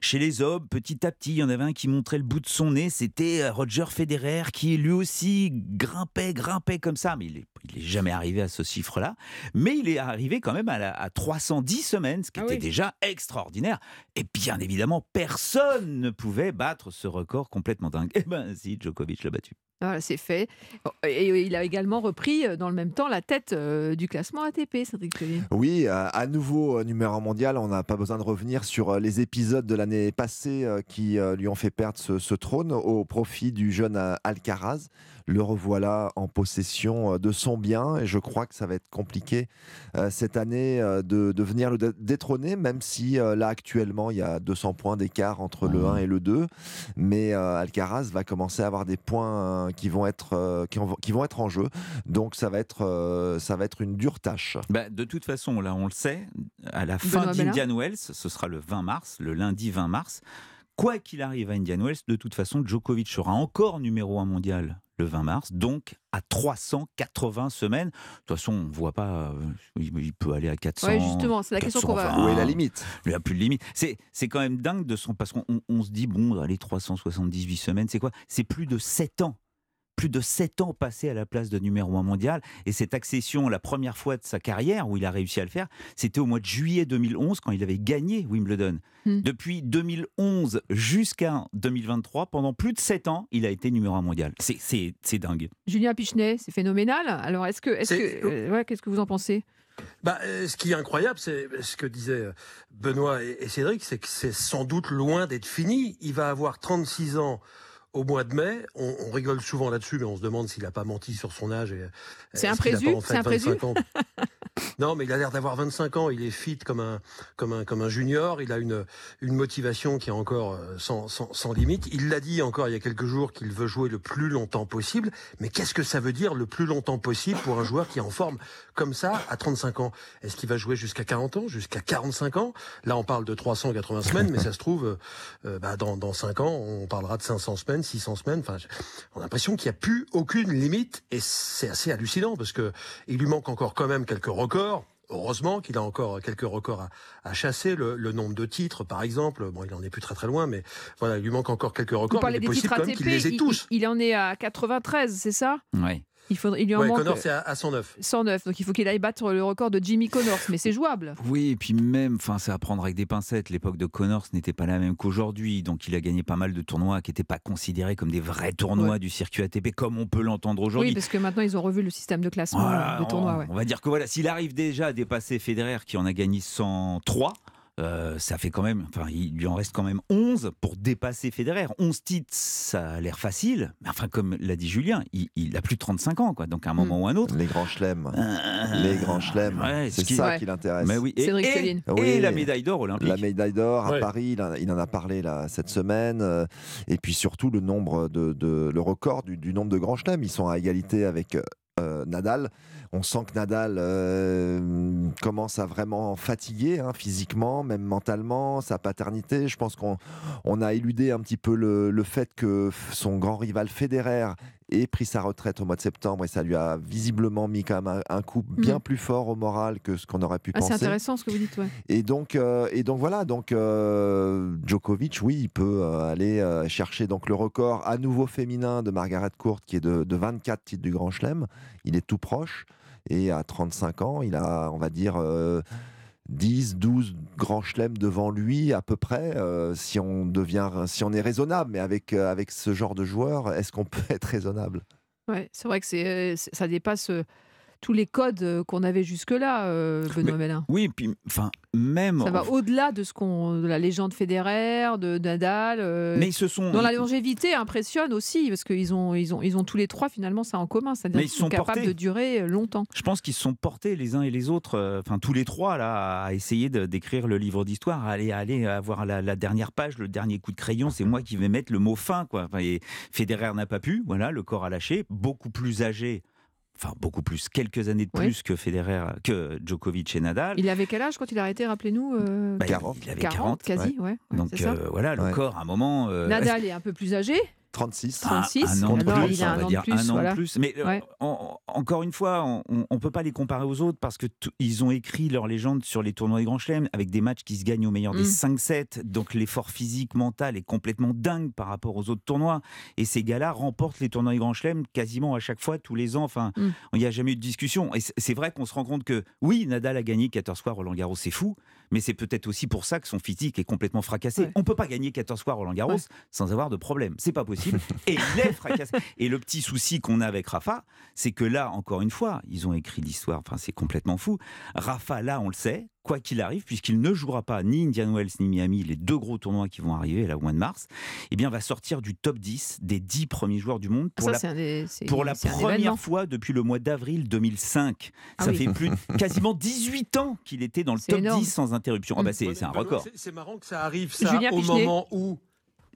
chez les hommes, petit à petit, il y en avait un qui montrait le bout de son nez, c'était Roger Federer, qui lui aussi grimpait, grimpait comme ça. Mais il n'est jamais arrivé à ce chiffre-là. Mais il est arrivé quand même à, la, à trois cent dix semaines, ce qui ah était oui. déjà extraordinaire. Et bien évidemment, personne ne pouvait battre ce record complètement dingue. Eh bien, si, Djokovic l'a battu. Voilà, c'est fait. Et il a également repris dans le même temps la tête du classement A T P, Cédric Tellier. Oui, à nouveau numéro mondial. On n'a pas besoin de revenir sur les épisodes de l'année passée qui lui ont fait perdre ce, ce trône au profit du jeune Alcaraz. Le revoilà en possession de son bien et je crois que ça va être compliqué euh, cette année euh, de, de venir le détrôner, même si euh, là actuellement il y a deux cents points d'écart entre le un et le deux, mais euh, Alcaraz va commencer à avoir des points euh, qui, vont être, euh, qui, ont, qui vont être en jeu, donc ça va être, euh, ça va être une dure tâche. Bah, de toute façon, là on le sait, à la fin d'Indian Wells, ce sera le vingt mars, le lundi vingt mars, quoi qu'il arrive à Indian Wells, de toute façon Djokovic sera encore numéro un mondial le vingt mars, donc à trois cent quatre-vingts semaines. De toute façon, on ne voit pas... Euh, il peut aller à quatre cents... Oui, justement, c'est la question qu'on va... Où est la limite ? Il n'y a plus de limite. C'est, c'est quand même dingue, de son, parce qu'on on se dit, bon, allez, trois cent soixante-dix-huit semaines, c'est quoi ? C'est plus de sept ans. Plus de sept ans passés à la place de numéro un mondial. Et cette accession, la première fois de sa carrière où il a réussi à le faire, c'était au mois de juillet deux mille onze, quand il avait gagné Wimbledon. Mmh. Depuis deux mille onze jusqu'à deux mille vingt-trois, pendant plus de sept ans, il a été numéro un mondial. C'est, c'est, c'est dingue. Julien Pichenet, c'est phénoménal. Alors, est-ce que, est-ce que, euh, ouais, qu'est-ce que vous en pensez ? Bah, ce qui est incroyable, c'est ce que disaient Benoît et, et Cédric, c'est que c'est sans doute loin d'être fini. Il va avoir trente-six ans au mois de mai. On, on rigole souvent là-dessus, mais on se demande s'il n'a pas menti sur son âge. Et, c'est imprévu, en fait, c'est imprévu. Non, mais il a l'air d'avoir vingt-cinq ans, il est fit comme un, comme un, comme un junior, il a une, une motivation qui est encore sans, sans, sans limite. Il l'a dit encore il y a quelques jours qu'il veut jouer le plus longtemps possible, mais qu'est-ce que ça veut dire le plus longtemps possible pour un joueur qui est en forme comme ça à trente-cinq ans ? Est-ce qu'il va jouer jusqu'à quarante ans, jusqu'à quarante-cinq ans ? Là, on parle de trois cent quatre-vingts semaines, mais ça se trouve, euh, bah, dans, dans cinq ans, on parlera de cinq cents semaines, six cents semaines. Enfin, on a l'impression qu'il n'y a plus aucune limite, et c'est assez hallucinant, parce que il lui manque encore quand même quelques records. Heureusement qu'il a encore quelques records à, à chasser, le, le nombre de titres par exemple, bon il en est plus très très loin, mais voilà, il lui manque encore quelques records, mais il est possible quand même qu'il les ait tous. Il, il en est à quatre-vingt-treize, c'est ça ? Oui. Il, faudrait, il lui en ouais, manque... Connors, c'est à cent neuf. cent neuf, donc il faut qu'il aille battre le record de Jimmy Connors, mais c'est jouable. Oui, et puis même, enfin, c'est à prendre avec des pincettes. L'époque de Connors n'était pas la même qu'aujourd'hui, donc il a gagné pas mal de tournois qui n'étaient pas considérés comme des vrais tournois ouais. du circuit A T P, comme on peut l'entendre aujourd'hui. Oui, parce que maintenant, ils ont revu le système de classement voilà, de tournois. On, ouais. on va dire que voilà, s'il arrive déjà à dépasser Federer, qui en a gagné cent trois... Euh, ça fait quand même, enfin, il lui en reste quand même onze pour dépasser Federer. onze titres, ça a l'air facile, mais enfin, comme l'a dit Julien, il, il a plus de trente-cinq ans, quoi. Donc à un moment mmh. ou un autre. Les grands chelems. Euh... Les grands chelems. Ouais, c'est, c'est ça ouais. qui l'intéresse. Mais oui. Et, Cédric et, et, oui. et la médaille d'or olympique. La médaille d'or à ouais. Paris, il en, il en a parlé là, cette semaine. Euh, et puis surtout le nombre de, de le record du, du nombre de grands chelems. Ils sont à égalité avec. Euh, Euh, Nadal, on sent que Nadal euh, commence à vraiment fatiguer hein, physiquement, même mentalement, sa paternité. Je pense qu'on on a éludé un petit peu le, le fait que son grand rival Federer ait pris sa retraite au mois de septembre et ça lui a visiblement mis quand même un, un coup bien mmh. plus fort au moral que ce qu'on aurait pu ah, penser. C'est intéressant ce que vous dites. Ouais. Et, donc, euh, et donc voilà, donc, euh, Djokovic, oui, il peut euh, aller euh, chercher donc, le record à nouveau féminin de Margaret Court qui est de, de vingt-quatre titres du Grand Chelem. Il est tout proche et à trente-cinq ans, il a, on va dire, euh, dix, douze grands chelems devant lui à peu près, euh, si on devient, si on est raisonnable. Mais avec, euh, avec ce genre de joueur, est-ce qu'on peut être raisonnable ? Ouais, c'est vrai que c'est, euh, ça dépasse... Euh... tous les codes qu'on avait jusque-là, euh, Benoît Mellin. Oui, puis enfin même. Ça va en... au-delà de ce qu'on, de la légende Federer, de Nadal. Euh, mais ils se sont. Dont la longévité impressionne aussi parce qu'ils ont, ils ont, ils ont tous les trois finalement ça en commun, c'est-à-dire qu'ils sont capables portés. de durer longtemps. Je pense qu'ils se sont portés les uns et les autres, enfin euh, tous les trois là, à essayer de, d'écrire le livre d'histoire, à aller, à aller avoir la, la dernière page, le dernier coup de crayon, c'est moi qui vais mettre le mot fin quoi. Enfin, et Federer n'a pas pu, voilà, le corps a lâché, beaucoup plus âgé. Enfin, beaucoup plus, quelques années de plus oui. que Federer, que Djokovic et Nadal. Il avait quel âge quand il a arrêté, rappelez-nous euh... bah, quarante. Il avait quarante, quarante quasi, ouais. ouais, ouais donc c'est ça. Euh, voilà, le ouais. corps, à un moment... Euh... Nadal est un peu plus âgé. trente-six. trente-six. Un, un an de plus, Alors, il a un on va an dire plus, un an voilà. de plus. Mais ouais. on, encore une fois, on ne peut pas les comparer aux autres parce qu'ils t- ont écrit leur légende sur les tournois des Grands Chelems avec des matchs qui se gagnent au meilleur mmh. des cinq sets. Donc l'effort physique, mental est complètement dingue par rapport aux autres tournois. Et ces gars-là remportent les tournois des Grands Chelems quasiment à chaque fois, tous les ans. Enfin, il mmh. n'y a jamais eu de discussion. Et c- c'est vrai qu'on se rend compte que, oui, Nadal a gagné quatorze fois Roland-Garros, c'est fou. Mais c'est peut-être aussi pour ça que son physique est complètement fracassé. Ouais. On ne peut pas gagner quatorze fois Roland-Garros ouais. sans avoir de problème. C'est pas possible. Et il est fracassé. Et le petit souci qu'on a avec Rafa, c'est que là, encore une fois, ils ont écrit l'histoire. Enfin, c'est complètement fou. Rafa, là, on le sait, quoi qu'il arrive, puisqu'il ne jouera pas ni Indian Wells ni Miami, les deux gros tournois qui vont arriver là au mois de mars, eh bien, va sortir du top dix des dix premiers joueurs du monde pour ça, la, c'est des, c'est, pour la première fois depuis le mois d'avril deux mille cinq. Ah ça oui. fait plus quasiment dix-huit ans qu'il était dans le c'est top énorme. dix sans interruption. Mmh. Ah bah c'est, c'est un record. C'est, c'est marrant que ça arrive ça, Julien au Pichenet. Moment où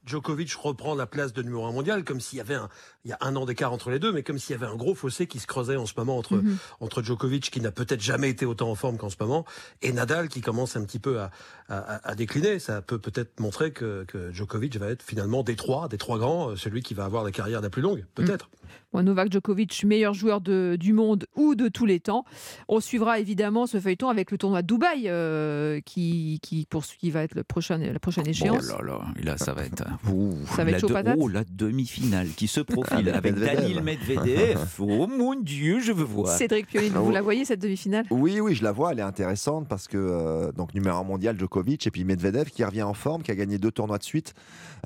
Djokovic reprend la place de numéro un mondial, comme s'il y avait un, il y a un an d'écart entre les deux, mais comme s'il y avait un gros fossé qui se creusait en ce moment entre, mm-hmm. entre Djokovic, qui n'a peut-être jamais été autant en forme qu'en ce moment, et Nadal, qui commence un petit peu à, à, à décliner. Ça peut peut-être montrer que, que Djokovic va être finalement des trois, des trois grands, celui qui va avoir la carrière la plus longue, peut-être. Mm. Bon, Novak Djokovic, meilleur joueur de, du monde ou de tous les temps. On suivra évidemment ce feuilleton avec le tournoi de Dubaï, euh, qui, qui, poursuit, qui va être le prochain, la prochaine échéance. Oh là là, et là ça va être... Ouh, ça va être la, chaud de, patate. Oh, la demi-finale qui se profile avec Danil Medvedev. Oh mon Dieu, je veux voir. Cédric Pioline, vous la voyez cette demi-finale ? Oui, oui, je la vois. Elle est intéressante parce que euh, donc numéro un mondial Djokovic et puis Medvedev qui revient en forme, qui a gagné deux tournois de suite,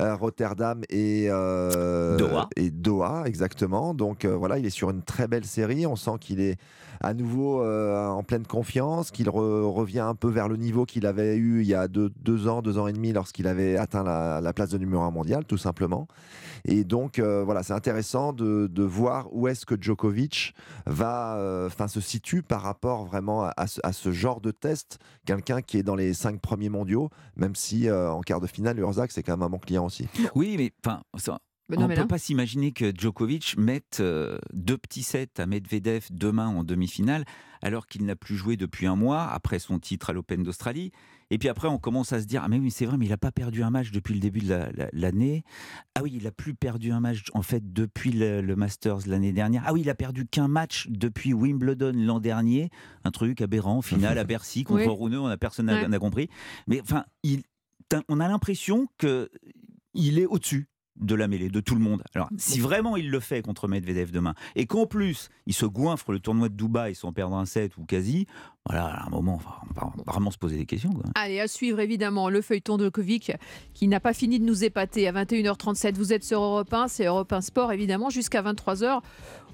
euh, Rotterdam et euh, Doha. Et Doha, exactement. Donc euh, voilà, il est sur une très belle série. On sent qu'il est à nouveau euh, en pleine confiance, qu'il re- revient un peu vers le niveau qu'il avait eu il y a deux, deux ans, deux ans et demi lorsqu'il avait atteint la, la place de numéro un mondial, tout simplement. Et donc, euh, voilà, c'est intéressant de, de voir où est-ce que Djokovic va, euh, se situe par rapport vraiment à, à, ce, à ce genre de test. Quelqu'un qui est dans les cinq premiers mondiaux, même si euh, en quart de finale, Urzac, c'est quand même un bon client aussi. Oui, mais enfin... Ça... Ben on ne peut là. pas s'imaginer que Djokovic mette euh, deux petits sets à Medvedev demain en demi-finale, alors qu'il n'a plus joué depuis un mois, après son titre à l'Open d'Australie. Et puis après, on commence à se dire « Ah mais oui, c'est vrai, mais il n'a pas perdu un match depuis le début de la, la, l'année. Ah oui, il n'a plus perdu un match, en fait, depuis le, le Masters l'année dernière. Ah oui, il n'a perdu qu'un match depuis Wimbledon l'an dernier. Un truc aberrant, finale à Bercy, contre oui. Runeux, on a personne n'a ouais. compris. Mais enfin, il, on a l'impression qu'il est au-dessus de la mêlée, de tout le monde. Alors, si vraiment il le fait contre Medvedev demain, et qu'en plus, il se goinfre le tournoi de Dubaï sans perdre un set ou quasi, voilà, à un moment, on va vraiment se poser des questions. Quoi. Allez, à suivre évidemment le feuilleton de Djokovic qui n'a pas fini de nous épater. À vingt et une heures trente-sept, vous êtes sur Europe un, c'est Europe un Sport évidemment, jusqu'à vingt-trois heures.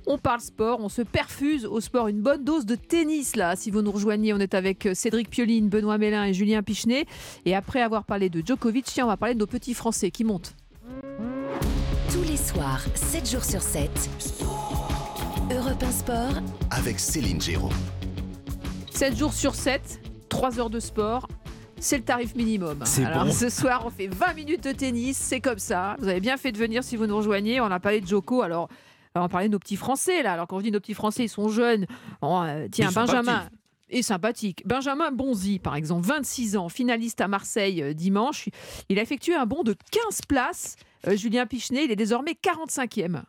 On parle sport, on se perfuse au sport. Une bonne dose de tennis, là. Si vous nous rejoignez, on est avec Cédric Pioline, Benoît Mellin et Julien Pichenet. Et après avoir parlé de Djokovic, tiens, on va parler de nos petits Français qui montent. Tous les soirs, sept jours sur sept, Europe un Sport, avec Céline Géraud. sept jours sur sept, trois heures de sport, c'est le tarif minimum. C'est Alors bon. Ce soir, on fait vingt minutes de tennis, c'est comme ça. Vous avez bien fait de venir si vous nous rejoignez. On a parlé de Djoko, alors, alors on parlait de nos petits Français, là. Alors quand je dis nos petits Français, ils sont jeunes. Oh, euh, tiens, ils Benjamin... Et sympathique. Benjamin Bonzi, par exemple, vingt-six ans, finaliste à Marseille dimanche. Il a effectué un bond de quinze places. Euh, Julien Pichenet, il est désormais quarante-cinquième.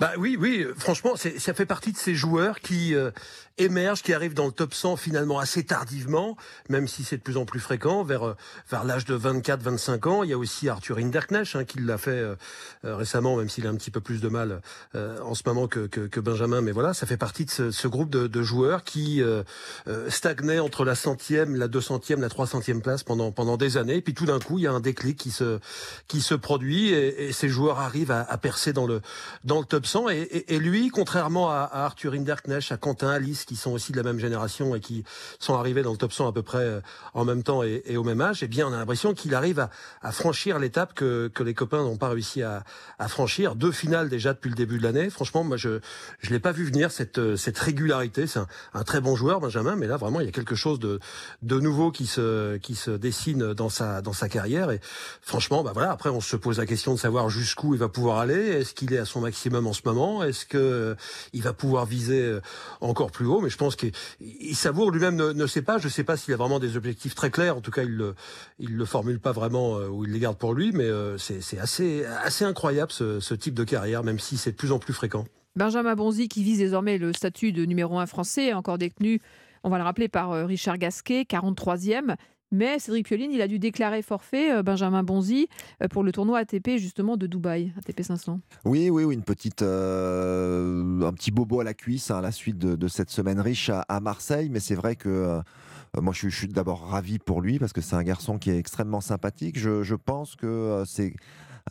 Bah oui, oui, franchement, c'est, ça fait partie de ces joueurs qui euh, émergent, qui arrivent dans le top cent finalement assez tardivement, même si c'est de plus en plus fréquent, vers vers l'âge de vingt-quatre vingt-cinq ans. Il y a aussi Arthur Hinderknecht hein, qui l'a fait euh, récemment, même s'il a un petit peu plus de mal euh, en ce moment que, que, que Benjamin. Mais voilà, ça fait partie de ce, ce groupe de, de joueurs qui euh, euh, stagnaient entre la centième, la deux centième, la trois centième place pendant pendant des années. Et puis tout d'un coup, il y a un déclic qui se qui se produit et, et ces joueurs arrivent à, à percer dans le dans le top absent. Et, et, et lui, contrairement à, à Arthur Hinderknecht, à Quentin Alice, qui sont aussi de la même génération et qui sont arrivés dans le top cent à peu près en même temps et, et au même âge, eh bien, on a l'impression qu'il arrive à, à franchir l'étape que, que les copains n'ont pas réussi à, à franchir. Deux finales déjà depuis le début de l'année. Franchement, moi, je je l'ai pas vu venir, cette, cette régularité. C'est un, un très bon joueur, Benjamin, mais là, vraiment, il y a quelque chose de, de nouveau qui se, qui se dessine dans sa, dans sa carrière. Et franchement, bah voilà, après, on se pose la question de savoir jusqu'où il va pouvoir aller. Est-ce qu'il est à son maximum en ce moment? Est-ce que il va pouvoir viser encore plus haut? Mais je pense qu'il savoure, lui-même ne, ne sait pas. Je ne sais pas s'il a vraiment des objectifs très clairs. En tout cas, il le, il le formule pas vraiment ou il les garde pour lui. Mais c'est, c'est assez, assez incroyable ce, ce type de carrière, même si c'est de plus en plus fréquent. Benjamin Bonzi, qui vise désormais le statut de numéro un français, encore détenu, on va le rappeler, par Richard Gasquet, quarante-troisième. Mais Cédric Pioline, il a dû déclarer forfait, Benjamin Bonzi, pour le tournoi A T P justement de Dubaï, A T P cinq cents. Oui, oui, oui, une petite, euh, un petit bobo à la cuisse hein, à la suite de, de cette semaine riche à, à Marseille. Mais c'est vrai que euh, moi, je, je suis d'abord ravi pour lui parce que c'est un garçon qui est extrêmement sympathique. Je, je pense que euh, c'est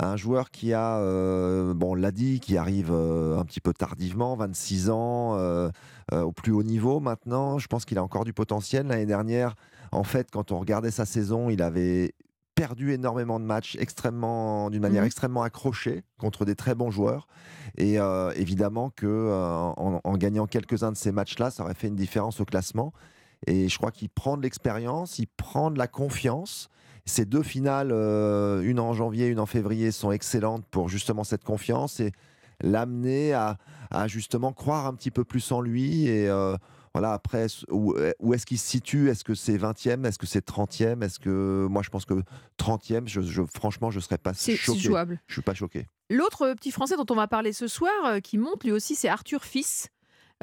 un joueur qui a, euh, bon, on l'a dit, qui arrive euh, un petit peu tardivement, vingt-six ans, euh, euh, au plus haut niveau maintenant. Je pense qu'il a encore du potentiel. L'année dernière, en fait, quand on regardait sa saison, il avait perdu énormément de matchs extrêmement, d'une manière mmh. extrêmement accrochée contre des très bons joueurs. Et euh, évidemment que euh, en, en gagnant quelques-uns de ces matchs-là, ça aurait fait une différence au classement. Et je crois qu'il prend de l'expérience, il prend de la confiance. Ces deux finales, euh, une en janvier, une en février, sont excellentes pour justement cette confiance et l'amener à, à justement croire un petit peu plus en lui. Et euh, voilà, après, où, où est-ce qu'il se situe? Est-ce que c'est vingtième? Est-ce que c'est trentième? Est-ce que... Moi, je pense que trentième, je, je, franchement, je ne serais pas c'est, choqué. C'est jouable. Je ne suis pas choqué. L'autre petit Français dont on va parler ce soir, euh, qui monte lui aussi, c'est Arthur Fils.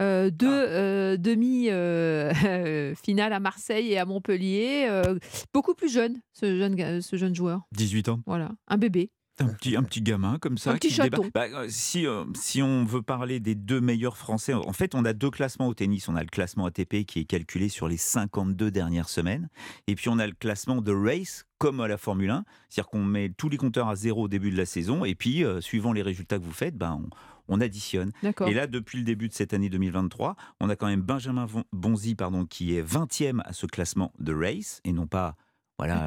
Euh, deux euh, demi-finales euh, à Marseille et à Montpellier. Euh, beaucoup plus jeune, ce jeune, ce jeune joueur. dix-huit ans. Voilà, un bébé. Un petit, un petit gamin comme ça. Un petit qui chaton. Bah, si, euh, si on veut parler des deux meilleurs Français, en fait, on a deux classements au tennis. On a le classement A T P qui est calculé sur les cinquante-deux dernières semaines. Et puis, on a le classement de race, comme à la Formule un. C'est-à-dire qu'on met tous les compteurs à zéro au début de la saison. Et puis, euh, suivant les résultats que vous faites, bah, on... on additionne. D'accord. Et là, depuis le début de cette année deux mille vingt-trois, on a quand même Benjamin Bonzi pardon, qui est vingtième à ce classement de race, et non pas voilà,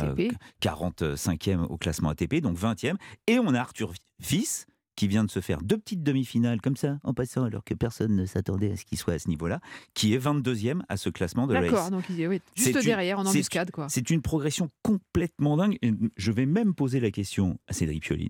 quarante-cinquième au classement A T P, donc vingtième. Et on a Arthur Fils, qui vient de se faire deux petites demi-finales, comme ça, en passant, alors que personne ne s'attendait à ce qu'il soit à ce niveau-là, qui est vingt-deuxième à ce classement de D'accord, race. D'accord, donc il est oui, juste c'est derrière, en embuscade. Quoi. C'est une progression complètement dingue. Je vais même poser la question à Cédric Pioline.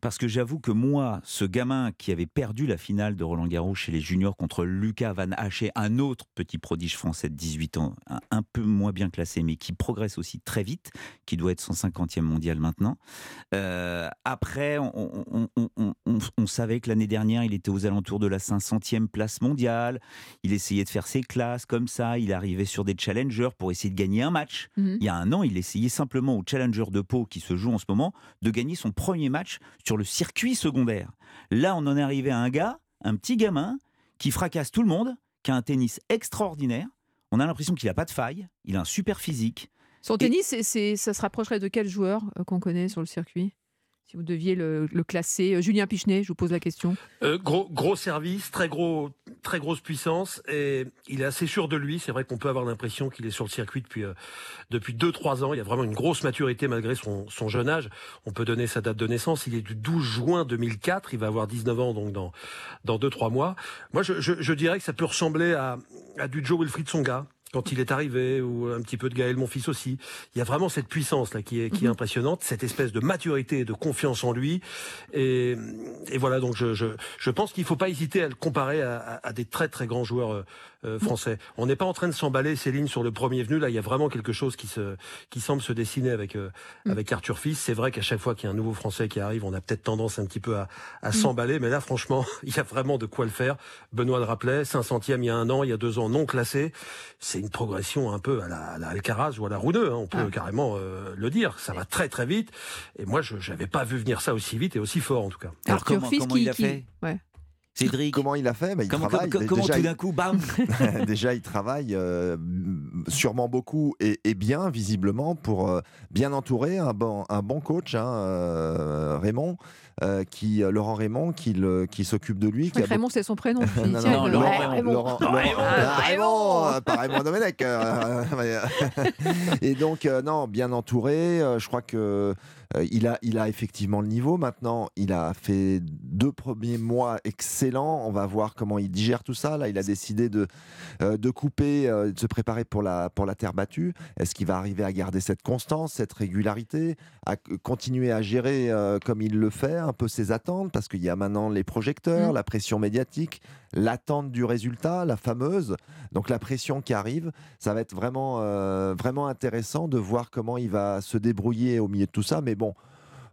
Parce que j'avoue que moi, ce gamin qui avait perdu la finale de Roland-Garros chez les juniors contre Lucas Van Haché, un autre petit prodige français de dix-huit ans, un peu moins bien classé, mais qui progresse aussi très vite, qui doit être son cinquantième mondial maintenant. Euh, après, on, on, on, on, on, on savait que l'année dernière, il était aux alentours de la cinq centième place mondiale. Il essayait de faire ses classes comme ça. Il arrivait sur des challengers pour essayer de gagner un match. Mmh. Il y a un an, il essayait simplement au challenger de Pau, qui se joue en ce moment, de gagner son premier match sur le circuit secondaire. Là, on en est arrivé à un gars, un petit gamin, qui fracasse tout le monde, qui a un tennis extraordinaire. On a l'impression qu'il n'a pas de faille, il a un super physique. Son et... tennis, c'est, c'est, ça se rapprocherait de quel joueur euh, qu'on connaît sur le circuit ? Si vous deviez le, le classer, Julien Pichenet, je vous pose la question. Euh, gros, gros service, très, gros, très grosse puissance, et il est assez sûr de lui. C'est vrai qu'on peut avoir l'impression qu'il est sur le circuit depuis, euh, depuis deux trois ans. Il y a vraiment une grosse maturité malgré son, son jeune âge. On peut donner sa date de naissance. Il est du douze juin deux mille quatre. Il va avoir dix-neuf ans donc dans, dans deux trois mois. Moi, je, je, je dirais que ça peut ressembler à, à du Joe Wilfried Tsonga. Quand il est arrivé, ou un petit peu de Gaël Monfils aussi. Il y a vraiment cette puissance là qui est, qui est impressionnante, cette espèce de maturité et de confiance en lui. Et, et voilà, donc je, je, je pense qu'il ne faut pas hésiter à le comparer à, à, à des très très grands joueurs euh, français. On n'est pas en train de s'emballer, Céline, sur le premier venu. Là, il y a vraiment quelque chose qui, se, qui semble se dessiner avec, euh, avec Arthur Fils. C'est vrai qu'à chaque fois qu'il y a un nouveau Français qui arrive, on a peut-être tendance un petit peu à, à s'emballer. Mais là, franchement, il y a vraiment de quoi le faire. Benoît le rappelait, cinq centième il y a un an, il y a deux ans non classé. C'est une progression un peu à la, à la Alcaraz ou à la Runeux, hein, on peut ah. carrément euh, le dire. Ça va très très vite. Et moi, je n'avais pas vu venir ça aussi vite et aussi fort, en tout cas. Alors, comment, comment qui, il a qui... fait ouais. Cédric. Comment il a fait bah, il Comment, travaille, comme, déjà, comment tout il... d'un coup, bam Déjà, il travaille euh, sûrement beaucoup et, et bien, visiblement, pour euh, bien entourer un bon, un bon coach, hein, euh, Raymond, euh, qui, euh, Laurent Raymond, qui, le, qui s'occupe de lui. Qui Raymond, be- c'est son prénom. non, non, non, non, Laurent, Raymond. Laurent, Laurent, Raymond. Ah, Raymond, Raymond pas Raymond Domenech. Euh, et donc, euh, non, bien entouré, euh, je crois que euh, il, a, il a effectivement le niveau. Maintenant, il a fait deux premiers mois excellents. On va voir comment il digère tout ça. Là, il a décidé de, euh, de couper, euh, de se préparer pour la, pour la terre battue. Est-ce qu'il va arriver à garder cette constance, cette régularité, à continuer à gérer euh, comme il le fait, un peu ses attentes, parce qu'il y a maintenant les projecteurs, mmh. la pression médiatique, l'attente du résultat, la fameuse, donc la pression qui arrive. Ça va être vraiment, euh, vraiment intéressant de voir comment il va se débrouiller au milieu de tout ça, mais bon,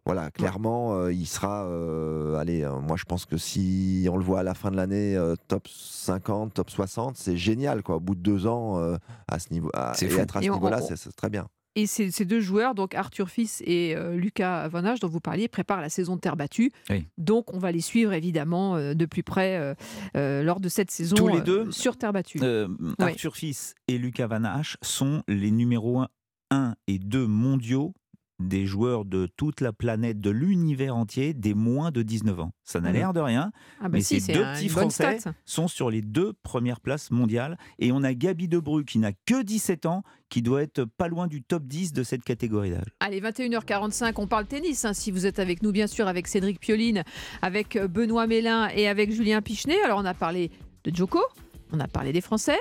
voilà, clairement, euh, il sera, euh, allez, euh, moi je pense que si on le voit à la fin de l'année, euh, top cinquante, top soixante, c'est génial, quoi. Au bout de deux ans, euh, à ce niveau, à, c'est et être à ce et niveau-là, on, on... C'est, c'est très bien. Et ces, ces deux joueurs, donc Arthur Fils et euh, Lucas Van Hage, dont vous parliez, préparent la saison de terre battue. Oui. Donc, on va les suivre évidemment euh, de plus près euh, euh, lors de cette saison Tous les deux, euh, sur terre battue. Euh, ouais. Arthur Fils et Lucas Van Hage sont les numéros un et deux mondiaux des joueurs de toute la planète, de l'univers entier, des moins de dix-neuf ans. Ça n'a mmh. l'air de rien, ah bah mais si, ces deux petits Français sont sur les deux premières places mondiales. Et on a Gaby Debrue, qui n'a que dix-sept ans, qui doit être pas loin du top dix de cette catégorie d'âge. Allez, vingt et une heures quarante-cinq, on parle tennis, hein, si vous êtes avec nous, bien sûr, avec Cédric Pioline, avec Benoît Mélin et avec Julien Pichenet. Alors, on a parlé de Djoko, on a parlé des Français.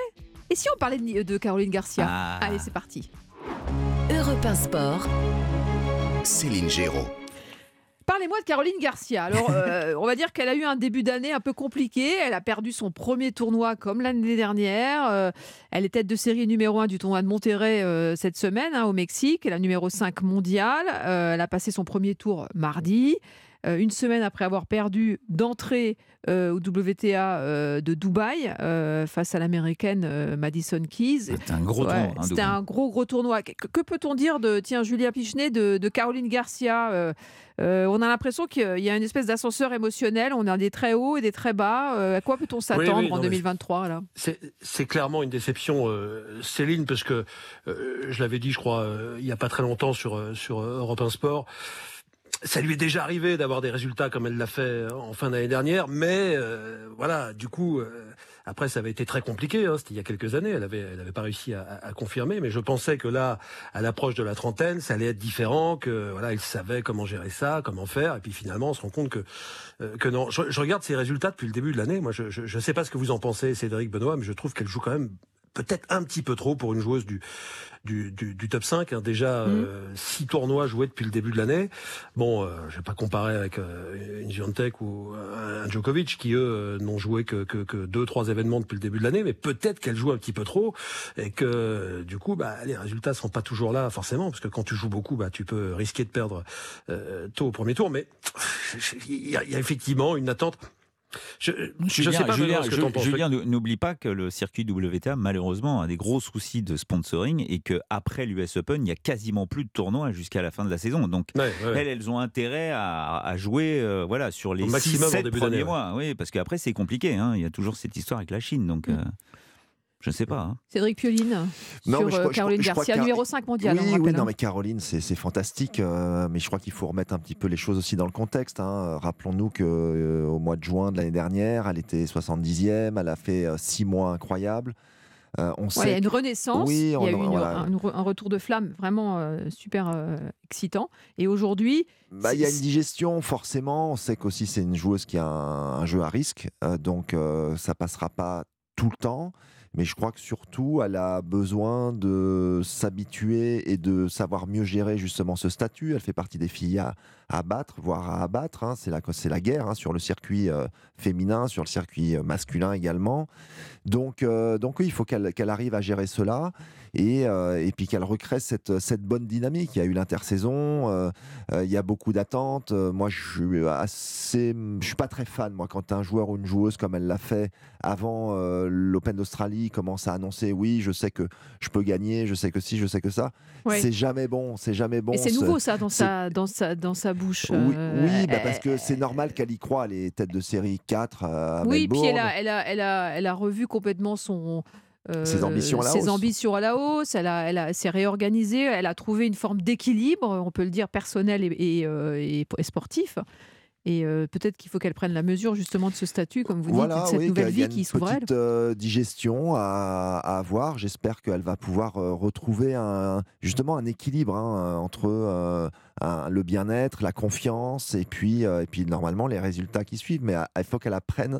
Et si on parlait de, de Caroline Garcia ? Ah. Allez, c'est parti. Europe un Sport. Céline Géraud. Parlez-moi de Caroline Garcia. Alors, euh, on va dire qu'elle a eu un début d'année un peu compliqué. Elle a perdu son premier tournoi comme l'année dernière. Euh, elle est tête de série numéro un du tournoi de Monterrey euh, cette semaine, hein, au Mexique. Elle est la numéro cinq mondiale. Euh, elle a passé son premier tour mardi. Euh, une semaine après avoir perdu d'entrée euh, au W T A euh, de Dubaï euh, face à l'américaine euh, Madison Keys. C'était un gros ouais, tournoi. Hein, c'était un gros gros tournoi. Que, que peut-on dire de tiens Julia Pichenet, de, de Caroline Garcia? euh, euh, On a l'impression qu'il y a une espèce d'ascenseur émotionnel. On a des très hauts et des très bas. Euh, à quoi peut-on s'attendre oui, oui, non, en deux mille vingt-trois là? C'est, c'est clairement une déception, euh, Céline, parce que euh, je l'avais dit, je crois, euh, il n'y a pas très longtemps sur sur Europe un Sport. Ça lui est déjà arrivé d'avoir des résultats comme elle l'a fait en fin d'année dernière, mais euh, voilà, du coup, euh, après ça avait été très compliqué, hein, c'était il y a quelques années, elle avait, elle avait pas réussi à, à confirmer, mais je pensais que là, à l'approche de la trentaine, ça allait être différent, que voilà, elle savait comment gérer ça, comment faire, et puis finalement on se rend compte que, euh, que non. Je, je regarde ses résultats depuis le début de l'année, moi je, je, je sais pas ce que vous en pensez, Cédric, Benoît, mais je trouve qu'elle joue quand même peut-être un petit peu trop pour une joueuse du du, du, du top cinq. Hein. Déjà, mmh. euh, six tournois joués depuis le début de l'année. Bon, euh, je ne vais pas comparer avec euh, une Giantec ou un Djokovic qui, eux, n'ont joué que, que, que deux, trois événements depuis le début de l'année. Mais peut-être qu'elle joue un petit peu trop et que, du coup, bah, les résultats ne seront pas toujours là, forcément. Parce que quand tu joues beaucoup, bah, tu peux risquer de perdre euh, tôt au premier tour. Mais il y, y a effectivement une attente... Je, je Julien, sais pas Julien, ce que Julien, Julien, n'oublie pas que le circuit W T A malheureusement a des gros soucis de sponsoring et qu'après l'U S Open il n'y a quasiment plus de tournois jusqu'à la fin de la saison, donc ouais, ouais, elles, elles ont intérêt à, à jouer euh, voilà, sur les six sept premiers mois, ouais. Oui, parce qu'après c'est compliqué, hein. Il y a toujours cette histoire avec la Chine, donc... Mmh. Euh... Je ne sais pas. Hein. Cédric Pioline, non, sur je crois, Caroline je crois, Garcia, Car... numéro cinq mondiale. Oui, oui, non, mais Caroline, c'est, c'est fantastique. Euh, mais je crois qu'il faut remettre un petit peu les choses aussi dans le contexte. Hein. Rappelons-nous qu'au euh, mois de juin de l'année dernière, elle était soixante-dixième, elle a fait six mois incroyables. Euh, on ouais, sait... Il y a une renaissance, oui, on... il y a eu une... voilà. un, un retour de flamme vraiment euh, super euh, excitant. Et aujourd'hui... Bah, il y a une digestion, forcément. On sait qu'aussi c'est une joueuse qui a un, un jeu à risque. Euh, donc euh, ça ne passera pas tout le temps. Mais je crois que surtout, elle a besoin de s'habituer et de savoir mieux gérer justement ce statut. Elle fait partie des filles à, à battre, voire à abattre. Hein. C'est, la, c'est la guerre, hein, sur le circuit euh, féminin, sur le circuit masculin également. Donc, euh, donc oui, il faut qu'elle, qu'elle arrive à gérer cela et, euh, et puis qu'elle recrée cette, cette bonne dynamique. Il y a eu l'intersaison, euh, euh, il y a beaucoup d'attentes. Euh, moi, je suis assez, je suis pas très fan, moi, quand un joueur ou une joueuse, comme elle l'a fait avant euh, l'Open d'Australie, commence à annoncer oui, je sais que je peux gagner, je sais que si, je sais que ça. Ouais. C'est jamais bon, c'est jamais bon. Et c'est nouveau ça dans sa, dans sa dans sa bouche. Oui, euh, oui euh, bah parce que c'est normal qu'elle y croit. Elle est tête de série quatre. À oui, Melbourne. Puis elle a elle a elle a elle a revu complètement son euh, ses ambitions à la ses hausse. Ambitions à la hausse. Elle, a, elle a, s'est réorganisée, elle a trouvé une forme d'équilibre, on peut le dire, personnel et, et, euh, et, et sportif. Et euh, peut-être qu'il faut qu'elle prenne la mesure justement de ce statut, comme vous voilà, dites, de cette oui, nouvelle vie qui s'ouvre à elle. Il y a une petite euh, digestion à, à avoir. J'espère qu'elle va pouvoir euh, retrouver un, justement un équilibre hein, entre euh, un, le bien-être, la confiance et puis, euh, et puis normalement les résultats qui suivent. Mais il faut qu'elle apprenne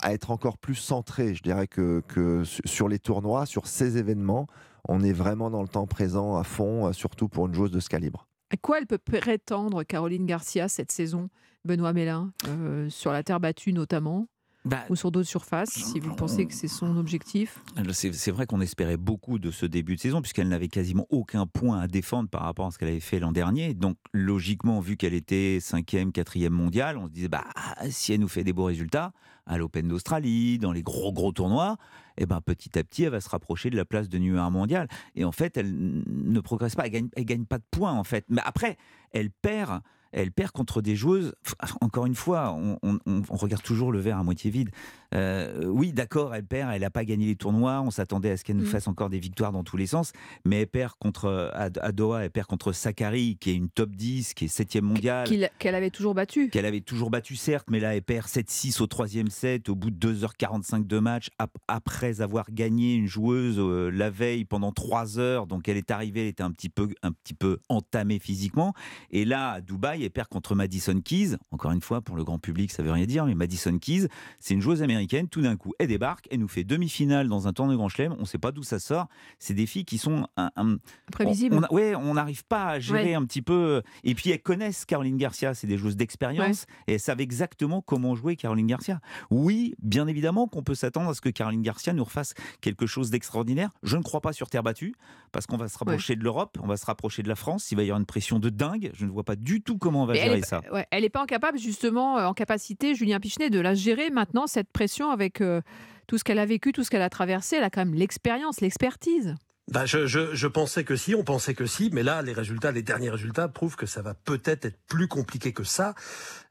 à être encore plus centrée, je dirais, que, que sur les tournois, sur ces événements. On est vraiment dans le temps présent à fond, surtout pour une joueuse de ce calibre. À quoi elle peut prétendre, Caroline Garcia, cette saison, Benoît Mélin, euh, sur la terre battue notamment, bah, ou sur d'autres surfaces, si vous pensez que c'est son objectif ? C'est, c'est vrai qu'on espérait beaucoup de ce début de saison, puisqu'elle n'avait quasiment aucun point à défendre par rapport à ce qu'elle avait fait l'an dernier. Donc, logiquement, vu qu'elle était cinquième, quatrième mondiale, on se disait, bah, si elle nous fait des beaux résultats, à l'Open d'Australie, dans les gros, gros tournois... Et eh ben, petit à petit, elle va se rapprocher de la place de numéro un mondiale. Et en fait, elle ne progresse pas. Elle ne gagne, elle gagne pas de points, en fait. Mais après, elle perd, elle perd contre des joueuses. Encore une fois, on, on, on regarde toujours le verre à moitié vide. Euh, oui, d'accord, elle perd. Elle n'a pas gagné les tournois. On s'attendait à ce qu'elle nous fasse encore des victoires dans tous les sens. Mais elle perd contre, à Doha, elle perd contre Sakkari, qui est une top dix, qui est septième mondiale. Qu'il, qu'elle avait toujours battue. Qu'elle avait toujours battue, certes. Mais là, elle perd sept six au troisième set, au bout de deux heures quarante-cinq de match, après avoir gagné une joueuse euh, la veille pendant trois heures, donc elle est arrivée, elle était un petit peu, un petit peu entamée physiquement, et là à Dubaï elle perd contre Madison Keys, encore une fois pour le grand public ça veut rien dire, mais Madison Keys c'est une joueuse américaine, tout d'un coup elle débarque, elle nous fait demi-finale dans un tournoi de Grand Chelem, on sait pas d'où ça sort, c'est des filles qui sont un, un, prévisibles, on, on, ouais, on n'arrive pas à gérer ouais. un petit peu, et puis elles connaissent Caroline Garcia, c'est des joueuses d'expérience ouais. et elles savent exactement comment jouer Caroline Garcia. Oui, bien évidemment qu'on peut s'attendre à ce que Caroline Garcia nous refasse quelque chose d'extraordinaire. Je ne crois pas sur terre battue, parce qu'on va se rapprocher ouais. de l'Europe, on va se rapprocher de la France, il va y avoir une pression de dingue, je ne vois pas du tout comment on va Mais gérer elle est, ça. Ouais, elle n'est pas incapable, justement, en capacité, Julien Pichenet, de la gérer maintenant, cette pression, avec euh, tout ce qu'elle a vécu, tout ce qu'elle a traversé, elle a quand même l'expérience, l'expertise. Bah je, je, je pensais que si, on pensait que si, mais là, les résultats, les derniers résultats prouvent que ça va peut-être être plus compliqué que ça.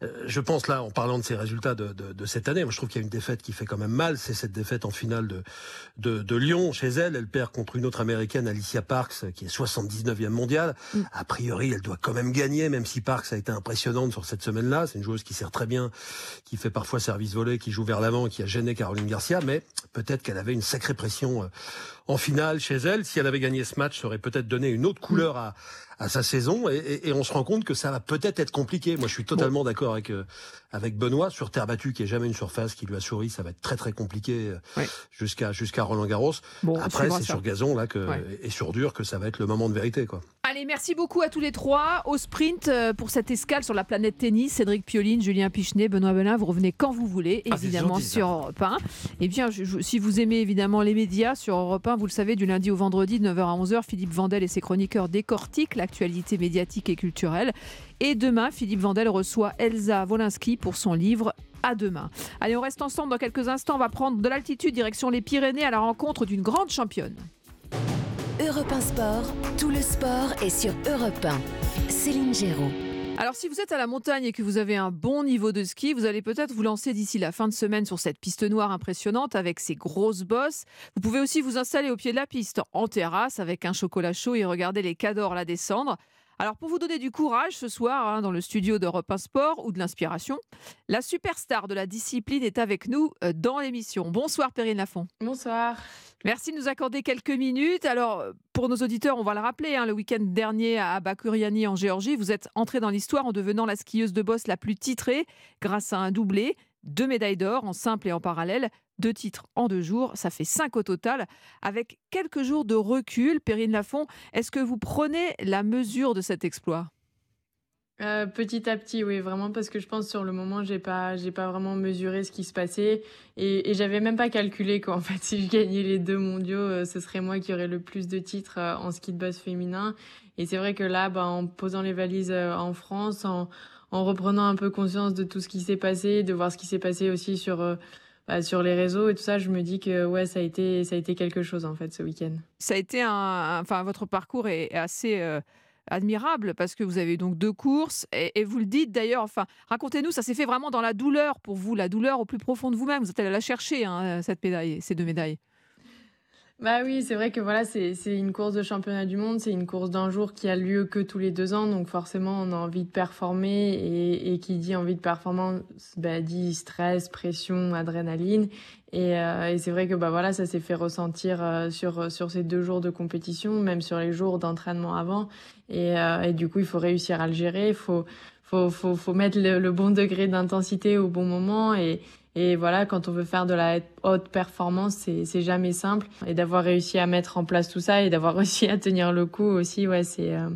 Euh, je pense là, en parlant de ces résultats de, de, de cette année, moi, je trouve qu'il y a une défaite qui fait quand même mal, c'est cette défaite en finale de, de, de Lyon, chez elle, elle perd contre une autre américaine, Alicia Parks, qui est soixante-dix-neuvième mondiale. Mm. A priori, elle doit quand même gagner, même si Parks a été impressionnante sur cette semaine-là, c'est une joueuse qui sert très bien, qui fait parfois service volé, qui joue vers l'avant, qui a gêné Caroline Garcia, mais peut-être qu'elle avait une sacrée pression euh, en finale chez elle. Si elle avait gagné ce match, ça aurait peut-être donné une autre couleur à, à sa saison. Et, et, et on se rend compte que ça va peut-être être compliqué. Moi, je suis totalement bon. d'accord avec, euh, avec Benoît. Sur terre battue, qui n'est jamais une surface qui lui a souri, ça va être très très compliqué oui. jusqu'à, jusqu'à Roland-Garros. Bon, Après, c'est ça. sur gazon là, que, ouais. et sur dur que ça va être le moment de vérité, quoi. Allez, merci beaucoup à tous les trois. Au sprint, pour cette escale sur la planète tennis, Cédric Pioline, Julien Pichenet, Benoît Belin, vous revenez quand vous voulez, évidemment, ah, sur Europe un. Et bien, je, je, si vous aimez évidemment les médias, sur Europe un, vous le savez, du lundi au vendredi, vendredi de neuf heures à onze heures, Philippe Vandel et ses chroniqueurs décortiquent l'actualité médiatique et culturelle. Et demain, Philippe Vandel reçoit Elsa Wolinski pour son livre « À demain ». Allez, on reste ensemble dans quelques instants. On va prendre de l'altitude direction les Pyrénées à la rencontre d'une grande championne. Europe un Sport, tout le sport est sur Europe un. Céline Géraud. Alors si vous êtes à la montagne et que vous avez un bon niveau de ski, vous allez peut-être vous lancer d'ici la fin de semaine sur cette piste noire impressionnante avec ses grosses bosses. Vous pouvez aussi vous installer au pied de la piste, en terrasse, avec un chocolat chaud et regarder les cadors la descendre. Alors pour vous donner du courage ce soir, hein, dans le studio d'Europe un Sport ou de l'inspiration, la superstar de la discipline est avec nous dans l'émission. Bonsoir Perrine Lafont. Bonsoir. Merci de nous accorder quelques minutes. Alors, pour nos auditeurs, on va le rappeler, hein, le week-end dernier à Bakuriani en Géorgie, vous êtes entrée dans l'histoire en devenant la skieuse de bosse la plus titrée grâce à un doublé, deux médailles d'or en simple et en parallèle, deux titres en deux jours, ça fait cinq au total. Avec quelques jours de recul, Perrine Lafont, est-ce que vous prenez la mesure de cet exploit ? Euh, petit à petit, oui, vraiment, parce que je pense sur le moment, j'ai pas, j'ai pas vraiment mesuré ce qui se passait et, et j'avais même pas calculé qu'en fait, si je gagnais les deux mondiaux, euh, ce serait moi qui aurais le plus de titres euh, en ski de bosse féminin. Et c'est vrai que là, bah, en posant les valises euh, en France, en, en reprenant un peu conscience de tout ce qui s'est passé, de voir ce qui s'est passé aussi sur euh, bah, sur les réseaux et tout ça, je me dis que ouais, ça a été, ça a été quelque chose en fait ce week-end. Ça a été un, enfin, votre parcours est, est assez euh... admirable, parce que vous avez donc deux courses et, et vous le dites d'ailleurs, enfin, racontez-nous, ça s'est fait vraiment dans la douleur pour vous, la douleur au plus profond de vous-même, vous êtes allé la chercher, hein, cette médaille, ces deux médailles. Bah oui, c'est vrai que voilà, c'est c'est une course de championnat du monde, c'est une course d'un jour qui a lieu que tous les deux ans, donc forcément on a envie de performer et, et qui dit envie de performance, bah dit stress, pression, adrénaline et, euh, et c'est vrai que bah voilà, ça s'est fait ressentir euh, sur sur ces deux jours de compétition, même sur les jours d'entraînement avant et, euh, et du coup il faut réussir à le gérer, il faut faut faut faut mettre le, le bon degré d'intensité au bon moment et Et voilà, quand on veut faire de la haute performance, c'est c'est jamais simple. Et d'avoir réussi à mettre en place tout ça et d'avoir réussi à tenir le coup aussi, ouais, c'est euh,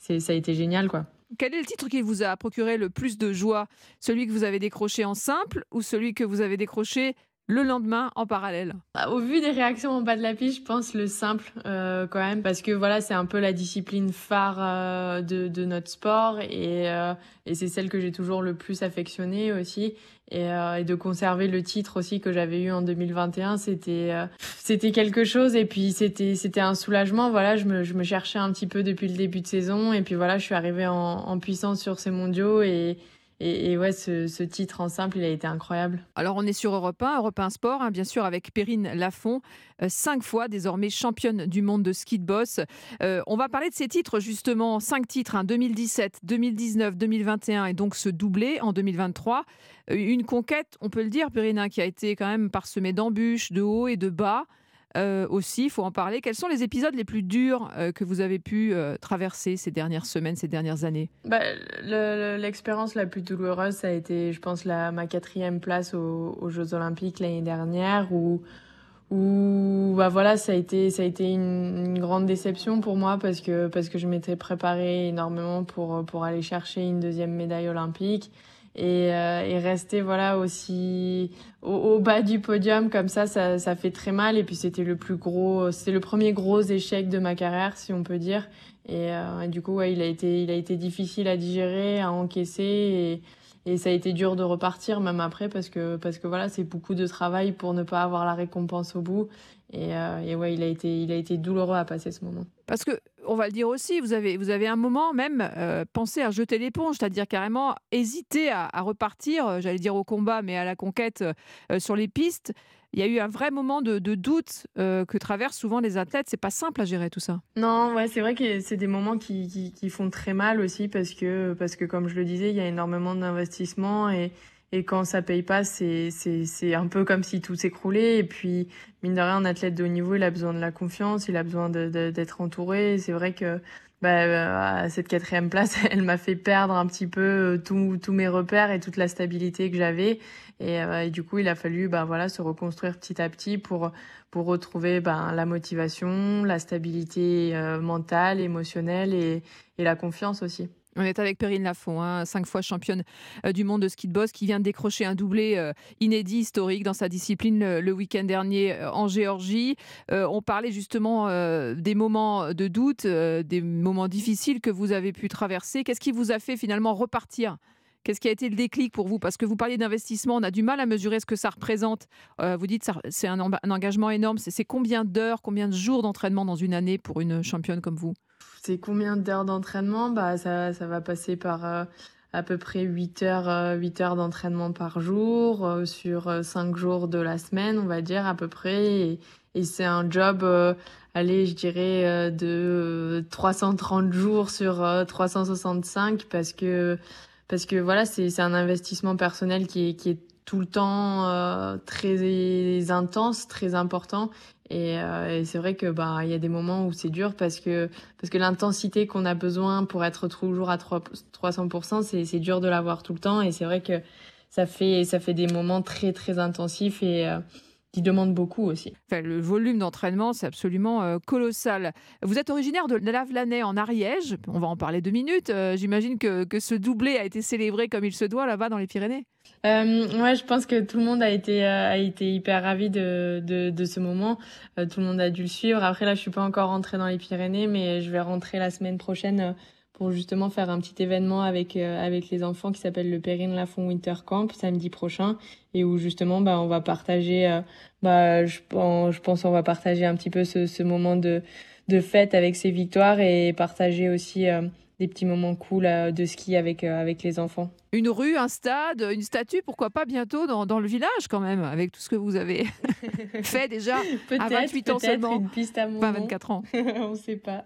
c'est ça a été génial, quoi. Quel est le titre qui vous a procuré le plus de joie? Celui que vous avez décroché en simple ou celui que vous avez décroché le lendemain en parallèle? Au vu des réactions en bas de la piste, je pense le simple euh, quand même, parce que voilà, c'est un peu la discipline phare euh, de, de notre sport et, euh, et c'est celle que j'ai toujours le plus affectionnée aussi. Et, euh, et de conserver le titre aussi que j'avais eu en deux mille vingt et un, c'était euh, c'était quelque chose et puis c'était c'était un soulagement. Voilà, je me je me cherchais un petit peu depuis le début de saison et puis voilà, je suis arrivée en, en puissance sur ces mondiaux et Et, et ouais, ce, ce titre en simple, il a été incroyable. Alors, on est sur Europe un, Europe un Sport, hein, bien sûr, avec Perrine Lafond, euh, cinq fois désormais championne du monde de ski de boss. Euh, on va parler de ces titres, justement, cinq titres, hein, deux mille dix-sept, deux mille dix-neuf, deux mille vingt et un, et donc ce doublé en deux mille vingt-trois. Euh, une conquête, on peut le dire, Perrine, hein, qui a été quand même parsemée d'embûches, de hauts et de bas. Euh, aussi, il faut en parler. Quels sont les épisodes les plus durs euh, que vous avez pu euh, traverser ces dernières semaines, ces dernières années? Bah, le, le, l'expérience la plus douloureuse, ça a été, je pense, la, ma quatrième place aux, aux Jeux Olympiques l'année dernière, où, où bah voilà, ça a été, ça a été une, une grande déception pour moi parce que parce que je m'étais préparée énormément pour pour aller chercher une deuxième médaille olympique. Et, euh, et rester voilà aussi au, au bas du podium comme ça, ça ça fait très mal et puis c'était le plus gros c'était le premier gros échec de ma carrière si on peut dire et, euh, et du coup ouais, il a été il a été difficile à digérer, à encaisser et, et ça a été dur de repartir même après parce que parce que voilà, c'est beaucoup de travail pour ne pas avoir la récompense au bout et, euh, et ouais, il a été il a été douloureux à passer ce moment. Parce que on va le dire aussi, vous avez, vous avez un moment même euh, pensé à jeter l'éponge, c'est-à-dire carrément hésiter à, à repartir, j'allais dire au combat, mais à la conquête euh, sur les pistes. Il y a eu un vrai moment de, de doute euh, que traversent souvent les athlètes. C'est pas simple à gérer tout ça. Non, ouais, c'est vrai que c'est des moments qui, qui, qui font très mal aussi parce que, parce que, comme je le disais, il y a énormément d'investissements et... Et quand ça paye pas, c'est c'est c'est un peu comme si tout s'écroulait. Et puis mine de rien, un athlète de haut niveau, il a besoin de la confiance, il a besoin de, de d'être entouré. Et c'est vrai que bah, cette quatrième place, elle m'a fait perdre un petit peu tous tous mes repères et toute la stabilité que j'avais. Et, et du coup, il a fallu bah voilà se reconstruire petit à petit pour pour retrouver bah, la motivation, la stabilité euh, mentale, émotionnelle et et la confiance aussi. On est avec Perrine Lafond, hein, cinq fois championne du monde de ski de boss, qui vient de décrocher un doublé euh, inédit, historique dans sa discipline le, le week-end dernier euh, en Géorgie. Euh, on parlait justement euh, des moments de doute, euh, des moments difficiles que vous avez pu traverser. Qu'est-ce qui vous a fait finalement repartir ? Qu'est-ce qui a été le déclic pour vous ? Parce que vous parliez d'investissement, on a du mal à mesurer ce que ça représente. Euh, vous dites que c'est un, un engagement énorme. C'est, c'est combien d'heures, combien de jours d'entraînement dans une année pour une championne comme vous ? C'est combien d'heures d'entraînement ? Bah ça ça va passer par euh, à peu près huit heures euh, huit heures d'entraînement par jour euh, sur euh, cinq jours de la semaine, on va dire à peu près et, et c'est un job euh, allez, je dirais euh, de trois cent trente jours sur euh, trois cent soixante-cinq parce que parce que voilà, c'est c'est un investissement personnel qui est qui est tout le temps euh, très intense, très important. Et, euh, et c'est vrai que bah il y a des moments où c'est dur parce que parce que l'intensité qu'on a besoin pour être toujours à trois cents pour cent, c'est c'est dur de l'avoir tout le temps et c'est vrai que ça fait ça fait des moments très très intensifs et euh, qui demandent beaucoup aussi. Enfin, le volume d'entraînement, c'est absolument euh, colossal. Vous êtes originaire de Lavelanet en Ariège, on va en parler deux minutes. Euh, j'imagine que que ce doublé a été célébré comme il se doit là-bas dans les Pyrénées. Euh, ouais, je pense que tout le monde a été euh, a été hyper ravi de de de ce moment. Euh, tout le monde a dû le suivre. Après là, je suis pas encore rentrée dans les Pyrénées, mais je vais rentrer la semaine prochaine pour justement faire un petit événement avec euh, avec les enfants qui s'appelle le Perrine Lafond Winter Camp samedi prochain et où justement bah on va partager euh, bah je pense je pense on va partager un petit peu ce ce moment de de fête avec ces victoires et partager aussi euh, des petits moments cool euh, de ski avec, euh, avec les enfants. Une rue, un stade, une statue, pourquoi pas bientôt dans, dans le village quand même, avec tout ce que vous avez fait déjà à vingt-huit ans seulement. Peut-être une piste à mon nom. Pas vingt-quatre ans. On ne sait pas.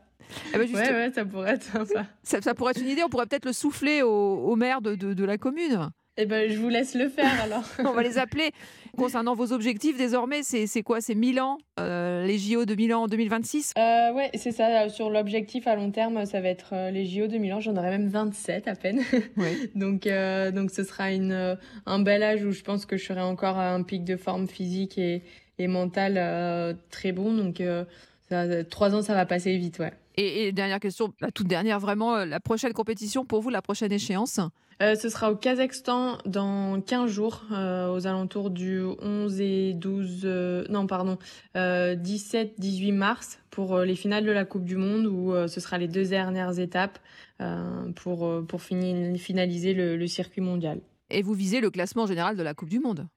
Eh ben juste... ouais, ouais, ça pourrait être sympa. Ça, ça pourrait être une idée, on pourrait peut-être le souffler au, au maire de, de, de la commune. Eh ben, je vous laisse le faire alors. On va les appeler. Concernant vos objectifs, désormais, c'est, c'est quoi ? C'est Milan, euh, les J O de Milan en deux mille vingt-six ? euh, Ouais, c'est ça. Sur l'objectif à long terme, ça va être les J O de Milan. J'en aurai même vingt-sept à peine. Ouais. donc, euh, donc, ce sera une, un bel âge où je pense que je serai encore à un pic de forme physique et, et mentale euh, très bon. Donc, euh, ça, trois ans, ça va passer vite, ouais. Et, et dernière question, la toute dernière vraiment, la prochaine compétition pour vous, la prochaine échéance ? euh, Ce sera au Kazakhstan dans quinze jours, euh, aux alentours du onze et douze... Euh, non, pardon, euh, dix-sept dix-huit mars pour les finales de la Coupe du Monde où euh, ce sera les deux dernières étapes euh, pour, pour finir, finaliser le, le circuit mondial. Et vous visez le classement général de la Coupe du Monde ?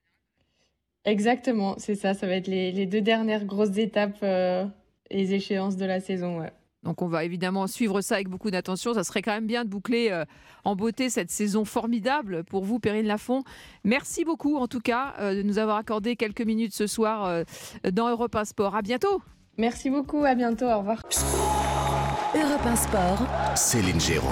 Exactement, c'est ça, ça va être les, les deux dernières grosses étapes euh, les échéances de la saison, ouais. Donc on va évidemment suivre ça avec beaucoup d'attention. Ça serait quand même bien de boucler euh, en beauté cette saison formidable pour vous, Perrine Lafond. Merci beaucoup en tout cas euh, de nous avoir accordé quelques minutes ce soir euh, dans Europe un Sport. À bientôt. Merci beaucoup, à bientôt, au revoir. Europe un Sport, Céline Géraud.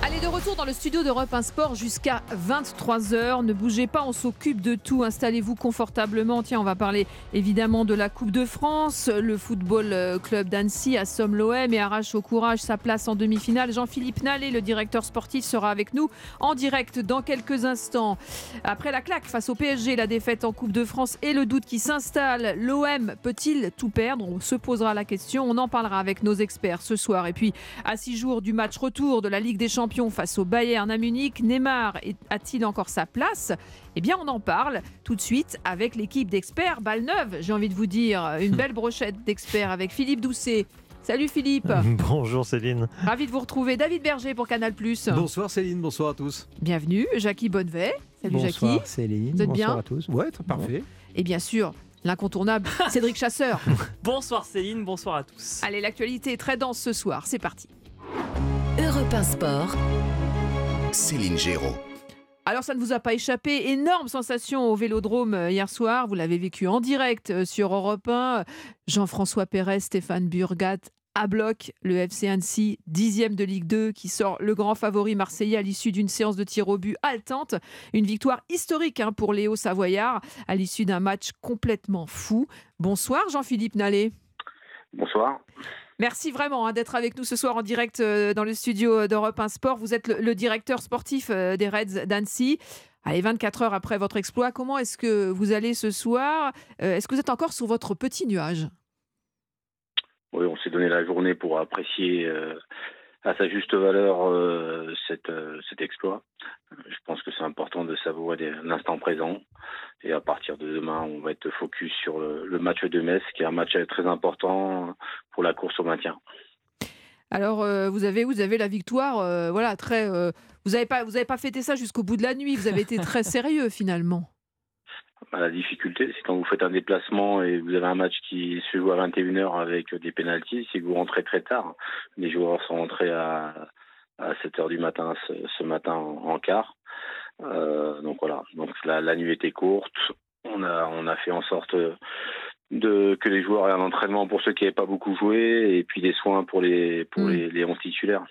Allez, de retour dans le studio d'Europe un Sport jusqu'à vingt-trois heures. Ne bougez pas, on s'occupe de tout. Installez-vous confortablement. Tiens, on va parler évidemment de la Coupe de France. Le football club d'Annecy assomme l'O M et arrache au courage sa place en demi-finale. Jean-Philippe Nallet, le directeur sportif, sera avec nous en direct dans quelques instants. Après la claque face au P S G, la défaite en Coupe de France et le doute qui s'installe, l'O M peut-il tout perdre ? On se posera la question. On en parlera avec nos experts ce soir. Et puis, à six jours du match retour de la Ligue des Champions, face au Bayern à Munich, Neymar a-t-il encore sa place ? Eh bien, on en parle tout de suite avec l'équipe d'experts Balneuve. J'ai envie de vous dire une belle brochette d'experts avec Philippe Doucet. Salut Philippe. Bonjour Céline. Ravi de vous retrouver. David Berger pour Canal plus. Bonsoir Céline, bonsoir à tous. Bienvenue, Jackie Bonnevet. Salut bonsoir Jackie. Bonsoir Céline, vous êtes bonsoir bien à tous. Ouais, parfait. Et bien sûr, l'incontournable Cédric Chasseur. Bonsoir Céline, bonsoir à tous. Allez, l'actualité est très dense ce soir, c'est parti. Europe un Sport, Céline Géraud. Alors ça ne vous a pas échappé, énorme sensation au Vélodrome hier soir, vous l'avez vécu en direct sur Europe un. Jean-François Perez, Stéphane Burgat à bloc, le F C Annecy, dixième de Ligue deux, qui sort le grand favori marseillais à l'issue d'une séance de tirs au but haletante. Une victoire historique hein, pour Léo Savoyard, à l'issue d'un match complètement fou. Bonsoir Jean-Philippe Nallet. Bonsoir. Merci vraiment hein, d'être avec nous ce soir en direct euh, dans le studio d'Europe un Sport. Vous êtes le, le directeur sportif euh, des Reds d'Annecy. Allez, vingt-quatre heures après votre exploit, comment est-ce que vous allez ce soir ? euh, Est-ce que vous êtes encore sur votre petit nuage ? Oui, on s'est donné la journée pour apprécier euh, à sa juste valeur euh, cette, euh, cet exploit. Je pense que c'est important de savourer des, l'instant présent. Et à partir de demain, on va être focus sur le, le match de Metz, qui est un match très important pour la course au maintien. Alors, euh, vous avez vous avez la victoire, euh, voilà, très. Euh, vous n'avez pas vous avez pas fêté ça jusqu'au bout de la nuit. Vous avez été très sérieux finalement. Bah, la difficulté, c'est quand vous faites un déplacement et vous avez un match qui se joue à vingt et une heures avec des pénaltys, c'est que vous rentrez très tard. Les joueurs sont rentrés à à sept heures du matin ce, ce matin en, en quart. Euh, donc voilà, donc la, la nuit était courte, on a, on a fait en sorte de, que les joueurs aient un entraînement pour ceux qui n'avaient pas beaucoup joué et puis des soins pour les, pour mmh. les, les onze titulaires.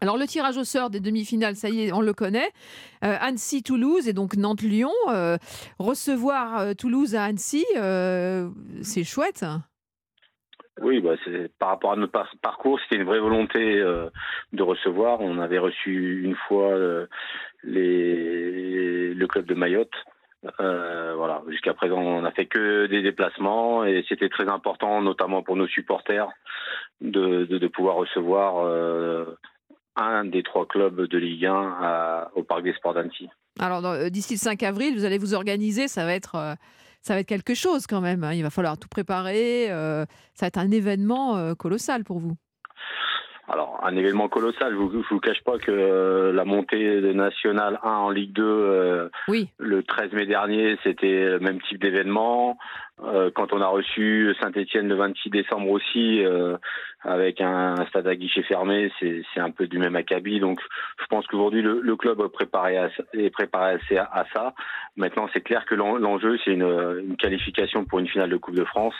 Alors le tirage au sort des demi-finales, ça y est, on le connaît, euh, Annecy-Toulouse et donc Nantes-Lyon, euh, recevoir euh, Toulouse à Annecy, euh, c'est chouette. Oui, bah c'est, par rapport à notre par- parcours, c'était une vraie volonté euh, de recevoir. On avait reçu une fois euh, les, le club de Mayotte. Euh, voilà. Jusqu'à présent, on n'a fait que des déplacements et c'était très important, notamment pour nos supporters, de, de, de pouvoir recevoir euh, un des trois clubs de Ligue un à, au Parc des Sports d'Annecy. Alors, dans, d'ici le cinq avril, vous allez vous organiser, ça va être... Euh... Ça va être quelque chose quand même, il va falloir tout préparer, euh, ça va être un événement euh, colossal pour vous. Alors, un événement colossal. Je vous, je vous cache pas que euh, la montée de National un en Ligue deux, euh, oui. le treize mai dernier, c'était le même type d'événement. Euh, quand on a reçu Saint-Etienne le vingt-six décembre aussi, euh, avec un, un stade à guichet fermé, c'est, c'est un peu du même acabit. Donc, je pense qu'aujourd'hui, le, le club est préparé, à, est préparé assez à, à ça. Maintenant, c'est clair que l'en, l'enjeu, c'est une, une qualification pour une finale de Coupe de France.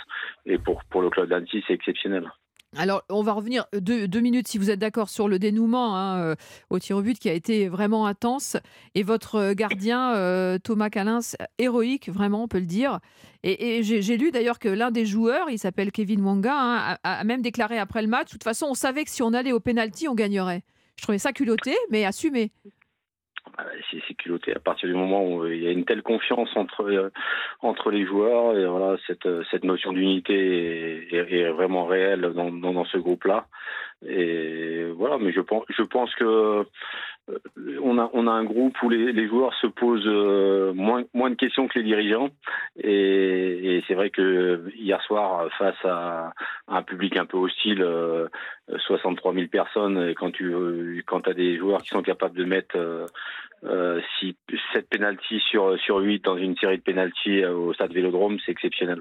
Et pour, pour le club d'Annecy, c'est exceptionnel. Alors, on va revenir deux, deux minutes, si vous êtes d'accord, sur le dénouement hein, au tir au but qui a été vraiment intense. Et votre gardien, euh, Thomas Callins, héroïque, vraiment, on peut le dire. Et, et j'ai, j'ai lu d'ailleurs que l'un des joueurs, il s'appelle Kevin Wanga, hein, a, a même déclaré après le match, de toute façon, on savait que si on allait au pénalty, on gagnerait. Je trouvais ça culotté, mais assumé. C'est, c'est culotté à partir du moment où il y a une telle confiance entre euh, entre les joueurs et voilà cette cette notion d'unité est, est, est vraiment réelle dans, dans dans ce groupe là et voilà mais je pense je pense que on a on a un groupe où les, les joueurs se posent euh, moins moins de questions que les dirigeants et, et c'est vrai que hier soir face à un public un peu hostile euh, soixante-trois mille personnes et quand tu quand t'as des joueurs qui sont capables de mettre euh, Euh, si sept pénaltys sur, sur huit dans une série de pénaltys au stade Vélodrome, c'est exceptionnel.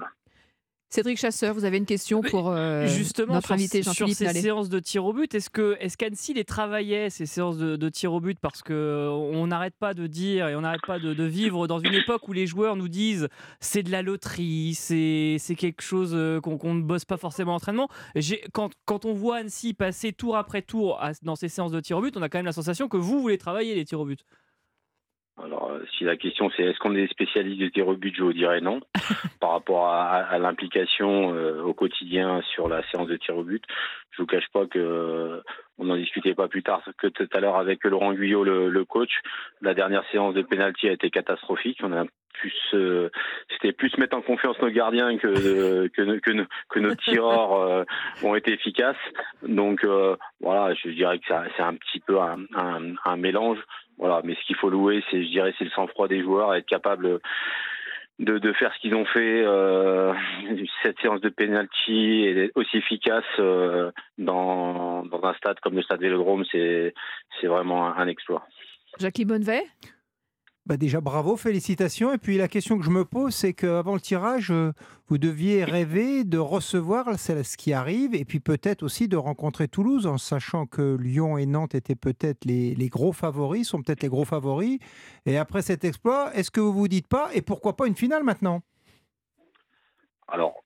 Cédric Chasseur, vous avez une question pour euh, justement, notre invité Jean-Philippe Nallet. Sur ces séances de tir au but, est-ce, que, est-ce qu'Annecy les travaillait, ces séances de, de tir au but? Parce qu'on n'arrête pas de dire et on n'arrête pas de, de vivre dans une époque où les joueurs nous disent c'est de la loterie, c'est, c'est quelque chose qu'on, qu'on ne bosse pas forcément en entraînement. J'ai, quand, quand on voit Annecy passer tour après tour à, dans ces séances de tir au but, on a quand même la sensation que vous, vous les travaillez, les tirs au but. Alors, si la question c'est est-ce qu'on est spécialiste du tir au but, je vous dirais non. Par rapport à, à l'implication euh, au quotidien sur la séance de tir au but, je vous cache pas que euh, on n'en discutait pas plus tard que tout à l'heure avec Laurent Guyot, le, le coach. La dernière séance de pénalty a été catastrophique. On a plus, euh, c'était plus mettre en confiance nos gardiens que euh, que, que, que nos tireurs euh, ont été efficaces. Donc euh, voilà, je dirais que ça, c'est un petit peu un, un, un mélange. Voilà, mais ce qu'il faut louer, c'est, je dirais, c'est le sang-froid des joueurs, être capable de, de faire ce qu'ils ont fait, euh, cette séance de pénalty est aussi efficace euh, dans, dans un stade comme le stade Vélodrome, c'est, c'est vraiment un, un exploit. Jacqueline Bonnevet. Bah déjà bravo, félicitations. Et puis la question que je me pose, c'est qu'avant le tirage, vous deviez rêver de recevoir ce qui arrive et puis peut-être aussi de rencontrer Toulouse en sachant que Lyon et Nantes étaient peut-être les, les gros favoris, sont peut-être les gros favoris. Et après cet exploit, est-ce que vous vous dites pas, et pourquoi pas une finale maintenant ? Alors,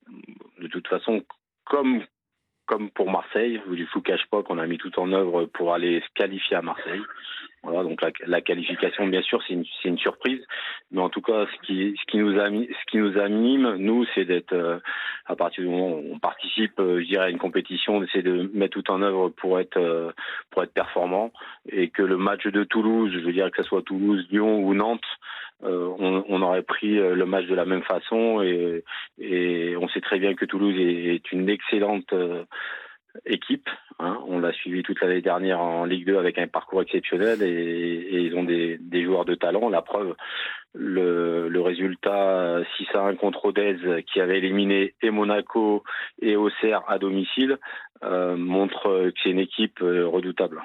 de toute façon, comme... Comme pour Marseille, je ne vous cache pas qu'on a mis tout en œuvre pour aller se qualifier à Marseille. Voilà, donc la, la qualification, bien sûr, c'est une, c'est une surprise. Mais en tout cas, ce qui, ce qui nous anime, ce qui nous anime, nous, c'est d'être, euh, à partir du moment où on participe, euh, je dirais, à une compétition, c'est de mettre tout en œuvre pour être, euh, pour être performant. Et que le match de Toulouse, je veux dire que ce soit Toulouse, Lyon ou Nantes, Euh, on, on aurait pris le match de la même façon et, et on sait très bien que Toulouse est, est une excellente euh, équipe. Hein. On l'a suivi toute l'année dernière en Ligue deux avec un parcours exceptionnel et, et ils ont des, des joueurs de talent. La preuve, le, le résultat six à un contre Rodez qui avait éliminé et Monaco et Auxerre à domicile euh, montre que c'est une équipe redoutable.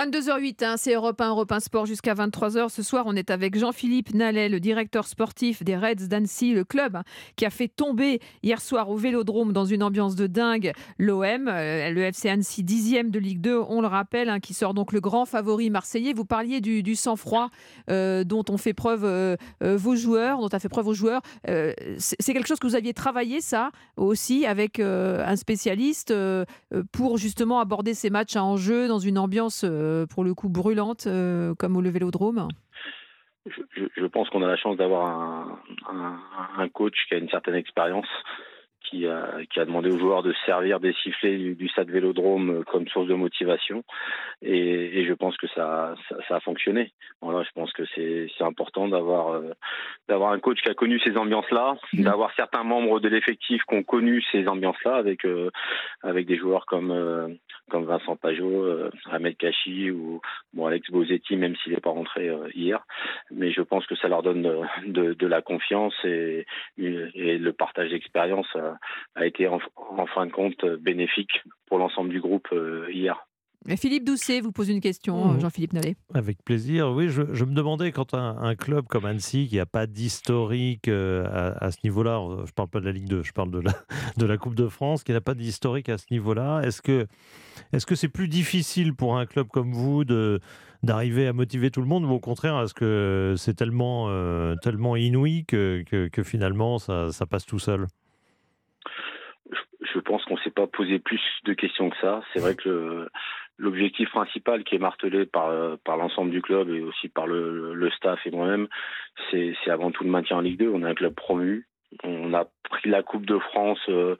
vingt-deux heures huit, hein, c'est Europe un, Europe un Sport jusqu'à vingt-trois heures. Ce soir, on est avec Jean-Philippe Nallet, le directeur sportif des Reds d'Annecy, le club hein, qui a fait tomber hier soir au Vélodrome dans une ambiance de dingue l'O M, euh, le F C Annecy dixième de Ligue deux, on le rappelle, hein, qui sort donc le grand favori marseillais. Vous parliez du, du sang-froid euh, dont ont fait preuve euh, vos joueurs, dont a fait preuve vos joueurs. Euh, c'est, c'est quelque chose que vous aviez travaillé, ça aussi, avec euh, un spécialiste euh, pour justement aborder ces matchs à enjeu dans une ambiance euh, pour le coup brûlante euh, comme le Vélodrome. Je, je, je pense qu'on a la chance d'avoir un, un, un coach qui a une certaine expérience, qui a, qui a demandé aux joueurs de servir des sifflets du, du stade Vélodrome comme source de motivation et, et je pense que ça, ça, ça a fonctionné. Voilà, je pense que c'est, c'est important d'avoir, euh, d'avoir un coach qui a connu ces ambiances-là, mmh. d'avoir certains membres de l'effectif qui ont connu ces ambiances-là avec, euh, avec des joueurs comme... Euh, comme Vincent Pajot, euh, Ahmed Kachi ou bon, Alex Bozetti, même s'il n'est pas rentré euh, hier. Mais je pense que ça leur donne de, de, de la confiance et, et le partage d'expérience a, a été en, en fin de compte bénéfique pour l'ensemble du groupe euh, hier. Philippe Doucet vous pose une question, mmh. Jean-Philippe Nollet. Avec plaisir. Oui, je, je me demandais quand un, un club comme Annecy, qui n'a pas d'historique euh, à, à ce niveau-là, je ne parle pas de la Ligue deux, je parle de la, de la Coupe de France, qui n'a pas d'historique à ce niveau-là, est-ce que, est-ce que c'est plus difficile pour un club comme vous de, d'arriver à motiver tout le monde, ou au contraire, est-ce que c'est tellement, euh, tellement inouï que, que, que finalement ça, ça passe tout seul ? Je pense qu'on ne s'est pas posé plus de questions que ça. C'est vrai que le, l'objectif principal qui est martelé par, par l'ensemble du club et aussi par le, le staff et moi-même, c'est, c'est avant tout le maintien en Ligue deux. On est un club promu. On a pris la Coupe de France, euh,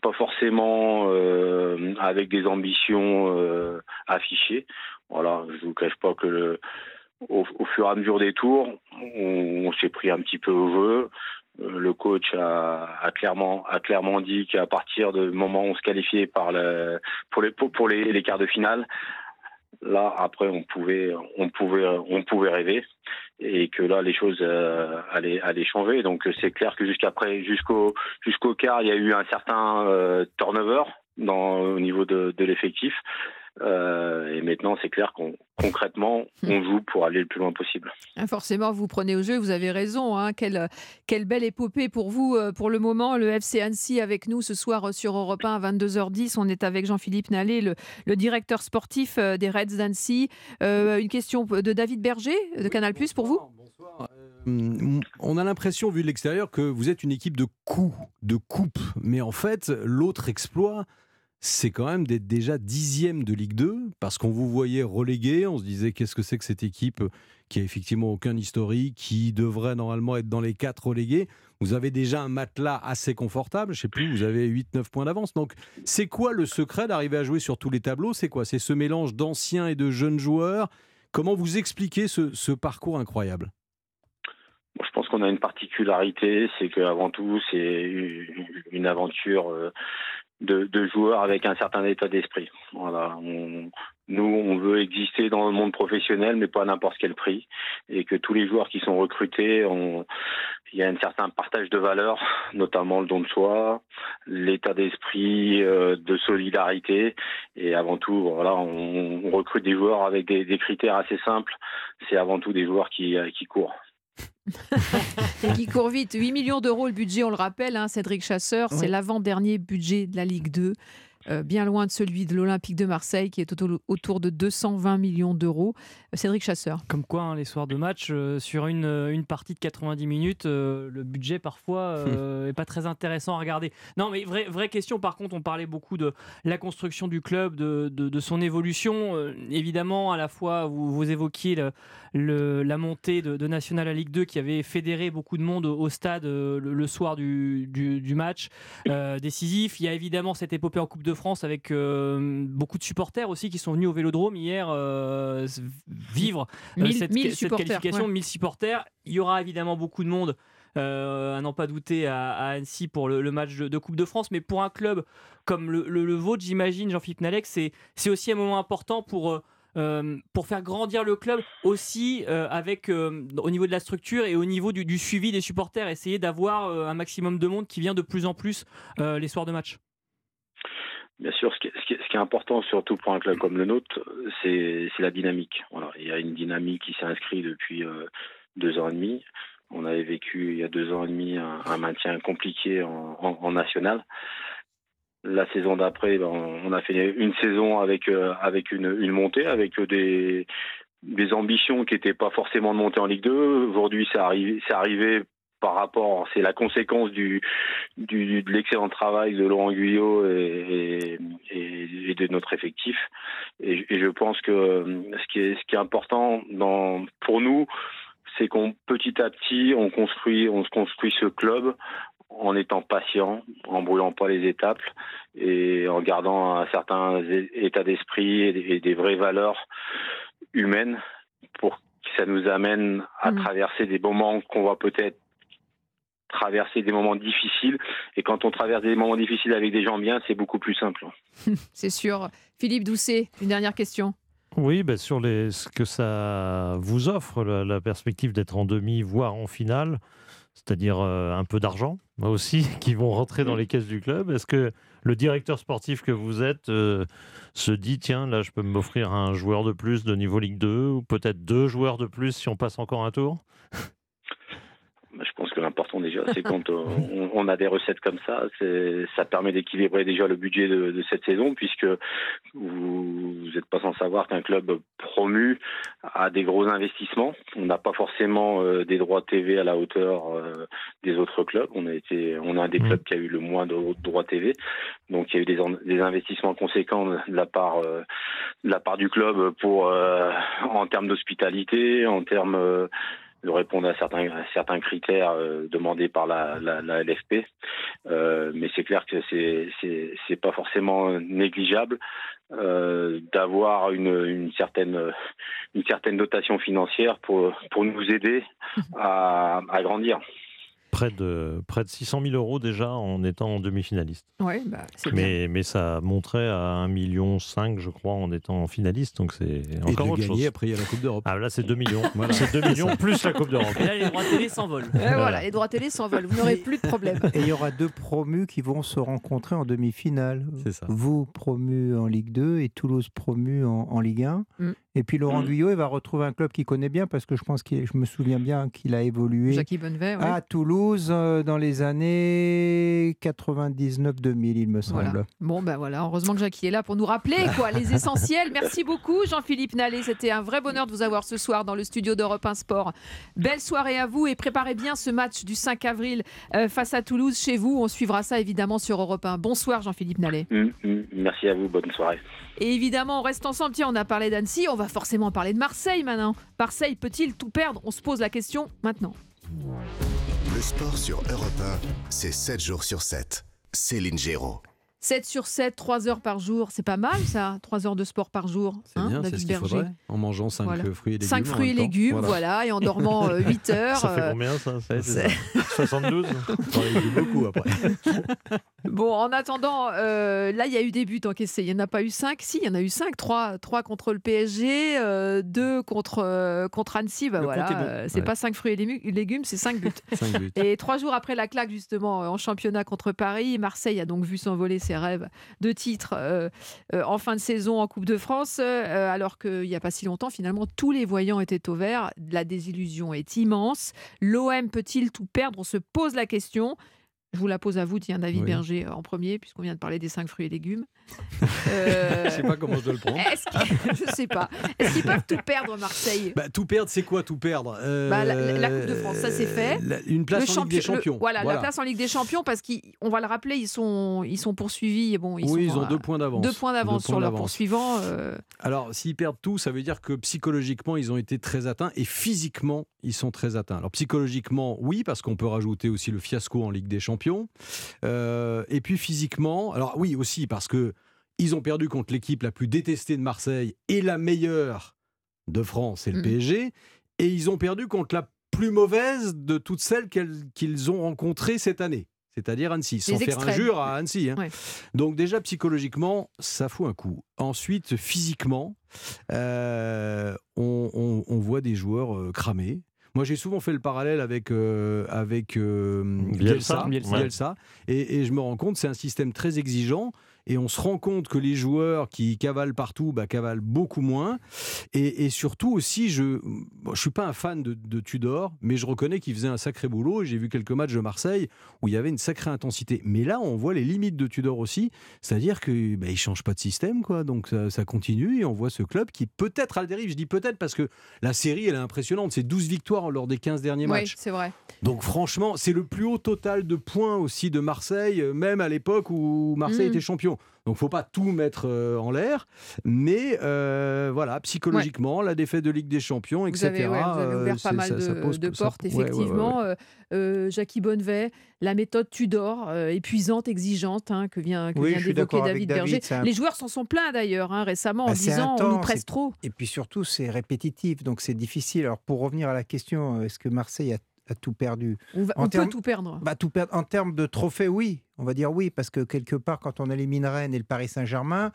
pas forcément euh, avec des ambitions euh, affichées. Voilà, je ne vous cache pas que le, au, au fur et à mesure des tours, on, on s'est pris un petit peu au jeu. Le coach a, a, clairement, a clairement dit qu'à partir du moment où on se qualifiait par le, pour, les, pour les, les quarts de finale, là, après, on pouvait, on pouvait, on pouvait rêver et que là, les choses euh, allaient, allaient changer. Donc, c'est clair que jusqu'après, jusqu'au, jusqu'au quart, il y a eu un certain euh, turnover dans, au niveau de, de l'effectif. Euh, et maintenant, c'est clair qu'on concrètement, on joue pour aller le plus loin possible. Forcément, vous prenez au jeu, vous avez raison. Hein. Quelle, quelle belle épopée pour vous. Pour le moment, le F C Annecy avec nous ce soir sur Europe un à vingt-deux heures dix. On est avec Jean-Philippe Nallet, le, le directeur sportif des Reds d'Annecy. Euh, une question de David Berger de Canal+, pour vous. Bonsoir. Euh, on a l'impression, vu de l'extérieur, que vous êtes une équipe de coups, de coupes. Mais en fait, l'autre exploit, c'est quand même d'être déjà dixième de Ligue deux, parce qu'on vous voyait relégué, on se disait qu'est-ce que c'est que cette équipe qui a effectivement aucun historique, qui devrait normalement être dans les quatre relégués. Vous avez déjà un matelas assez confortable, je ne sais plus, vous avez huit neuf points d'avance. Donc c'est quoi le secret d'arriver à jouer sur tous les tableaux ? C'est quoi ? C'est ce mélange d'anciens et de jeunes joueurs. Comment vous expliquez ce, ce parcours incroyable ? Je pense qu'on a une particularité, c'est qu'avant tout, c'est une aventure... Euh... De, de joueurs avec un certain état d'esprit. Voilà, on, nous, on veut exister dans le monde professionnel, mais pas à n'importe quel prix, et que tous les joueurs qui sont recrutés, on, il y a un certain partage de valeurs, notamment le don de soi, l'état d'esprit euh, de solidarité, et avant tout, voilà, on, on recrute des joueurs avec des, des critères assez simples. C'est avant tout des joueurs qui, qui courent. Et qui court vite. huit millions d'euros le budget, on le rappelle, hein, Cédric Chasseur, oui. C'est l'avant-dernier budget de la Ligue deux, euh, bien loin de celui de l'Olympique de Marseille qui est autour de deux cent vingt millions d'euros. Cédric Chasseur. Comme quoi, hein, les soirs de match, euh, sur une, une partie de quatre-vingt-dix minutes, euh, le budget parfois n'est euh, pas très intéressant à regarder. Non, mais vraie, vraie question, par contre, on parlait beaucoup de la construction du club, de, de, de son évolution. Euh, évidemment, à la fois, vous, vous évoquiez le, le, la montée de, de National à Ligue deux qui avait fédéré beaucoup de monde au, au stade euh, le, le soir du, du, du match euh, décisif. Il y a évidemment cette épopée en Coupe de France avec euh, beaucoup de supporters aussi qui sont venus au Vélodrome hier euh, vivre euh, mille, cette, mille cette qualification, mille ouais. supporters. Il y aura évidemment beaucoup de monde, euh, à n'en pas douter, à, à Annecy pour le, le match de, de Coupe de France. Mais pour un club comme le, le, le vôtre, j'imagine, Jean-Philippe Nallet, c'est, c'est aussi un moment important pour, euh, pour faire grandir le club aussi euh, avec, euh, au niveau de la structure et au niveau du, du suivi des supporters. Essayer d'avoir euh, un maximum de monde qui vient de plus en plus euh, les soirs de match. Bien sûr, ce qui, est, ce, qui est, ce qui est important, surtout pour un club comme le nôtre, c'est, c'est la dynamique. Voilà, il y a une dynamique qui s'est inscrite depuis euh, deux ans et demi. On avait vécu il y a deux ans et demi un, un maintien compliqué en, en, en national. La saison d'après, ben, on a fait une saison avec euh, avec une, une montée, avec des des ambitions qui n'étaient pas forcément de monter en Ligue deux. Aujourd'hui, c'est arrivé, c'est arrivé. Par rapport, c'est la conséquence du, du, de l'excellent travail de Laurent Guyot et, et, et de notre effectif. Et, et je pense que ce qui est, ce qui est important dans, pour nous, c'est qu'on petit à petit, on construit, on construit ce club en étant patient, en brûlant pas les étapes et en gardant un certain état d'esprit et des, et des vraies valeurs humaines pour que ça nous amène à mmh. traverser des moments qu'on va peut-être traverser des moments difficiles, et quand on traverse des moments difficiles avec des gens bien, c'est beaucoup plus simple. C'est sûr. Philippe Doucet, une dernière question. Oui, ben sur les, ce que ça vous offre, la, la perspective d'être en demi, voire en finale, c'est-à-dire euh, un peu d'argent, moi aussi, qui vont rentrer dans les caisses du club. Est-ce que le directeur sportif que vous êtes euh, se dit, tiens, là, je peux m'offrir un joueur de plus de niveau Ligue deux, ou peut-être deux joueurs de plus si on passe encore un tour ? Je pense que l'important déjà, c'est quand on, on a des recettes comme ça, c'est, ça permet d'équilibrer déjà le budget de, de cette saison, puisque vous n'êtes pas sans savoir qu'un club promu a des gros investissements. On n'a pas forcément euh, des droits T V à la hauteur euh, des autres clubs. On a été, on a un des clubs qui a eu le moins de droits T V, donc il y a eu des, des investissements conséquents de la part, euh, de la part du club pour, euh, en termes d'hospitalité, en termes euh, de répondre à certains, à certains critères euh, demandés par la, la, la L F P. Euh, mais c'est clair que c'est, c'est, c'est pas forcément négligeable euh, d'avoir une, une, certaine, une certaine dotation financière pour, pour nous aider à, à grandir. Près de, près de six cent mille euros déjà en étant demi-finaliste. Ouais, bah, c'est mais, bien. Mais ça montrait à un virgule cinq million, je crois, en étant finaliste. Donc c'est encore autre chose. Et de gagner, après, il y a la Coupe d'Europe. Ah là, c'est deux millions. Voilà. C'est deux millions plus la Coupe d'Europe. Et là, les droits télé s'envolent. Et voilà, les droits télé s'envolent. Vous n'aurez plus de problème. Et il y aura deux promus qui vont se rencontrer en demi-finale. C'est ça. Vous, promu en Ligue deux et Toulouse, promu en, en Ligue un. Mm. Et puis Laurent mmh. Guyot, il va retrouver un club qu'il connaît bien, parce que je pense qu'il, je me souviens bien qu'il a évolué Jackie Bonnevay, ouais. à Toulouse euh, dans les années quatre-vingt-dix-neuf deux mille, il me semble. Voilà. Bon, ben voilà, heureusement que Jackie est là pour nous rappeler quoi, les essentiels. Merci beaucoup Jean-Philippe Nallet, c'était un vrai bonheur de vous avoir ce soir dans le studio d'Europe un Sport. Belle soirée à vous et préparez bien ce match du cinq avril euh, face à Toulouse chez vous. On suivra ça évidemment sur Europe un. Bonsoir Jean-Philippe Nallet. Mmh, mmh, merci à vous, bonne soirée. Et évidemment, on reste ensemble. Tiens, on a parlé d'Annecy, on va forcément parler de Marseille maintenant. Marseille peut-il tout perdre ? On se pose la question maintenant. Le sport sur Europe un, c'est sept jours sur sept. Céline Géraud. sept sur sept, trois heures par jour, c'est pas mal ça, trois heures de sport par jour. C'est hein, bien, David c'est ce qu'il Berger. Faudrait, en mangeant cinq voilà. fruits et légumes. cinq fruits et légumes, voilà. voilà, et en dormant euh, huit heures. Ça fait combien ça, ça, c'est c'est... ça. soixante-douze beaucoup après. Bon, en attendant, euh, là il y a eu des buts encaissés, il n'y en a pas eu cinq, si, il y en a eu cinq, trois contre le P S G, euh, deux contre, euh, contre Annecy, bah, voilà, bon. euh, c'est ouais. pas cinq fruits et légumes, c'est cinq buts. cinq buts. Et trois jours après la claque justement en championnat contre Paris, Marseille a donc vu s'envoler ses rêves de titre euh, euh, en fin de saison en Coupe de France, euh, alors qu'il n'y a pas si longtemps, finalement, tous les voyants étaient au vert. La désillusion est immense. L'O M peut-il tout perdre ? On se pose la question. Je vous la pose à vous, tiens, David oui. Berger en premier, puisqu'on vient de parler des cinq fruits et légumes. Euh... je ne sais pas comment je dois le prendre. Est-ce que... Je ne sais pas. Est-ce qu'ils peuvent tout perdre, Marseille ? bah, Tout perdre, c'est quoi tout perdre ? euh... bah, la, la Coupe de France, ça c'est fait. La, une place le en champi... Ligue des Champions. Le, voilà, voilà, la place en Ligue des Champions, parce qu'on va le rappeler, ils sont, ils sont poursuivis. Bon, ils oui, sont, ils ont euh, deux points d'avance. Deux points d'avance deux sur leurs poursuivants. Euh... Alors, s'ils perdent tout, ça veut dire que psychologiquement, ils ont été très atteints, et physiquement, ils sont très atteints. Alors, psychologiquement, oui, parce qu'on peut rajouter aussi le fiasco en Ligue des Champions. Euh, et puis physiquement, alors oui aussi parce que ils ont perdu contre l'équipe la plus détestée de Marseille et la meilleure de France, c'est le mmh. P S G, et ils ont perdu contre la plus mauvaise de toutes celles qu'ils ont rencontrées cette année, c'est-à-dire Annecy, sans faire injure à Annecy. Hein. Ouais. Donc déjà psychologiquement, ça fout un coup. Ensuite physiquement, euh, on, on, on voit des joueurs cramés. Moi, j'ai souvent fait le parallèle avec, euh, avec euh, Bielsa, Bielsa, Bielsa ouais. et, et je me rends compte que c'est un système très exigeant et on se rend compte que les joueurs qui cavalent partout bah, cavalent beaucoup moins. Et, et surtout aussi, je ne bon, suis pas un fan de, de Tudor, mais je reconnais qu'il faisait un sacré boulot. J'ai vu quelques matchs de Marseille où il y avait une sacrée intensité. Mais là, on voit les limites de Tudor aussi, c'est-à-dire qu'il bah, ne change pas de système, quoi. Donc ça, ça continue et on voit ce club qui peut-être à la dérive. Je dis peut-être parce que la série, elle est impressionnante. C'est douze victoires lors des quinze derniers matchs. Oui, c'est vrai. Donc franchement, c'est le plus haut total de points aussi de Marseille, même à l'époque où Marseille mmh. était champion. Donc faut pas tout mettre en l'air, mais euh, voilà, psychologiquement, ouais. la défaite de Ligue des Champions, et cetera. Vous avez, ouais, vous avez ouvert pas mal ça, de, ça pose, de portes, ça, effectivement. Ouais, ouais, ouais. Euh, Jackie Bonnevay, la méthode Tudor, euh, épuisante, exigeante, hein, que vient, que oui, vient d'évoquer David, David Berger. Un... Les joueurs s'en sont plaints d'ailleurs, hein, récemment, bah, en disant intense, on nous presse c'est... trop. Et puis surtout, c'est répétitif, donc c'est difficile. Alors pour revenir à la question, est-ce que Marseille a a tout perdu. On, va, on terme, peut tout perdre. Bah, tout perdre. En termes de trophées, oui. On va dire oui, parce que quelque part, quand on élimine Rennes et le Paris Saint-Germain,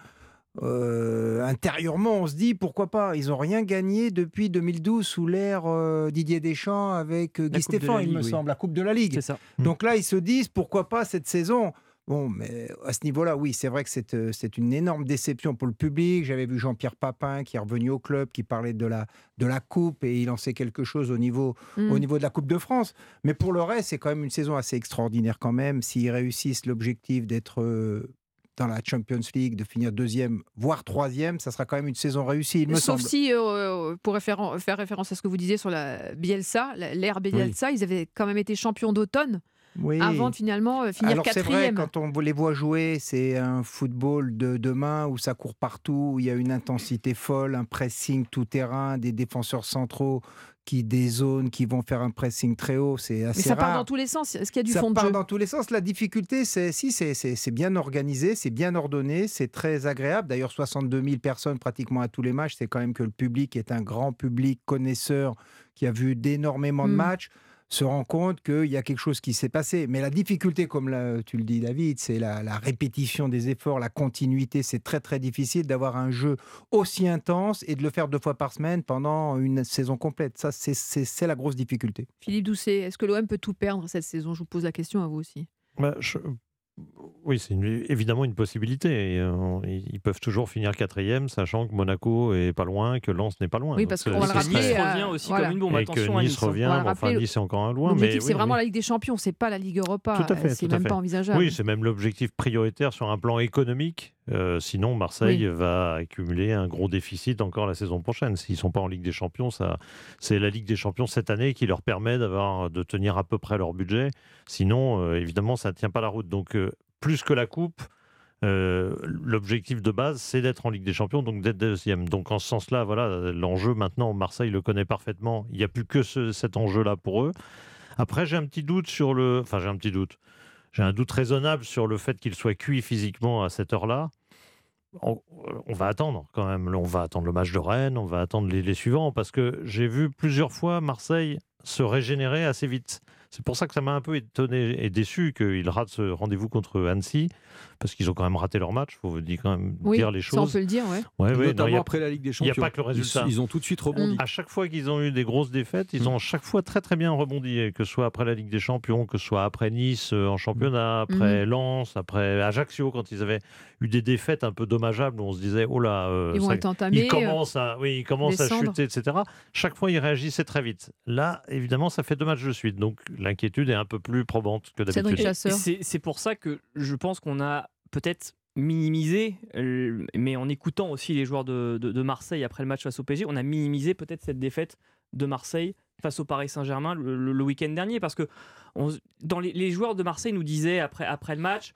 Euh, intérieurement, on se dit pourquoi pas. Ils n'ont rien gagné depuis deux mille douze sous l'ère euh, Didier Deschamps avec euh, La Guy Coupe de la Stéphane, il me Ligue, oui. semble, la Coupe de la Ligue. C'est ça. Mm. Donc là, ils se disent pourquoi pas cette saison. Bon, mais à ce niveau-là, oui, c'est vrai que c'est, euh, c'est une énorme déception pour le public. J'avais vu Jean-Pierre Papin qui est revenu au club, qui parlait de la, de la Coupe et il en sait quelque chose au niveau, au Mm. niveau de la Coupe de France. Mais pour le reste, c'est quand même une saison assez extraordinaire quand même. S'ils réussissent l'objectif d'être euh, dans la Champions League, de finir deuxième, voire troisième, ça sera quand même une saison réussie, il me Sauf semble. si, euh, pour référen- faire référence à ce que vous disiez sur la Bielsa, la- l'ère Bielsa, ils avaient quand même été champions d'automne Oui. avant de finalement euh, finir Alors c'est vrai, quatrième. quand on les voit jouer, c'est un football de demain où ça court partout, où il y a une intensité folle, un pressing tout-terrain, des défenseurs centraux qui dézonent, qui vont faire un pressing très haut, c'est Mais assez ça part dans rare. tous les sens. Est-ce qu'il y a du Ça fond de part jeu? dans tous les sens. La difficulté, c'est si c'est, c'est, c'est bien organisé, c'est bien ordonné, c'est très agréable. D'ailleurs, soixante-deux mille personnes pratiquement à tous les matchs. C'est quand même que le public est un grand public connaisseur qui a vu d'énormément de Mm. matchs, se rend compte qu'il y a quelque chose qui s'est passé. Mais la difficulté, comme la- tu le dis David, c'est la, la répétition des efforts, la continuité. C'est très très difficile d'avoir un jeu aussi intense et de le faire deux fois par semaine pendant une saison complète. Ça, c'est, c'est, c'est la grosse difficulté. Philippe Doucet, est-ce que l'O M peut tout perdre cette saison? Je vous pose la question à vous aussi. Bah, je- Oui, c'est une- évidemment une possibilité. Et, euh, on- ils ils peuvent toujours finir quatrième, sachant que Monaco est pas loin, que Lens n'est pas loin. Oui, Donc, parce qu'on va le ce- Parce que ce rappeler. Nice serait- revient euh, aussi voilà. comme une bombe. Et que Attention à Nice Nice, hein. revient, On va le mais enfin rappeler. Nice est encore un loin, mais L'objectif, c'est oui, vraiment oui. la Ligue des Champions, c'est pas la Ligue Europa. Tout à Euh, fait, C'est tout à même fait. pas envisageable. Oui, c'est même l'objectif prioritaire sur un plan économique. Euh, sinon, Marseille Oui. va accumuler un gros déficit encore la saison prochaine. S'ils ne sont pas en Ligue des Champions, ça, c'est la Ligue des Champions cette année qui leur permet d'avoir, de tenir à peu près leur budget. Sinon, euh, évidemment, ça ne tient pas la route. Donc, euh, plus que la Coupe, euh, l'objectif de base, c'est d'être en Ligue des Champions, donc d'être deuxième. Donc, en ce sens-là, voilà, l'enjeu maintenant, Marseille le connaît parfaitement. Il n'y a plus que ce- cet enjeu-là pour eux. Après, j'ai un petit doute sur le. Enfin, j'ai un petit doute. J'ai un doute raisonnable sur le fait qu'il soit cuit physiquement à cette heure-là. On, on va attendre quand même. On va attendre le match de Rennes, on va attendre les, les suivants, parce que j'ai vu plusieurs fois Marseille se régénérer assez vite. C'est pour ça que ça m'a un peu étonné et déçu qu'ils ratent ce rendez-vous contre Annecy, parce qu'ils ont quand même raté leur match. Il faut vous dire, quand même Oui, dire les ça on choses. peut le dire, ouais. Ouais, ouais, non, il y Notamment a- après la Ligue des il n'y a Champions. pas que le Ils, résultat. ils ont tout de suite rebondi. À chaque fois qu'ils ont eu des grosses défaites, ils ont chaque fois très très bien rebondi, et que ce soit après la Ligue des Champions, que ce soit après Nice euh, en championnat, après Lens, après Ajaccio, quand ils avaient eu des défaites un peu dommageables, où on se disait, oh là, euh, Ils vont ça- être entamés. ils euh, commencent à, oui, ils commencent à descendre. chuter, et cetera. Chaque fois, ils réagissaient très vite. Là, évidemment, ça fait deux matchs de suite, donc l'inquiétude est un peu plus probante que Cédric d'habitude. Et Chasseur. C'est c'est pour ça que je pense qu'on a peut-être minimisé, euh, mais en écoutant aussi les joueurs de, de- de Marseille après le match face au P S G, on a minimisé peut-être cette défaite de Marseille face au Paris Saint-Germain le, le- le week-end dernier. Parce que on s- dans les, les joueurs de Marseille nous disaient après, après le match,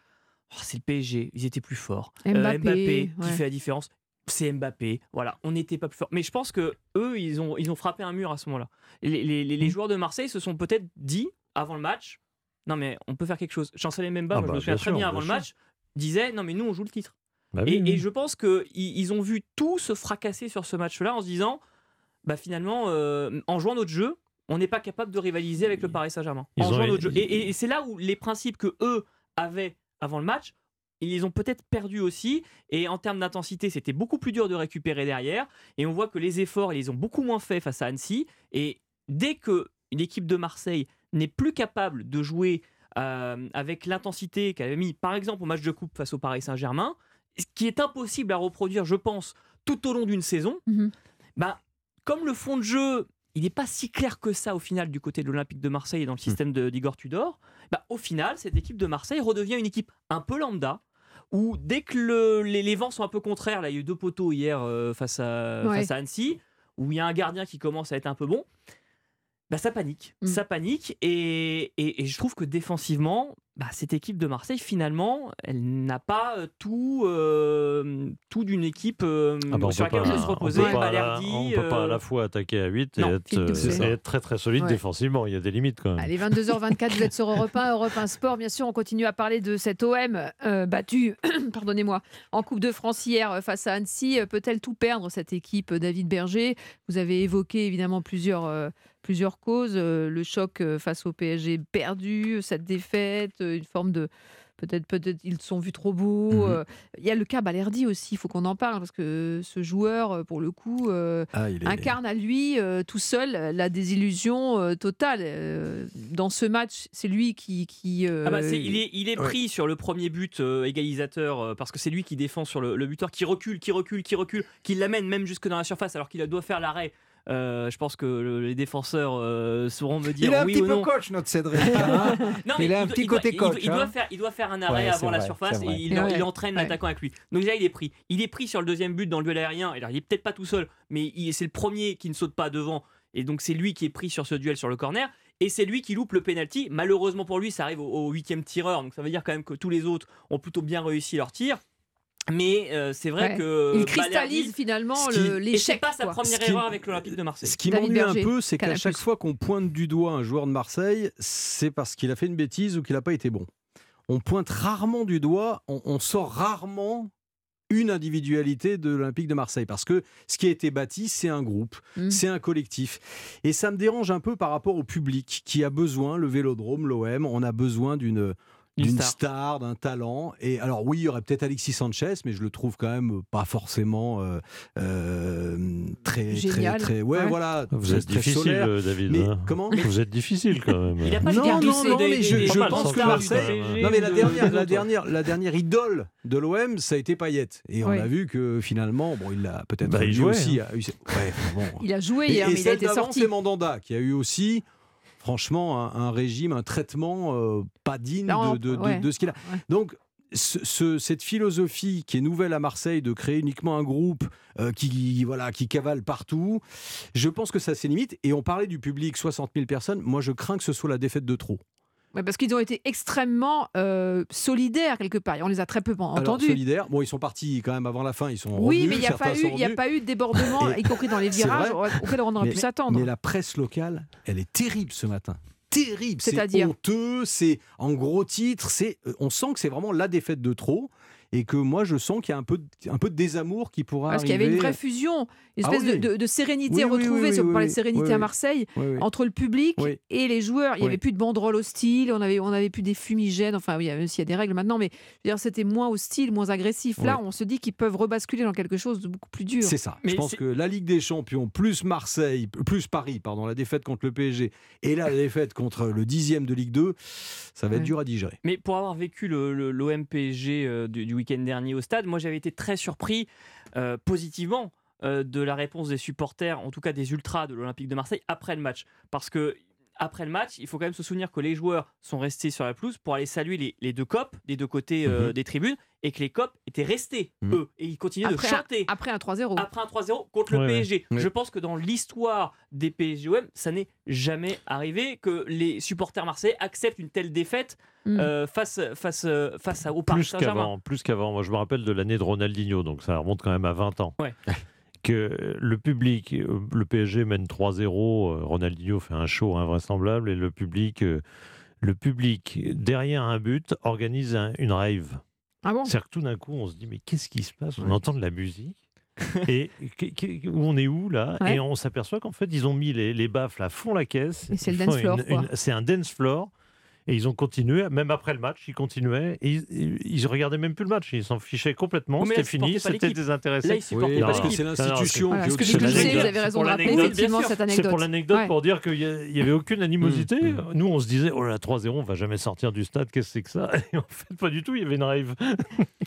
Oh, c'est le P S G, ils étaient plus forts. Euh, Mbappé, Mbappé, qui ouais. fait la différence. C'est Mbappé, voilà, on n'était pas plus fort. Mais je pense que eux, ils ont, ils ont frappé un mur à ce moment-là. Les, les- les- les joueurs de Marseille se sont peut-être dit avant le match, non mais on peut faire quelque chose. Chancel Mbemba, Ah moi, je bah, me souviens bien très sûr, bien avant bien le sûr. match, disait non mais nous on joue le titre. Bah oui, Et, oui. et je pense que i- ils ont vu tout se fracasser sur ce match-là en se disant, bah finalement, euh, en jouant notre jeu, on n'est pas capable de rivaliser avec le Paris Saint-Germain. Ils En ont- jouant notre jeu. Et, et- et c'est là où les principes que eux avaient avant le match, ils les ont peut-être perdus aussi. Et en termes d'intensité, c'était beaucoup plus dur de récupérer derrière. Et on voit que les efforts, ils les ont beaucoup moins faits face à Annecy. Et dès que l'équipe de Marseille n'est plus capable de jouer euh, avec l'intensité qu'elle avait mis, par exemple, au match de coupe face au Paris Saint-Germain, ce qui est impossible à reproduire, je pense, tout au long d'une saison, Mhm. bah, comme le fond de jeu, il n'est pas si clair que ça au final du côté de l'Olympique de Marseille et dans le système de- d'Igor Tudor, bah, au final, cette équipe de Marseille redevient une équipe un peu lambda, où dès que le- les, les vents sont un peu contraires, là, il y a eu deux poteaux hier euh, face, à, Ouais. face à Annecy, où il y a un gardien qui commence à être un peu bon, bah, ça panique. Mm. Ça panique, et, et- et je trouve que défensivement, bah, cette équipe de Marseille, finalement, elle n'a pas euh, tout, euh, tout d'une équipe euh, Ah bah, on sur peut laquelle on peut se pas, on reposer. peut pas à la- on Balerdi, peut pas à euh, la fois attaquer à huit et non, être, Philippe euh, Doucet. C'est ça. et être très très solide Ouais. défensivement. Il y a des limites quand même. Allez, vingt-deux heures vingt-quatre, vous êtes sur Europe un, Europe un Sport. Bien sûr, on continue à parler de cette O M euh, battue, pardonnez-moi, en Coupe de France hier euh, face à Annecy. Euh, Peut-elle tout perdre, cette équipe, euh, David Berger? Vous avez évoqué évidemment plusieurs, euh, plusieurs causes. Euh, le choc euh, face au P S G perdu, cette défaite, euh, une forme de, peut-être peut-être ils sont vus trop beaux. Il mmh. euh, y a le cas Balerdi aussi, il faut qu'on en parle, parce que ce joueur, pour le coup, euh, ah, il est... incarne à lui, euh, tout seul, la désillusion euh, totale. Euh, dans ce match, c'est lui qui... qui euh... ah bah c'est, il est, il est pris ouais. sur le premier but euh, égalisateur, euh, parce que c'est lui qui défend sur le, le buteur, qui recule, qui recule, qui recule, qui l'amène même jusque dans la surface, alors qu'il doit faire l'arrêt. Euh, je pense que le, les défenseurs euh, sauront me dire oui ou non. Il a un oui petit peu non. coach, notre Cédric. Hein non, mais il a un il petit doit, côté il doit, coach. Il doit, hein. faire, il doit faire un arrêt ouais, avant vrai, la surface et il, et ouais. il entraîne ouais. l'attaquant avec lui. Donc là, il est pris. Il est pris sur le deuxième but dans le duel aérien. Alors, il est peut-être pas tout seul, mais il, c'est le premier qui ne saute pas devant. Et donc, c'est lui qui est pris sur ce duel sur le corner. Et c'est lui qui loupe le penalty. Malheureusement pour lui, ça arrive au huitième tireur. Donc, ça veut dire quand même que tous les autres ont plutôt bien réussi leur tir. Mais euh, c'est vrai ouais. que il cristallise Balerdi, finalement qui, le, l'échec. Et c'est pas sa première erreur qui, avec l'Olympique de Marseille. Ce qui David m'ennuie Berger, un peu, c'est qu'à chaque fois qu'on pointe du doigt un joueur de Marseille, c'est parce qu'il a fait une bêtise ou qu'il n'a pas été bon. On pointe rarement du doigt, on, on sort rarement une individualité de l'Olympique de Marseille, parce que ce qui a été bâti, c'est un groupe, mmh. c'est un collectif, et ça me dérange un peu par rapport au public qui a besoin, le Vélodrome, l'O M, on a besoin d'une d'une star. star, d'un talent. Et alors oui, il y aurait peut-être Alexis Sanchez, mais je le trouve quand même pas forcément euh, euh, très, Génial. très, très. Ouais, ouais. voilà. Vous êtes difficile, solaire. David. Mais hein. comment Vous êtes difficile quand même. Il a pas non, non, non, mais je, je pense que Marseille. Non, mais la dernière, la dernière, la dernière idole de l'O M, ça a été Payet. Et on oui. a vu que finalement, bon, il a peut-être bah, joué aussi. Hein. A eu... ouais, bon. Il a joué hier, mais il a été sorti. C'est Mandanda qui a eu aussi. Franchement, un, un régime, un traitement euh, pas digne non, de, de, ouais. de, de ce qu'il a. Ouais. Donc, ce, ce, cette philosophie qui est nouvelle à Marseille de créer uniquement un groupe euh, qui, voilà, qui cavale partout, je pense que ça a ses limites. Et on parlait du public, soixante mille personnes. Moi, je crains que ce soit la défaite de trop. Ouais, parce qu'ils ont été extrêmement euh, solidaires quelque part. Et on les a très peu entendus. Alors, solidaires, bon, ils sont partis quand même avant la fin. Ils sont revenus, oui, mais il n'y a, a pas eu de débordement, et, y compris dans les virages, auxquels on aurait mais, pu s'attendre. Mais la presse locale, elle est terrible ce matin. Terrible. C'est-à-dire... honteux, c'est en gros titre. C'est... On sent que c'est vraiment la défaite de trop. Et que moi, je sens qu'il y a un peu, un peu de désamour qui pourra Parce arriver. Parce qu'il y avait une vraie fusion, une espèce ah oui. de, de, de sérénité oui, retrouvée, oui, oui, oui, si on parlait de sérénité oui, à Marseille, oui, oui. entre le public oui. et les joueurs. Il n'y oui. avait plus de banderoles hostiles, on n'avait on avait plus des fumigènes, enfin, oui, même s'il y a des règles maintenant, mais je veux dire, c'était moins hostile, moins agressif. Là, oui. on se dit qu'ils peuvent rebasculer dans quelque chose de beaucoup plus dur. C'est ça. Mais je pense c'est... que la Ligue des Champions, plus Marseille, plus Paris, pardon, la défaite contre le P S G, et là, la défaite contre le dixième de Ligue deux, ça va ouais. être dur à digérer. Mais pour avoir vécu le, le, l'O M P S G euh, du, du week-end dernier au stade, moi j'avais été très surpris euh, positivement euh, de la réponse des supporters, en tout cas des ultras de l'Olympique de Marseille après le match, parce que après le match, il faut quand même se souvenir que les joueurs sont restés sur la pelouse pour aller saluer les, les deux copes des deux côtés euh, mmh. des tribunes, et que les copes étaient restés mmh. eux, et ils continuaient après de chanter un, après un trois zéro après un trois zéro contre ouais, le P S G. Ouais. Je pense que dans l'histoire des P S G O M, ça n'est jamais arrivé que les supporters marseillais acceptent une telle défaite mmh. euh, face face face au Paris Saint-Germain. Qu'avant, plus qu'avant, moi je me rappelle de l'année de Ronaldinho, donc ça remonte quand même à vingt ans. Ouais. Que le public, le P S G mène trois zéro, Ronaldinho fait un show invraisemblable, et le public, le public derrière un but, organise un, une rave. Ah bon ? C'est-à-dire que tout d'un coup, on se dit, mais qu'est-ce qui se passe ? On ouais. entend de la musique, et on est où là ? ouais. Et on s'aperçoit qu'en fait, ils ont mis les, les baffles à fond la caisse. Et c'est le dance floor, une, quoi. Une, c'est un dance floor. Et ils ont continué, même après le match, ils continuaient. Et ils ne regardaient même plus le match, ils s'en fichaient complètement. Mais c'était fini, c'était désintéressé. Là, ils supportaient oui, pas non, l'équipe. Parce que c'est l'institution. Voilà, ce que je disais, vous avez raison de rappeler, effectivement, cette anecdote. C'est pour l'anecdote, ouais. pour dire qu'il n'y avait aucune animosité. Mmh, mmh. Nous, on se disait, oh là, trois zéro, on ne va jamais sortir du stade, qu'est-ce que c'est que ça ? Et en fait, pas du tout, il y avait une rave.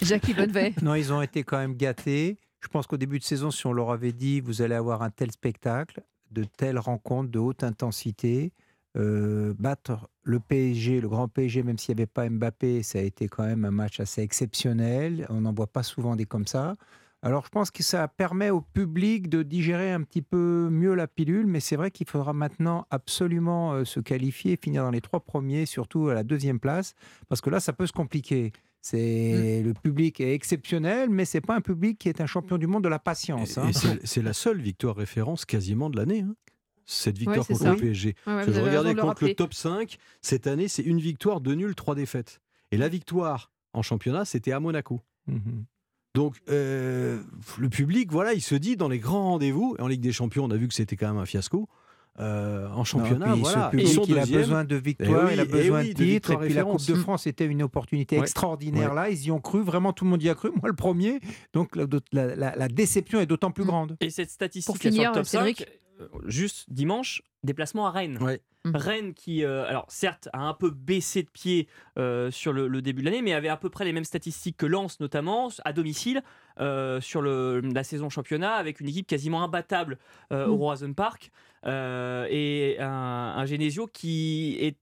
Jackie Bonnevet. Non, ils ont été quand même gâtés. Je pense qu'au début de saison, si on leur avait dit, vous allez avoir un tel spectacle, de telles rencontres de haute intensité, Euh, battre le P S G, le grand P S G, même s'il n'y avait pas Mbappé, ça a été quand même un match assez exceptionnel. On n'en voit pas souvent des comme ça. Alors je pense que ça permet au public de digérer un petit peu mieux la pilule, mais c'est vrai qu'il faudra maintenant absolument se qualifier, finir dans les trois premiers, surtout à la deuxième place, parce que là ça peut se compliquer. C'est... Mmh. Le public est exceptionnel, mais ce n'est pas un public qui est un champion du monde de la patience. Hein. Et c'est, c'est la seule victoire référence quasiment de l'année. Hein. Cette victoire ouais, contre ça. le P S G. Ouais, ouais, je regardais contre rappeler. le top cinq, cette année, c'est une victoire, deux nuls, trois défaites. Et la victoire en championnat, c'était à Monaco. Mm-hmm. Donc, euh, le public, voilà, il se dit, dans les grands rendez-vous, en Ligue des Champions, on a vu que c'était quand même un fiasco, euh, en championnat. Non, voilà. Et ce public, il a besoin de victoires, il a besoin de titres. Et puis la Coupe de France était une opportunité extraordinaire. Là, ils y ont cru. Vraiment, tout le monde y a cru. Moi, le premier. Donc, la, la, la déception est d'autant plus grande. Et cette statistique pour finir, sur le top Cédric. cinq, juste dimanche, déplacement à Rennes. Ouais. Rennes qui, euh, alors certes, a un peu baissé de pied euh, sur le, le début de l'année, mais avait à peu près les mêmes statistiques que Lens, notamment, à domicile, euh, sur le, la saison championnat, avec une équipe quasiment imbattable euh, mmh. au Roazhon Park, euh, et un, un Genesio qui est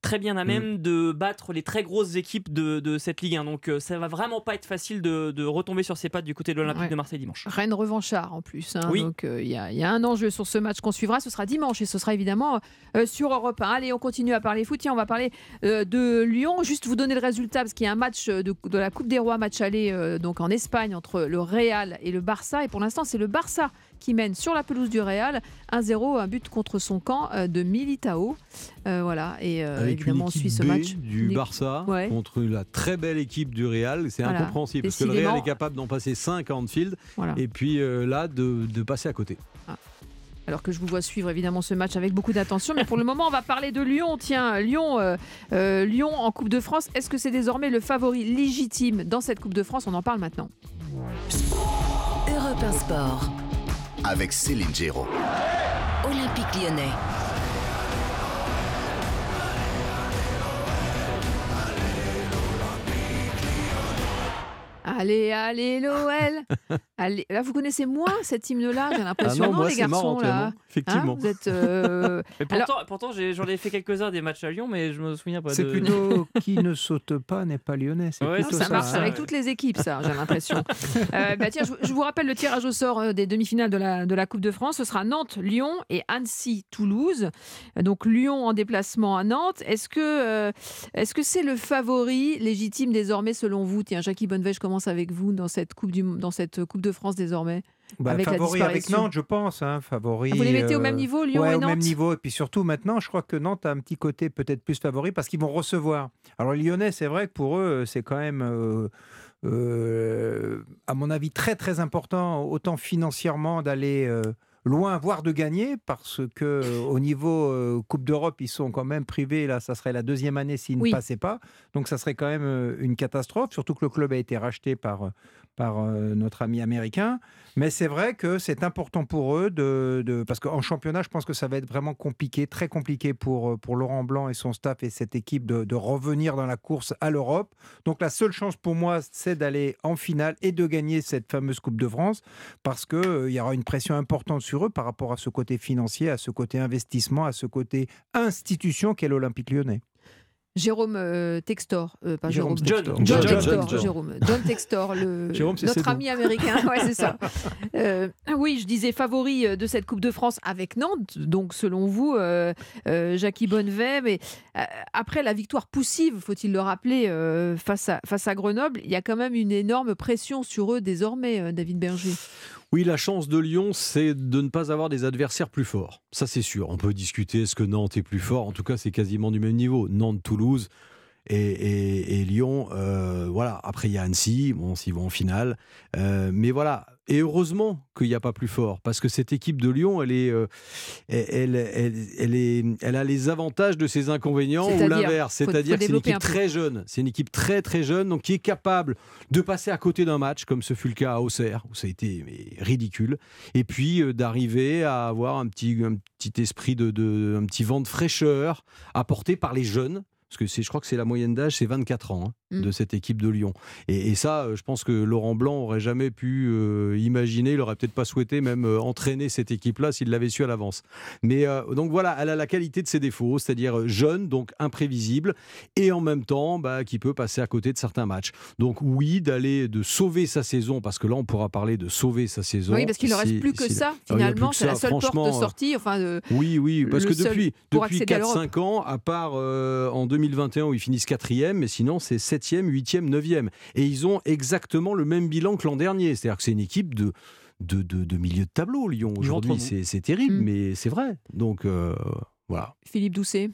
très bien à même mmh. de battre les très grosses équipes de, de cette Ligue un. Hein. Donc euh, ça va vraiment pas être facile de, de retomber sur ses pattes du côté de l'Olympique ouais. de Marseille dimanche. Rennes revanchard en plus. Hein, oui. Donc il euh, y, y a un enjeu sur ce match qu'on suivra. Ce sera dimanche et ce sera évidemment euh, sur Europe un. Allez, on continue à parler foot. Tiens, on va parler euh, de Lyon. Juste vous donner le résultat parce qu'il y a un match de, de la Coupe des Rois, match aller euh, donc en Espagne entre le Real et le Barça. Et pour l'instant, c'est le Barça qui mène sur la pelouse du Real un zéro, un but contre son camp de Militao. Euh, voilà, et euh, évidemment on suit ce B match du Barça ouais. contre la très belle équipe du Real, c'est voilà. incompréhensible parce que le Real est capable d'en passer cinq à Anfield voilà. et puis euh, là de, de passer à côté. Ah. Alors que je vous vois suivre évidemment ce match avec beaucoup d'attention, mais pour le moment on va parler de Lyon. Tiens, Lyon, euh, euh, Lyon en Coupe de France, est-ce que c'est désormais le favori légitime dans cette Coupe de France? On en parle maintenant. Europe un Sport. Avec Céline Géraud. Olympique Lyonnais. Allez, allez, l'O L. Allez. Là, vous connaissez moins cet hymne-là, j'ai l'impression, ah non, moi, les garçons marrant, là. Effectivement. Hein, vous êtes, euh... pourtant, Alors... pourtant j'en ai fait quelques-uns des matchs à Lyon, mais je me souviens pas. C'est de... plutôt qui ne saute pas n'est pas lyonnais. C'est ouais, ça, ça marche ça, avec ouais. toutes les équipes, ça, j'ai l'impression. euh, bah, tiens, je, je vous rappelle le tirage au sort des demi-finales de la, de la Coupe de France. Ce sera Nantes, Lyon et Annecy-Toulouse. Donc Lyon en déplacement à Nantes. Est-ce que, euh, est-ce que c'est le favori légitime désormais selon vous? Tiens, Jackie Bonnevèche commence avec vous dans cette Coupe, du, dans cette Coupe de France désormais bah, avec favori la avec Nantes, je pense. Hein, favori, vous les mettez euh, au même niveau, Lyon ouais, et Nantes? Au même niveau. Et puis surtout, maintenant, je crois que Nantes a un petit côté peut-être plus favori parce qu'ils vont recevoir. Alors, les Lyonnais, c'est vrai que pour eux, c'est quand même... Euh, euh, à mon avis, très, très important, autant financièrement, d'aller... Euh, loin, voire de gagner, parce qu'au niveau euh, Coupe d'Europe, ils sont quand même privés. Là, ça serait la deuxième année s'ils oui. ne passaient pas. Donc, ça serait quand même euh, une catastrophe, surtout que le club a été racheté par, par euh, notre ami américain. Mais c'est vrai que c'est important pour eux, de, de, parce qu'en championnat, je pense que ça va être vraiment compliqué, très compliqué pour, pour Laurent Blanc et son staff et cette équipe de, de revenir dans la course à l'Europe. Donc, la seule chance pour moi, c'est d'aller en finale et de gagner cette fameuse Coupe de France, parce qu'il euh, y aura une pression importante sur eux par rapport à ce côté financier, à ce côté investissement, à ce côté institution qu'est l'Olympique Lyonnais. Jérôme euh, Textor, euh, pas Jérôme, Jérôme Textor. John, John, John, Textor, John. Jérôme, John Textor, le, Jérôme, notre c'est ami nous. américain, ouais, c'est ça. Euh, oui, je disais favori de cette Coupe de France avec Nantes, donc selon vous, euh, euh, Jackie Bonnevay, mais euh, après la victoire poussive, faut-il le rappeler, euh, face, à, face à Grenoble, il y a quand même une énorme pression sur eux désormais, euh, David Berger. Oui, la chance de Lyon, c'est de ne pas avoir des adversaires plus forts. Ça, c'est sûr. On peut discuter, est-ce que Nantes est plus fort? En tout cas, c'est quasiment du même niveau. Nantes, Toulouse et, et, et Lyon. Euh, voilà. Après, il y a Annecy. Bon, s'ils vont en finale. Euh, mais voilà. Et heureusement qu'il n'y a pas plus fort. Parce que cette équipe de Lyon, elle, est, euh, elle, elle, elle, elle, est, elle a les avantages de ses inconvénients ou l'inverse. C'est-à-dire que c'est une équipe très jeune. C'est une équipe très très jeune, donc qui est capable de passer à côté d'un match, comme ce fut le cas à Auxerre, où ça a été mais, ridicule. Et puis euh, d'arriver à avoir un petit, un petit esprit, de, de, un petit vent de fraîcheur apporté par les jeunes. Parce que c'est, je crois que c'est la moyenne d'âge, c'est vingt-quatre ans hein, mmh. de cette équipe de Lyon. Et, et ça, je pense que Laurent Blanc n'aurait jamais pu euh, imaginer, il n'aurait peut-être pas souhaité même euh, entraîner cette équipe-là s'il l'avait su à l'avance. Mais euh, donc voilà, elle a la qualité de ses défauts, c'est-à-dire jeune, donc imprévisible, et en même temps, bah, qui peut passer à côté de certains matchs. Donc oui, d'aller, de sauver sa saison, parce que là, on pourra parler de sauver sa saison. Oui, parce qu'il ne reste plus que ça, finalement, c'est la seule porte de sortie. Enfin, euh, oui, oui, parce que depuis, depuis quatre à cinq ans, à part euh, en deux mille vingt et un où ils finissent quatrième, mais sinon c'est septième, huitième, neuvième. Et ils ont exactement le même bilan que l'an dernier. C'est-à-dire que c'est une équipe de, de, de, de milieu de tableau, Lyon. Aujourd'hui, c'est, c'est terrible, mmh. mais c'est vrai. Donc, euh, voilà. Philippe Doucet.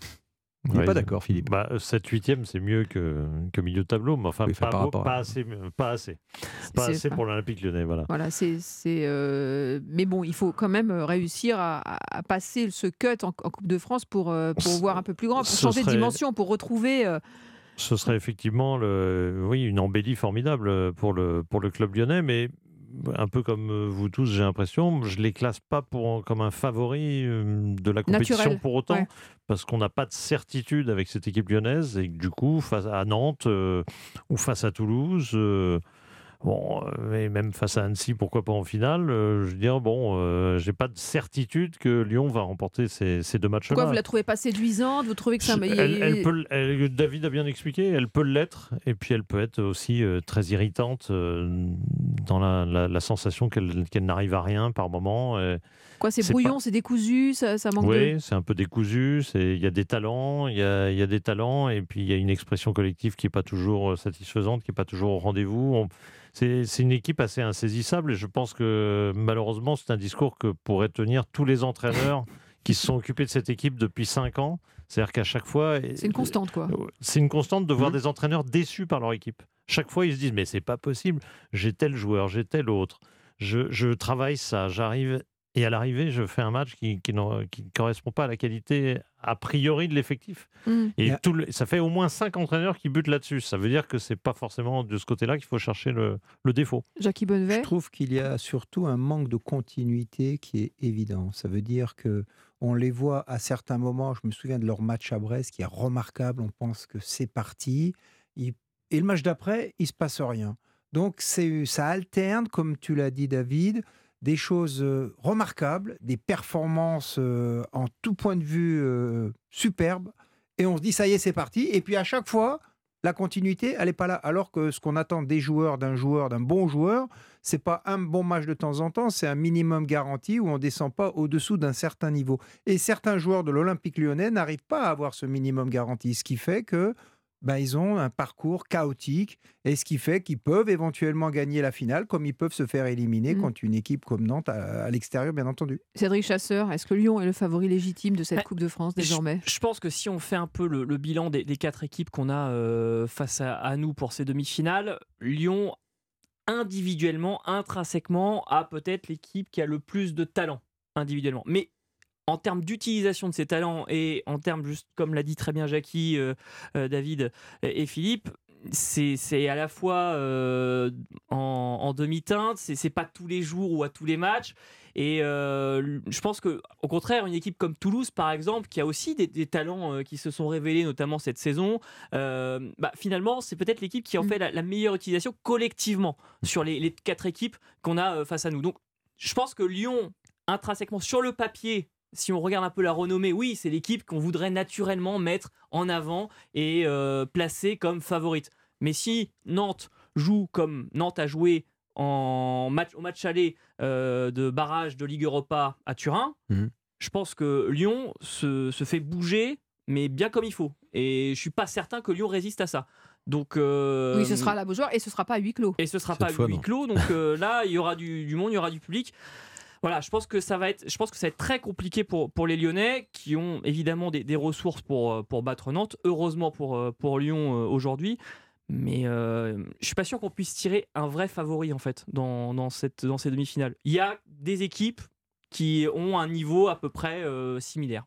Il n'est ouais, pas d'accord, Philippe. Bah, sept huitième, c'est mieux que, que milieu de tableau, mais enfin, oui, pas, beau, à... pas assez, pas assez, pas assez pour l'Olympique lyonnais. Voilà. Voilà, c'est, c'est euh... Mais bon, il faut quand même réussir à, à passer ce cut en, en Coupe de France pour, pour voir un peu plus grand, pour ce changer serait... de dimension, pour retrouver... Euh... Ce serait effectivement le, oui, une embellie formidable pour le, pour le club lyonnais, mais... un peu comme vous tous, j'ai l'impression, je ne les classe pas pour, comme un favori de la compétition naturel, pour autant, ouais. Parce qu'on n'a pas de certitude avec cette équipe lyonnaise, et que du coup, face à Nantes euh, ou face à Toulouse, euh, bon, et même face à Annecy, pourquoi pas en finale, euh, je veux dire, bon, euh, je n'ai pas de certitude que Lyon va remporter ces, ces deux matchs-là. Pourquoi vous ne la trouvez pas séduisante? Vous trouvez que ça... Elle, elle peut, elle, David a bien expliqué, elle peut l'être, et puis elle peut être aussi euh, très irritante, euh, dans la, la, la sensation qu'elle, qu'elle n'arrive à rien par moment. Quoi, c'est, c'est brouillon, pas... c'est décousu, ça, ça manque oui, de... Oui, c'est un peu décousu, il y a des talents, il y a, y a des talents, et puis il y a une expression collective qui n'est pas toujours satisfaisante, qui n'est pas toujours au rendez-vous. On... C'est, c'est une équipe assez insaisissable, et je pense que malheureusement, c'est un discours que pourraient tenir tous les entraîneurs qui se sont occupés de cette équipe depuis cinq ans. C'est-à-dire qu'à chaque fois... C'est une constante, quoi. C'est une constante de voir mmh. des entraîneurs déçus par leur équipe. Chaque fois, ils se disent, mais c'est pas possible, j'ai tel joueur, j'ai tel autre, je, je travaille ça, j'arrive, et à l'arrivée, je fais un match qui, qui, ne, qui ne correspond pas à la qualité a priori de l'effectif. Mmh. Et yeah. tout le, ça fait au moins cinq entraîneurs qui butent là-dessus. Ça veut dire que c'est pas forcément de ce côté-là qu'il faut chercher le, le défaut. Jackie Bonnevet. Je trouve qu'il y a surtout un manque de continuité qui est évident. Ça veut dire que on les voit à certains moments, je me souviens de leur match à Brest qui est remarquable, on pense que c'est parti, ils et le match d'après, il ne se passe rien. Donc, c'est, ça alterne, comme tu l'as dit, David, des choses euh, remarquables, des performances euh, en tout point de vue euh, superbes. Et on se dit, ça y est, c'est parti. Et puis, à chaque fois, la continuité, elle n'est pas là. Alors que ce qu'on attend des joueurs, d'un joueur, d'un bon joueur, ce n'est pas un bon match de temps en temps, c'est un minimum garanti où on ne descend pas au-dessous d'un certain niveau. Et certains joueurs de l'Olympique lyonnais n'arrivent pas à avoir ce minimum garanti, ce qui fait que ben, ils ont un parcours chaotique, et ce qui fait qu'ils peuvent éventuellement gagner la finale, comme ils peuvent se faire éliminer mmh. contre une équipe comme Nantes à, à l'extérieur, bien entendu. Cédric Chasseur, est-ce que Lyon est le favori légitime de cette bah, Coupe de France désormais ? Je, je pense que si on fait un peu le, le bilan des, des quatre équipes qu'on a euh, face à, à nous pour ces demi-finales, Lyon, individuellement, intrinsèquement, a peut-être l'équipe qui a le plus de talent, individuellement. Mais en termes d'utilisation de ses talents et en termes, juste comme l'a dit très bien Jackie, euh, euh, David et, et Philippe, c'est, c'est à la fois euh, en, en demi-teinte, c'est, c'est pas tous les jours ou à tous les matchs. Et euh, je pense qu'au contraire, une équipe comme Toulouse, par exemple, qui a aussi des, des talents euh, qui se sont révélés, notamment cette saison, euh, bah, finalement, c'est peut-être l'équipe qui en fait la, la meilleure utilisation collectivement sur les, les quatre équipes qu'on a euh, face à nous. Donc, je pense que Lyon, intrinsèquement, sur le papier, si on regarde un peu la renommée, oui, c'est l'équipe qu'on voudrait naturellement mettre en avant et euh, placer comme favorite. Mais si Nantes joue comme Nantes a joué en match, au match aller euh, de barrage de Ligue Europa à Turin, mmh. je pense que Lyon se, se fait bouger, mais bien comme il faut. Et je ne suis pas certain que Lyon résiste à ça. Donc, euh, oui, ce sera à la Beaujoire et ce ne sera pas à huis clos. Et ce ne sera Cette pas fois, à huis non. clos. Donc euh, là, il y aura du, du monde, il y aura du public. Voilà, je pense que ça va être, je pense que ça va être très compliqué pour, pour les Lyonnais, qui ont évidemment des, des ressources pour, pour battre Nantes. Heureusement pour, pour Lyon aujourd'hui. Mais euh, je ne suis pas sûr qu'on puisse tirer un vrai favori, en fait, dans, dans, cette, dans ces demi-finales. Il y a des équipes qui ont un niveau à peu près euh, similaire.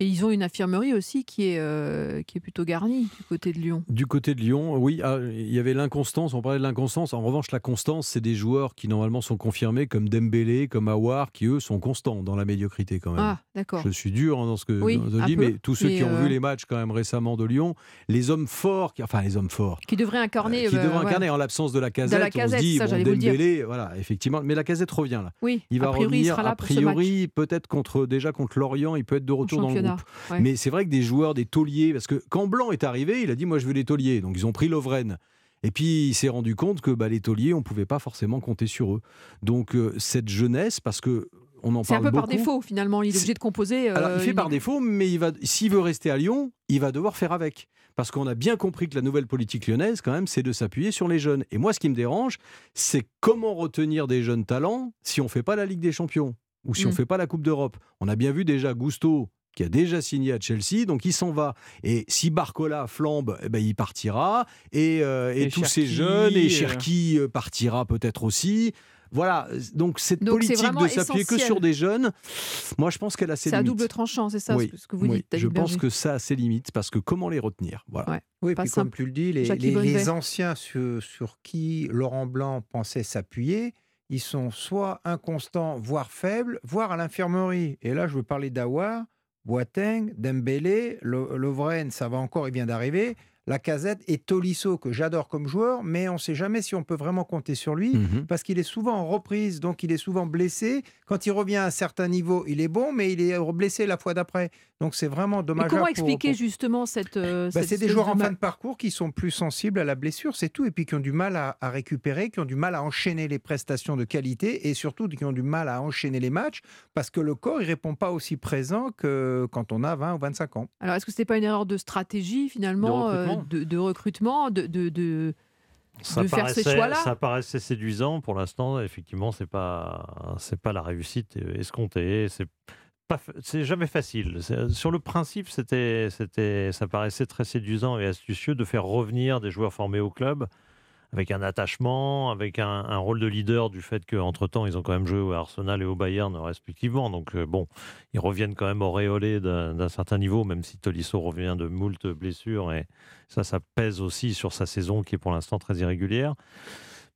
Et ils ont une infirmerie aussi qui est, euh, qui est plutôt garnie du côté de Lyon. Du côté de Lyon, oui. Ah, il y avait l'inconstance, on parlait de l'inconstance. En revanche, la constance, c'est des joueurs qui normalement sont confirmés, comme Dembélé, comme Aouar, qui eux sont constants dans la médiocrité quand même. Ah, d'accord. Je suis dur hein, dans ce que oui, je dis, mais tous ceux mais qui euh... ont vu les matchs quand même récemment de Lyon, les hommes forts, qui, enfin les hommes forts. Qui devraient incarner. Euh, qui devraient euh, incarner ouais. en l'absence de Lacazette. De Lacazette, on se dit, ça, bon, Dembélé, voilà, effectivement. Mais Lacazette revient là. Oui, il va a priori, revenir, il sera là a priori, peut-être contre, déjà contre Lorient, il peut être de retour dans le groupe. Ouais. Mais c'est vrai que des joueurs, des tauliers, parce que quand Blanc est arrivé, il a dit moi je veux les tauliers, donc ils ont pris Lovren. Et puis il s'est rendu compte que bah, les tauliers, on ne pouvait pas forcément compter sur eux. Donc euh, cette jeunesse, parce que on en c'est parle beaucoup. C'est un peu beaucoup. Par défaut finalement, il est c'est... obligé de composer. Euh, Alors il fait une... par défaut, mais il va... s'il veut rester à Lyon, il va devoir faire avec. Parce qu'on a bien compris que la nouvelle politique lyonnaise, quand même, c'est de s'appuyer sur les jeunes. Et moi ce qui me dérange, c'est comment retenir des jeunes talents si on ne fait pas la Ligue des Champions ou si mmh. on ne fait pas la Coupe d'Europe. On a bien vu déjà Gusto, qui a déjà signé à Chelsea, donc il s'en va. Et si Barcola flambe, eh ben, il partira. Et, euh, et, et tous Cherki, ces jeunes, et Cherki euh... partira peut-être aussi. Voilà, donc cette donc politique de s'appuyer essentiel. que sur des jeunes, moi je pense qu'elle a ses limites. C'est à double tranchant, c'est ça oui, ce que vous oui, dites, David Je pense Berger. que ça a ses limites, parce que comment les retenir voilà. ouais, Oui, puis simple. comme tu le dis, les, les, les anciens sur, sur qui Laurent Blanc pensait s'appuyer, ils sont soit inconstants, voire faibles, voire à l'infirmerie. Et là, je veux parler d'Aouar, Boateng, Dembélé, Le, Lovren, ça va encore, il vient d'arriver... Lacazette et Tolisso, que j'adore comme joueur, mais on ne sait jamais si on peut vraiment compter sur lui, mmh. parce qu'il est souvent en reprise, donc il est souvent blessé. Quand il revient à un certain niveau, il est bon, mais il est blessé la fois d'après. Donc c'est vraiment dommageable. Comment expliquer pour, pour... justement cette... Euh, bah, cette c'est des joueurs de en mal. fin de parcours qui sont plus sensibles à la blessure, c'est tout, et puis qui ont du mal à, à récupérer, qui ont du mal à enchaîner les prestations de qualité, et surtout qui ont du mal à enchaîner les matchs, parce que le corps, il ne répond pas aussi présent que quand on a vingt ou vingt-cinq ans. Alors est-ce que ce n'est pas une erreur de stratégie finalement de De, de recrutement, de, de, de, ça de faire ces choix-là. Ça paraissait séduisant. Pour l'instant, effectivement, c'est pas, c'est pas la réussite escomptée. C'est, pas, c'est jamais facile. C'est, sur le principe, c'était, c'était, ça paraissait très séduisant et astucieux de faire revenir des joueurs formés au club avec un attachement, avec un, un rôle de leader du fait qu'entre-temps, ils ont quand même joué au Arsenal et au Bayern respectivement. Donc bon, ils reviennent quand même auréolés d'un, d'un certain niveau, même si Tolisso revient de moult blessures. Et ça, ça pèse aussi sur sa saison qui est pour l'instant très irrégulière.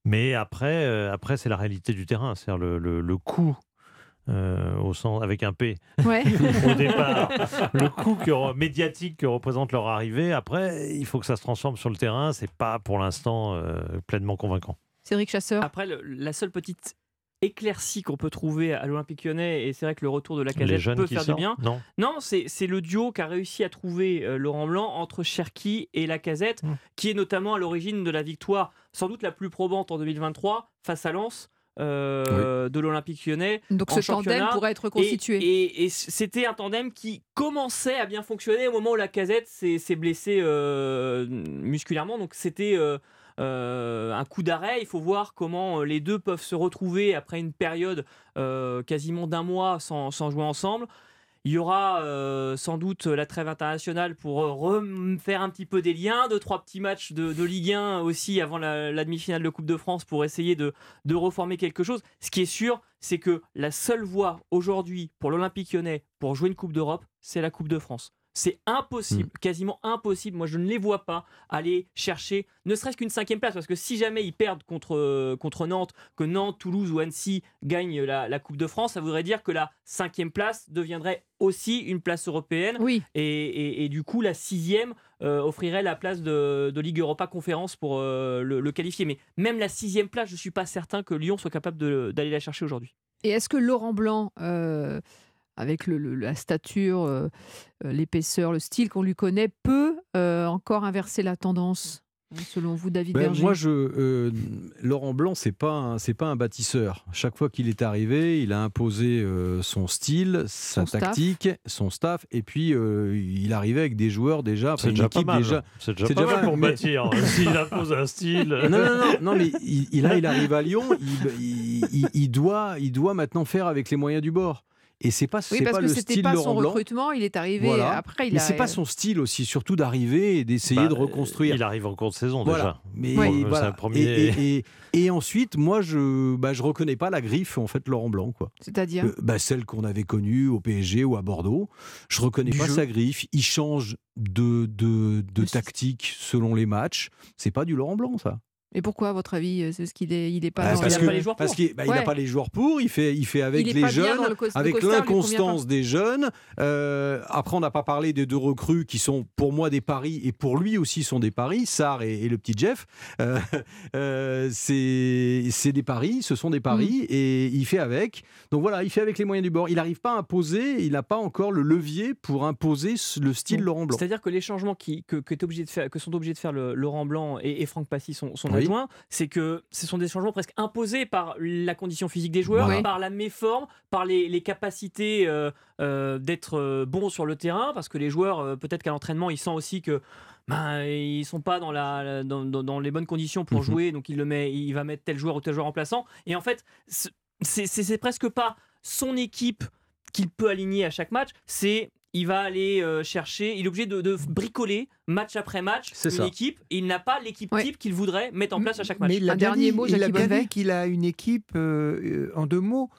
Mais après, euh, après c'est la réalité du terrain. C'est-à-dire le, le, le coût Euh, au sens, avec un P ouais. au départ, le coût que, médiatique que représente leur arrivée. Après, il faut que ça se transforme sur le terrain, c'est pas pour l'instant euh, pleinement convaincant. Cédric Chasseur. Après, le, la seule petite éclaircie qu'on peut trouver à l'Olympique Lyonnais, et c'est vrai que le retour de Lacazette peut faire sortent, du bien. Non, non c'est, c'est le duo qu'a réussi à trouver euh, Laurent Blanc entre Cherki et Lacazette, mmh. qui est notamment à l'origine de la victoire, sans doute la plus probante en deux mille vingt-trois, face à Lens. Euh, oui. de l'Olympique Lyonnais. Donc ce tandem pourrait être constitué. Et, et, et c'était un tandem qui commençait à bien fonctionner au moment où Lacazette s'est, s'est blessé euh, musculairement. Donc c'était euh, euh, un coup d'arrêt. Il faut voir comment les deux peuvent se retrouver après une période euh, quasiment d'un mois sans, sans jouer ensemble. Il y aura euh, sans doute la trêve internationale pour euh, refaire un petit peu des liens, deux, trois petits matchs de, de Ligue un aussi avant la, la demi-finale de Coupe de France pour essayer de, de reformer quelque chose. Ce qui est sûr, c'est que la seule voie aujourd'hui pour l'Olympique Lyonnais pour jouer une Coupe d'Europe, c'est la Coupe de France. C'est impossible, mmh. quasiment impossible. Moi, je ne les vois pas aller chercher ne serait-ce qu'une cinquième place. Parce que si jamais ils perdent contre, contre Nantes, que Nantes, Toulouse ou Annecy gagnent la, la Coupe de France, ça voudrait dire que la cinquième place deviendrait aussi une place européenne. Oui. Et, et, et du coup, la sixième euh, offrirait la place de, de Ligue Europa Conférence pour euh, le, le qualifier. Mais même la sixième place, je ne suis pas certain que Lyon soit capable de, d'aller la chercher aujourd'hui. Et est-ce que Laurent Blanc... Euh... avec le, le, la stature, euh, l'épaisseur, le style qu'on lui connaît, peut euh, encore inverser la tendance, selon vous, David ben, Berger? Moi, je, euh, Laurent Blanc, c'est pas un, c'est pas un bâtisseur. Chaque fois qu'il est arrivé, il a imposé euh, son style, sa son tactique, staff. son staff, et puis euh, il arrivait avec des joueurs déjà... C'est déjà pas mal, déjà, c'est déjà c'est pas, pas mal pour mais... bâtir, s'il impose un style... Non, non, non, non mais il, là, il arrive à Lyon, il, il, il, doit, il doit maintenant faire avec les moyens du bord. Et c'est pas, oui, c'est parce pas que le c'était style pas Laurent son Blanc. recrutement, il est arrivé voilà. après. Il mais a... c'est pas son style aussi, surtout d'arriver et d'essayer bah, de reconstruire. Il arrive en cours de saison voilà. déjà. Mais oui, voilà. premier... et, et, et, et ensuite, moi, je, bah, je reconnais pas la griffe en fait Laurent Blanc, quoi. C'est-à-dire euh, bah, celle qu'on avait connue au P S G ou à Bordeaux. Je reconnais du pas jeu. sa griffe. Il change de de, de tactique selon les matchs. C'est pas du Laurent Blanc, ça. Mais pourquoi, à votre avis, c'est ce qu'il est, il est pas, ah, dans, parce il a que, pas les joueurs pour Parce qu'il bah, ouais. n'a pas les joueurs pour, il fait, il fait avec il les jeunes, le co- avec costard, l'inconstance des jeunes. Euh, après, on n'a pas parlé des deux recrues qui sont pour moi des paris, et pour lui aussi sont des paris, Sarr et, et le petit Jeff. Euh, euh, c'est, c'est des paris, ce sont des paris, mmh. et il fait avec. Donc voilà, il fait avec les moyens du bord. Il n'arrive pas à imposer, il n'a pas encore le levier pour imposer le style Donc, Laurent Blanc. C'est-à-dire que les changements qui, que, que, obligé de faire, que sont obligés de faire le, Laurent Blanc et, et Franck Passy sont, sont oui. Loin, c'est que ce sont des changements presque imposés par la condition physique des joueurs, voilà. par la méforme, par les, les capacités euh, euh, d'être euh, bons sur le terrain, parce que les joueurs, euh, peut-être qu'à l'entraînement, ils sentent aussi que ben, ils ne sont pas dans, la, dans, dans les bonnes conditions pour mm-hmm. jouer, donc il, le met, il va mettre tel joueur ou tel joueur remplaçant. Et en fait, c'est, c'est, c'est presque pas son équipe qu'il peut aligner à chaque match, c'est il va aller euh, chercher, il est obligé de, de bricoler match après match une ça. équipe, et il n'a pas l'équipe ouais. type qu'il voudrait mettre en place à chaque match. Mais il a, bien dit, mot, il a bien dit qu'il a une équipe, euh, en deux mots,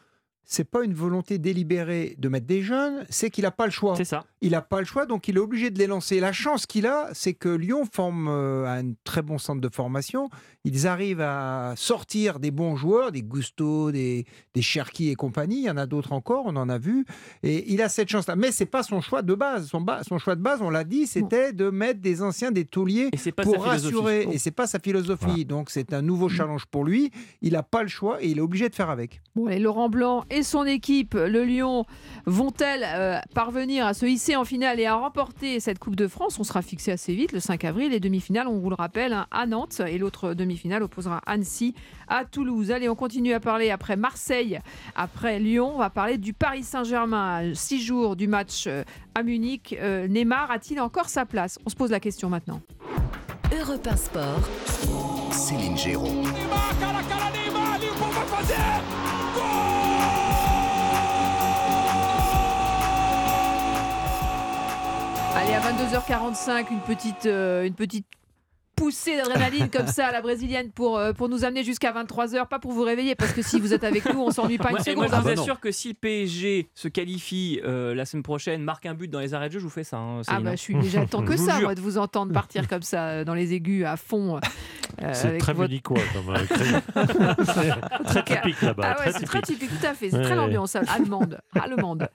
c'est pas une volonté délibérée de mettre des jeunes, c'est qu'il n'a pas le choix. C'est ça. Il n'a pas le choix, donc il est obligé de les lancer. La chance qu'il a, c'est que Lyon forme euh, un très bon centre de formation, ils arrivent à sortir des bons joueurs, des Gusto, des, des Cherki et compagnie, il y en a d'autres encore, on en a vu, et il a cette chance-là. Mais c'est pas son choix de base, son, ba... son choix de base, on l'a dit, c'était de mettre des anciens, des tauliers pour rassurer, et c'est pas sa philosophie, voilà. Donc c'est un nouveau challenge pour lui, il n'a pas le choix et il est obligé de faire avec. Bon, et Laurent Blanc et son équipe, le Lyon, vont-elles euh, parvenir à se hisser en finale et à remporter cette Coupe de France? On sera fixé assez vite, le cinq avril, les demi-finales, on vous le rappelle, hein, à Nantes, et l'autre demi finale opposera Annecy à Toulouse. Allez, on continue à parler après Marseille, après Lyon, on va parler du Paris Saint-Germain à six jours du match à Munich. Euh, Neymar a-t-il encore sa place? On se pose la question maintenant. Europe un Sport, Céline Géraud. Allez, à vingt-deux heures quarante-cinq, une petite, euh, une petite poussée d'adrénaline comme ça à la brésilienne pour, euh, pour nous amener jusqu'à vingt-trois heures, pas pour vous réveiller, parce que si vous êtes avec nous, on s'ennuie pas une ouais, seconde. Moi, je vous assure ah bah que si le P S G se qualifie euh, la semaine prochaine, marque un but dans les arrêts de jeu, je vous fais ça. Hein, ah bah je suis déjà tant que ça, moi, de vous entendre partir comme ça dans les aigus à fond. Euh, c'est très munichois votre... comme euh, très... très typique là-bas. Ah ouais, très c'est typique. Très typique, tout à fait. C'est ouais, très ouais. l'ambiance allemande. allemande.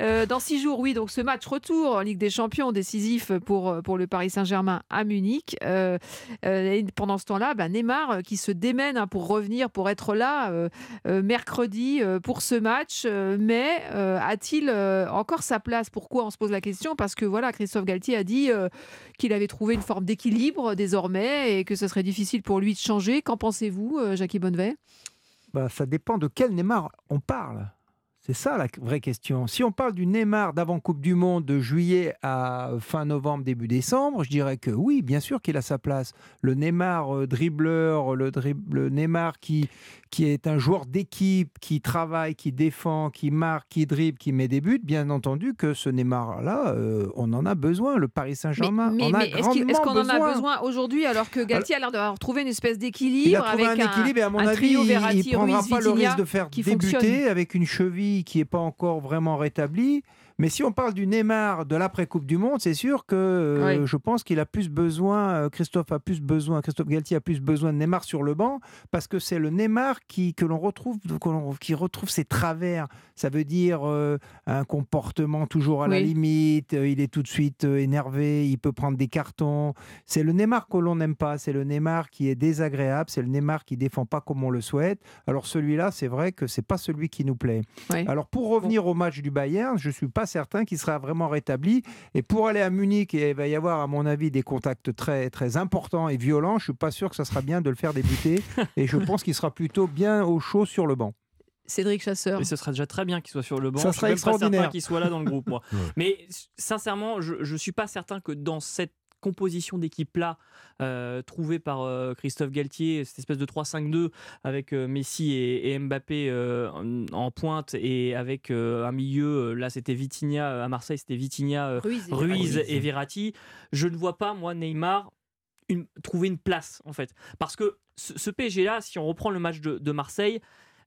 Euh, dans six jours, oui, donc ce match retour en Ligue des Champions, décisif pour, pour le Paris Saint-Germain à Munich. Euh, euh, et pendant ce temps-là, bah, Neymar qui se démène hein, pour revenir, pour être là euh, euh, mercredi euh, pour ce match. Euh, mais euh, a-t-il euh, encore sa place? Pourquoi on se pose la question? Parce que voilà, Christophe Galtier a dit euh, qu'il avait trouvé une forme d'équilibre désormais et que ce serait difficile pour lui de changer. Qu'en pensez-vous, euh, Jackie Bonnevet? Bah, ça dépend de quel Neymar on parle. C'est ça la vraie question. Si on parle du Neymar d'avant Coupe du Monde, de juillet à fin novembre, début décembre, je dirais que oui, bien sûr qu'il a sa place. Le Neymar euh, dribbleur, le, drib- le Neymar qui, qui est un joueur d'équipe, qui travaille, qui défend, qui marque, qui dribble, qui met des buts, bien entendu que ce Neymar-là, euh, on en a besoin. Le Paris Saint-Germain mais, mais, en a mais grandement est-ce qu'on besoin. en a besoin aujourd'hui alors que Galtier alors, a l'air de retrouver une espèce d'équilibre? Il a trouvé avec un, un équilibre et à mon avis, Verratti, il ne prendra Ruiz, pas Vitinha, le risque de faire débuter fonctionne. avec une cheville qui n'est pas encore vraiment rétabli. Mais si on parle du Neymar de l'après-Coupe du Monde, c'est sûr que euh, oui. je pense qu'il a plus besoin, euh, Christophe a plus besoin, Christophe Galtier a plus besoin de Neymar sur le banc, parce que c'est le Neymar qui, que l'on retrouve, que l'on, qui retrouve ses travers. Ça veut dire euh, un comportement toujours à oui. la limite, euh, il est tout de suite euh, énervé, il peut prendre des cartons. C'est le Neymar que l'on n'aime pas, c'est le Neymar qui est désagréable, c'est le Neymar qui ne défend pas comme on le souhaite. Alors celui-là, c'est vrai que ce n'est pas celui qui nous plaît. Oui. Alors pour revenir bon. au match du Bayern, je ne suis pas certain qu'il sera vraiment rétabli, et pour aller à Munich, il va y avoir à mon avis des contacts très, très importants et violents. Je ne suis pas sûr que ça sera bien de le faire débuter et je pense qu'il sera plutôt bien au chaud sur le banc. Cédric Chasseur. Et ce serait déjà très bien qu'il soit sur le banc. Ça serait extraordinaire. Je ne suis pas certain qu'il soit là dans le groupe, moi. Ouais. Mais sincèrement, je ne suis pas certain que dans cette composition d'équipe-là euh, trouvée par euh, Christophe Galtier, cette espèce de trois cinq deux avec euh, Messi et, et Mbappé euh, en, en pointe et avec euh, un milieu, là c'était Vitinha, à Marseille c'était Vitinha, euh, Ruiz, et, Ruiz et Verratti. Je ne vois pas, moi, Neymar une, trouver une place, en fait. Parce que ce, ce P S G-là, si on reprend le match de, de Marseille,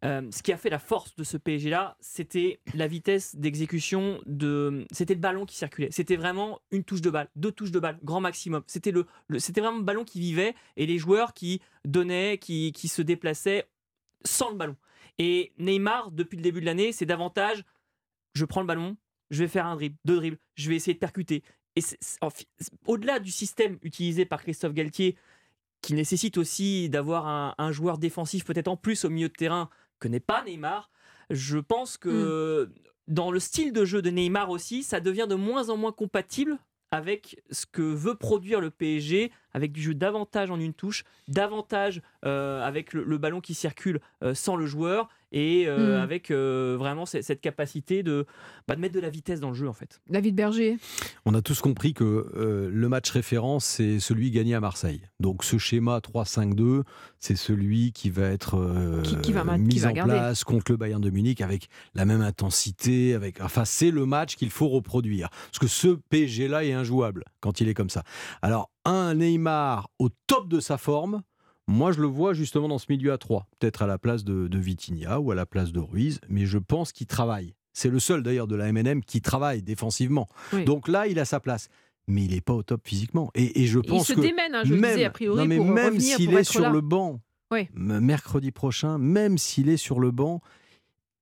Euh, ce qui a fait la force de ce P S G-là, c'était la vitesse d'exécution, de... c'était le ballon qui circulait. C'était vraiment une touche de balle, deux touches de balle, grand maximum. C'était, le, le... c'était vraiment le ballon qui vivait et les joueurs qui donnaient, qui, qui se déplaçaient sans le ballon. Et Neymar, depuis le début de l'année, c'est davantage je prends le ballon, je vais faire un dribble, deux dribbles, je vais essayer de percuter. Et c'est... au-delà du système utilisé par Christophe Galtier, qui nécessite aussi d'avoir un, un joueur défensif peut-être en plus au milieu de terrain, que n'est pas Neymar, je pense que mmh. dans le style de jeu de Neymar aussi, ça devient de moins en moins compatible avec ce que veut produire le P S G, avec du jeu davantage en une touche, davantage euh, avec le, le ballon qui circule euh, sans le joueur, et euh, mmh. avec euh, vraiment c- cette capacité de, bah, de mettre de la vitesse dans le jeu en fait. David Berger. On a tous compris que euh, le match référence, c'est celui gagné à Marseille. Donc ce schéma trois cinq deux, c'est celui qui va être euh, qui, qui va ma- mis qui va en garder. place contre le Bayern de Munich avec la même intensité. Avec... Enfin, c'est le match qu'il faut reproduire. Parce que ce P S G-là est injouable quand il est comme ça. Alors, un Neymar au top de sa forme, moi je le vois justement dans ce milieu à trois, peut-être à la place de, de Vitinha ou à la place de Ruiz, mais je pense qu'il travaille. C'est le seul d'ailleurs de la M N M qui travaille défensivement. Oui. Donc là, il a sa place. Mais il n'est pas au top physiquement. Et, et je pense il se que démène, hein, je même, le disais, a priori, non, mais pour même revenir, s'il pour est sur là. le banc, oui. mercredi prochain, même s'il est sur le banc,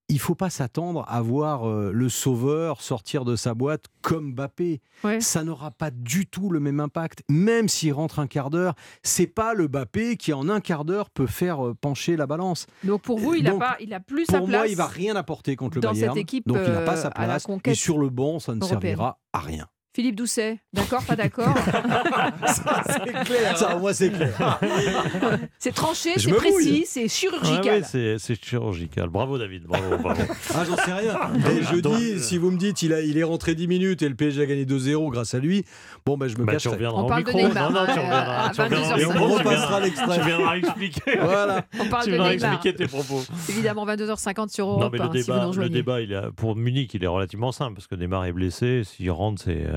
il ne faut pas s'attendre à voir euh, le sauveur sortir de sa boîte comme Mbappé. Ouais. Ça n'aura pas du tout le même impact. Même s'il rentre un quart d'heure, ce n'est pas le Mbappé qui, en un quart d'heure, peut faire euh, pencher la balance. Donc pour vous, il n'a plus sa place. Pour moi, il ne va rien apporter contre le Bayern. Dans cette équipe, donc il n'a pas sa place. Et sur le banc, ça ne européenne. servira à rien. Philippe Doucet, d'accord, pas d'accord? Ça, c'est clair. Ça, moi, c'est clair. C'est tranché, Je c'est précis, mouille. c'est chirurgical. Ouais, ouais, c'est, c'est chirurgical. Bravo, David. Bravo, bravo. Ah, j'en sais rien. Et je dis, si vous me dites, il, a, il est rentré dix minutes et le P S G a gagné deux zéro grâce à lui, bon, ben, bah, je me bah, cache. Tu reviendras on au parle micro. De Neymar. Non, non, tu reviendras. Tu reviendras on repassera l'extrait. Tu viendras expliquer. Voilà. On parle tu de Neymar. Tu viendras expliquer tes propos. Évidemment, vingt-deux heures cinquante sur Europe. Non, mais le hein, débat, si le débat il a, pour Munich, il est relativement simple parce que Neymar est blessé. S'il rentre, c'est.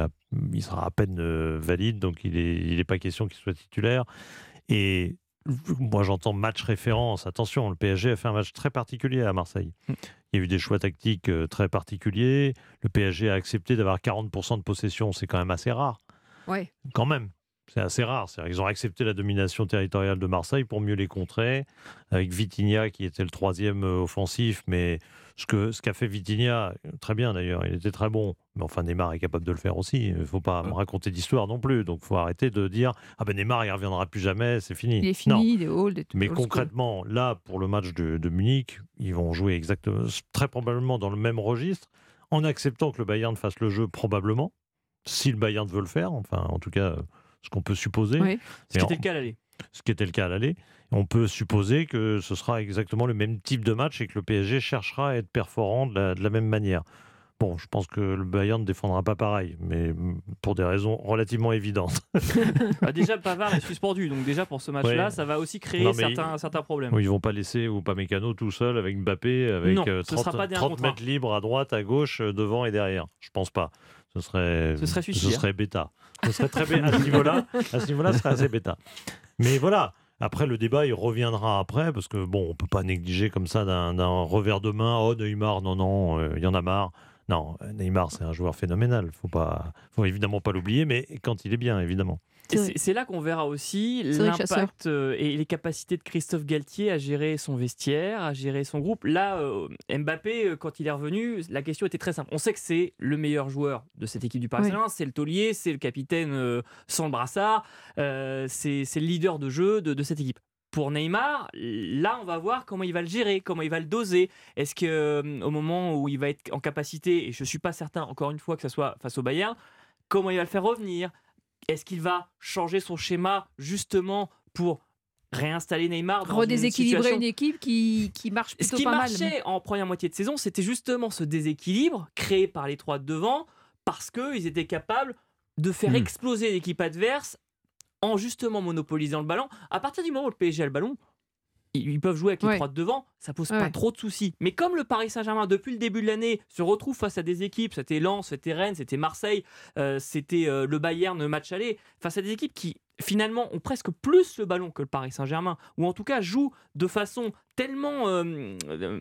Il sera à peine euh, valide, donc il n'est il est pas question qu'il soit titulaire. Et moi, j'entends match référence. Attention, le P S G a fait un match très particulier à Marseille. Il y a eu des choix tactiques euh, très particuliers. Le P S G a accepté d'avoir quarante pour cent de possession. C'est quand même assez rare. Ouais. Quand même. C'est assez rare. C'est-à-dire qu'ils ont accepté la domination territoriale de Marseille pour mieux les contrer. Avec Vitinha, qui était le troisième euh, offensif, mais... Ce, que, ce qu'a fait Vitinha, très bien d'ailleurs, il était très bon. Mais enfin, Neymar est capable de le faire aussi. Il ne faut pas me raconter d'histoire non plus. Donc, il faut arrêter de dire « Ah ben Neymar, il ne reviendra plus jamais, c'est fini. » Il est fini, non. il est old. Et tout, mais old concrètement, school. Là, pour le match de, de Munich, ils vont jouer exactement, très probablement dans le même registre, en acceptant que le Bayern fasse le jeu probablement, si le Bayern veut le faire, enfin, en tout cas, ce qu'on peut supposer. Oui. Ce qui était le cas à l'aller. Ce qui était le cas à l'aller. On peut supposer que ce sera exactement le même type de match et que le P S G cherchera à être perforant de la, de la même manière. Bon, je pense que le Bayern ne défendra pas pareil, mais pour des raisons relativement évidentes. Bah déjà, Pavard est suspendu, donc déjà pour ce match-là, ouais. ça va aussi créer non, certains, il... certains problèmes. Ils ne vont pas laisser Upamecano tout seul avec Mbappé, avec non, trente, trente mètres libres à droite, à gauche, devant et derrière. Je ne pense pas. Ce serait, ce serait, ce serait bêta. Ce serait très bêta. À ce niveau-là, à ce niveau-là, ce serait assez bêta. Mais voilà. Après, le débat, il reviendra après, parce que bon, on ne peut pas négliger comme ça d'un, d'un revers de main. Oh, Neymar, non, non, il euh, y en a marre. Non, Neymar, c'est un joueur phénoménal. Faut pas, faut évidemment pas l'oublier, mais quand il est bien, évidemment. Et c'est, c'est là qu'on verra aussi c'est l'impact et les capacités de Christophe Galtier à gérer son vestiaire, à gérer son groupe. Là, euh, Mbappé, quand il est revenu, la question était très simple. On sait que c'est le meilleur joueur de cette équipe du Paris Saint-Germain, oui. c'est le taulier, c'est le capitaine euh, sans le brassard, euh, c'est, c'est le leader de jeu de, de cette équipe. Pour Neymar, là, on va voir comment il va le gérer, comment il va le doser. Est-ce qu'au euh, moment où il va être en capacité, et je ne suis pas certain, encore une fois, que ce soit face au Bayern, comment il va le faire revenir ? Est-ce qu'il va changer son schéma, justement, pour réinstaller Neymar dans redéséquilibrer une, situation... une équipe qui, qui marche plutôt pas mal. Ce qui marchait en première moitié de saison, c'était justement ce déséquilibre créé par les trois de devant, parce qu'ils étaient capables de faire mmh. exploser l'équipe adverse en justement monopolisant le ballon. À partir du moment où le P S G a le ballon, ils peuvent jouer avec les ouais. trois de devant, ça pose ouais. pas trop de soucis. Mais comme le Paris Saint-Germain, depuis le début de l'année, se retrouve face à des équipes, c'était Lens, c'était Rennes, c'était Marseille, euh, c'était euh, le Bayern, le match aller, face à des équipes qui, finalement, ont presque plus le ballon que le Paris Saint-Germain, ou en tout cas jouent de façon tellement, euh, euh,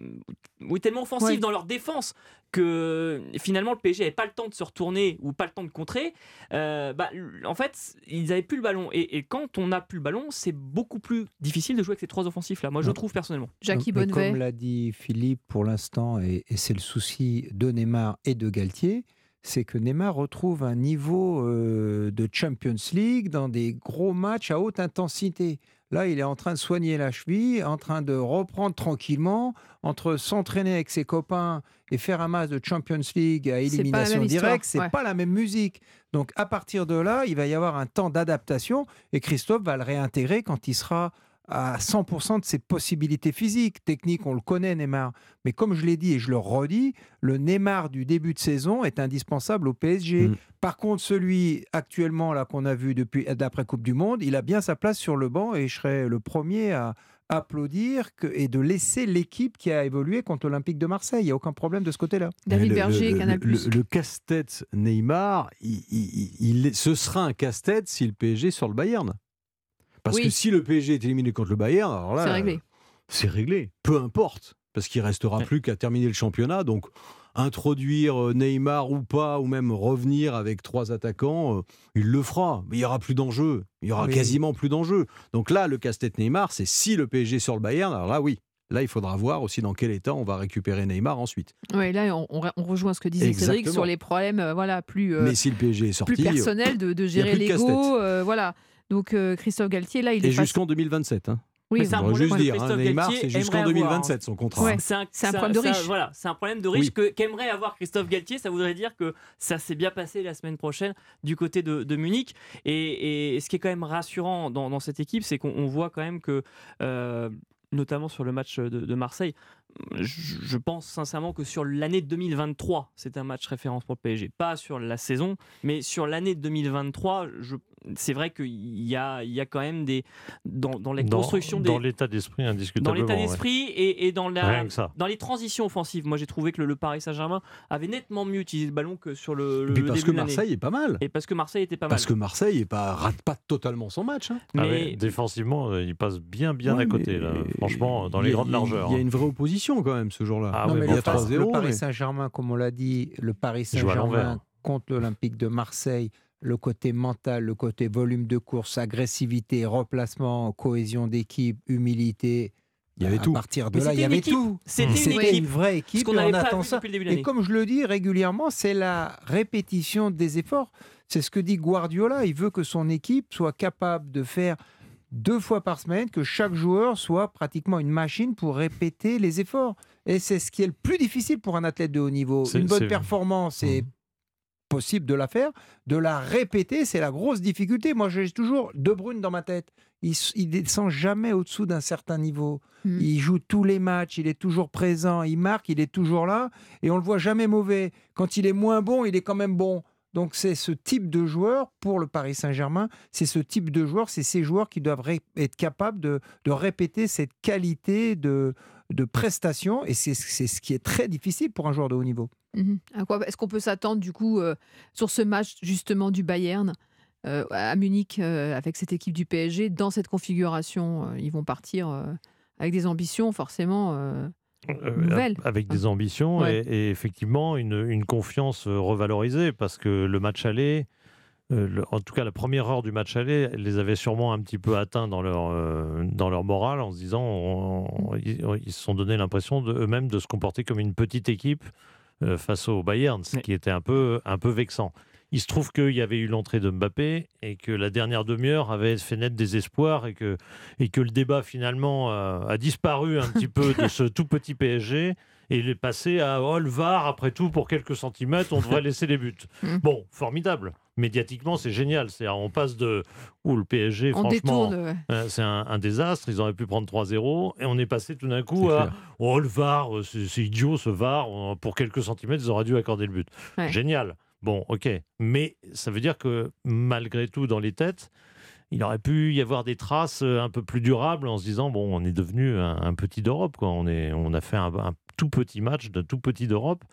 oui, tellement offensive ouais. dans leur défense que finalement le P S G n'avait pas le temps de se retourner ou pas le temps de contrer. Euh, bah, en fait, ils n'avaient plus le ballon. Et, et quand on n'a plus le ballon, c'est beaucoup plus difficile de jouer avec ces trois offensifs-là. Moi, je trouve personnellement. Jackie Bonnevet. Comme l'a dit Philippe pour l'instant, et, et c'est le souci de Neymar et de Galtier, c'est que Neymar retrouve un niveau euh, de Champions League dans des gros matchs à haute intensité. Là, il est en train de soigner la cheville, en train de reprendre tranquillement, entre s'entraîner avec ses copains et faire un match de Champions League à élimination directe, c'est ouais. pas la même musique. Donc, à partir de là, il va y avoir un temps d'adaptation et Christophe va le réintégrer quand il sera à cent pour cent de ses possibilités physiques. Technique, on le connaît, Neymar. Mais comme je l'ai dit et je le redis, le Neymar du début de saison est indispensable au P S G. Mmh. Par contre, celui actuellement là, qu'on a vu depuis, d'après Coupe du Monde, il a bien sa place sur le banc et je serais le premier à applaudir que, et de laisser l'équipe qui a évolué contre l'Olympique de Marseille. Il n'y a aucun problème de ce côté-là. David le, Berger, le, Canal+. Le, le casse-tête Neymar, il, il, il, ce sera un casse-tête si le P S G sort le Bayern. Parce oui. que si le P S G est éliminé contre le Bayern, alors là, c'est réglé. C'est réglé. Peu importe, parce qu'il ne restera ouais. plus qu'à terminer le championnat. Donc, introduire Neymar ou pas, ou même revenir avec trois attaquants, euh, il le fera. Mais il n'y aura plus d'enjeu. Il n'y aura oui. quasiment plus d'enjeu. Donc là, le casse-tête Neymar, c'est si le P S G sort le Bayern, alors là, oui. Là, il faudra voir aussi dans quel état on va récupérer Neymar ensuite. Oui, là, on, on rejoint ce que disait Exactement. Cédric sur les problèmes euh, voilà, plus, euh, Mais si le P S G est sorti, plus personnels de, de gérer l'ego. Euh, voilà. Donc, euh, Christophe Galtier, là, il est... Et jusqu'en pas... deux mille vingt-sept, hein. Oui, mais ça, on va juste dire, hein, Neymar, Galtier c'est jusqu'en deux mille vingt-sept, son contrat. Ouais, c'est, un, c'est un problème ça, de riche. Ça, voilà, c'est un problème de riche oui. que, qu'aimerait avoir Christophe Galtier. Ça voudrait dire que ça s'est bien passé la semaine prochaine du côté de, de Munich. Et, et ce qui est quand même rassurant dans, dans cette équipe, c'est qu'on on voit quand même que, euh, notamment sur le match de, de Marseille, je, je pense sincèrement que sur l'année deux mille vingt-trois, c'est un match référence pour le P S G. Pas sur la saison, mais sur l'année deux mille vingt-trois, je c'est vrai qu'il y a, il y a quand même des dans, dans la construction dans, des, dans l'état d'esprit indiscutablement dans l'état d'esprit ouais. et, et dans, la, dans les transitions offensives. Moi j'ai trouvé que le, le Paris Saint-Germain avait nettement mieux utilisé le ballon que sur le, le début de l'année. Parce que Marseille est pas mal. Et parce que Marseille était pas mal. Parce que Marseille est pas rate pas totalement son match. Hein. Mais... Ah ouais, défensivement il passe bien bien ouais, à côté. Mais... Là. Franchement dans a, les grandes largeurs. Il y a une vraie opposition quand même ce jour-là. Ah non, ouais, mais bon, il y a trois zéro. Le Paris Saint-Germain comme on l'a dit, le Paris Saint-Germain contre l'Olympique de Marseille. Le côté mental, le côté volume de course, agressivité, remplacement, cohésion d'équipe, humilité. Il y avait tout. À partir de là, il y avait tout. C'était une, C'était une vraie équipe. Parce qu'on n'avait pas vu depuis le début de l'année. Et comme je le dis régulièrement, c'est la répétition des efforts. C'est ce que dit Guardiola. Il veut que son équipe soit capable de faire deux fois par semaine, que chaque joueur soit pratiquement une machine pour répéter les efforts. Et c'est ce qui est le plus difficile pour un athlète de haut niveau. C'est, une bonne performance et mmh. possible de la faire, de la répéter, c'est la grosse difficulté. Moi, j'ai toujours De Bruyne dans ma tête. Il, il descend jamais au-dessous d'un certain niveau. Mmh. Il joue tous les matchs, il est toujours présent, il marque, il est toujours là, et on le voit jamais mauvais. Quand il est moins bon, il est quand même bon. Donc, c'est ce type de joueur, pour le Paris Saint-Germain, c'est ce type de joueur, c'est ces joueurs qui doivent ré- être capables de, de répéter cette qualité de, de prestation, et c'est, c'est ce qui est très difficile pour un joueur de haut niveau. Mmh. À quoi est-ce qu'on peut s'attendre du coup euh, sur ce match justement du Bayern euh, à Munich euh, avec cette équipe du P S G dans cette configuration euh, ils vont partir euh, avec des ambitions forcément euh, nouvelles euh, avec des ambitions ouais. et, et effectivement une, une confiance revalorisée parce que le match aller euh, le, en tout cas la première heure du match aller les avait sûrement un petit peu atteints dans leur, euh, dans leur morale en se disant on, on, ils, ils se sont donné l'impression de, eux-mêmes de se comporter comme une petite équipe face au Bayern, ce qui était un peu, un peu vexant. Il se trouve qu'il y avait eu l'entrée de Mbappé et que la dernière demi-heure avait fait naître des espoirs et que, et que le débat finalement a, a disparu un petit peu de ce tout petit P S G et il est passé à oh, le V A R après tout pour quelques centimètres, on devrait laisser les buts. Bon, formidable. Médiatiquement, c'est génial. C'est-à-dire, on passe de... Ouh, le P S G, on franchement, détourne, ouais. euh, c'est un, un désastre. Ils auraient pu prendre trois zéro. Et on est passé tout d'un coup c'est à... Clair. Oh, le V A R, c'est, c'est idiot ce V A R. Pour quelques centimètres, ils auraient dû accorder le but. Ouais. Génial. Bon, OK. Mais ça veut dire que, malgré tout, dans les têtes, il aurait pu y avoir des traces un peu plus durables en se disant, bon, on est devenu un, un petit d'Europe, quoi. On, est, on a fait un, un tout petit match d'un tout petit d'Europe.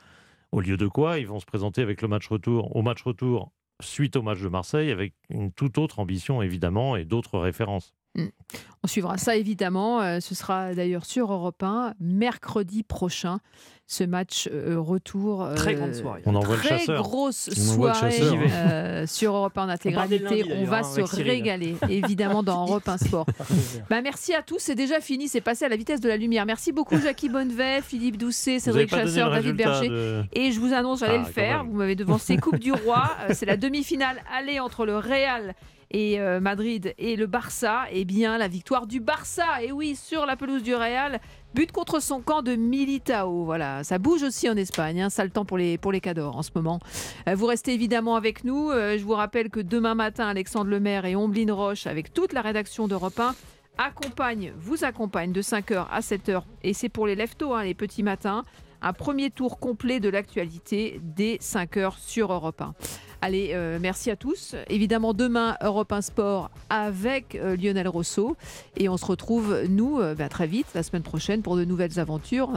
Au lieu de quoi, ils vont se présenter avec le match retour. Au match retour, suite au match de Marseille, avec une toute autre ambition, évidemment, et d'autres références. Mmh. On suivra ça, évidemment. Euh, ce sera d'ailleurs sur Europe un, mercredi prochain, ce match euh, retour. Euh, très grande soirée. On envoie le chasseur. Très grosse soirée euh, sur Europe un en intégralité. On, on va se régaler, évidemment, dans Europe un Sport. Bah, merci à tous. C'est déjà fini. C'est passé à la vitesse de la lumière. Merci beaucoup, Jackie Bonnevet, Philippe Doucet, Cédric Chasseur, David Berger. De... Et je vous annonce, j'allais ah, le faire. Vous m'avez devancé. Coupe du Roi. C'est la demi-finale aller entre le Real et euh, Madrid et le Barça, eh bien la victoire du Barça, et oui, sur la pelouse du Real, but contre son camp de Militao. Voilà, ça bouge aussi en Espagne, hein, sale temps pour les, pour les cadors en ce moment. Euh, vous restez évidemment avec nous, euh, je vous rappelle que demain matin, Alexandre Lemaire et Omblin Roche, avec toute la rédaction d'Europe un, accompagne, vous accompagne de cinq heures à sept heures, et c'est pour les lève-tôt, hein, les petits matins, un premier tour complet de l'actualité dès cinq heures sur Europe un. Allez, euh, merci à tous. Évidemment, demain, Europe un Sport avec euh, Lionel Rosso. Et on se retrouve, nous, euh, bah, très vite, la semaine prochaine, pour de nouvelles aventures.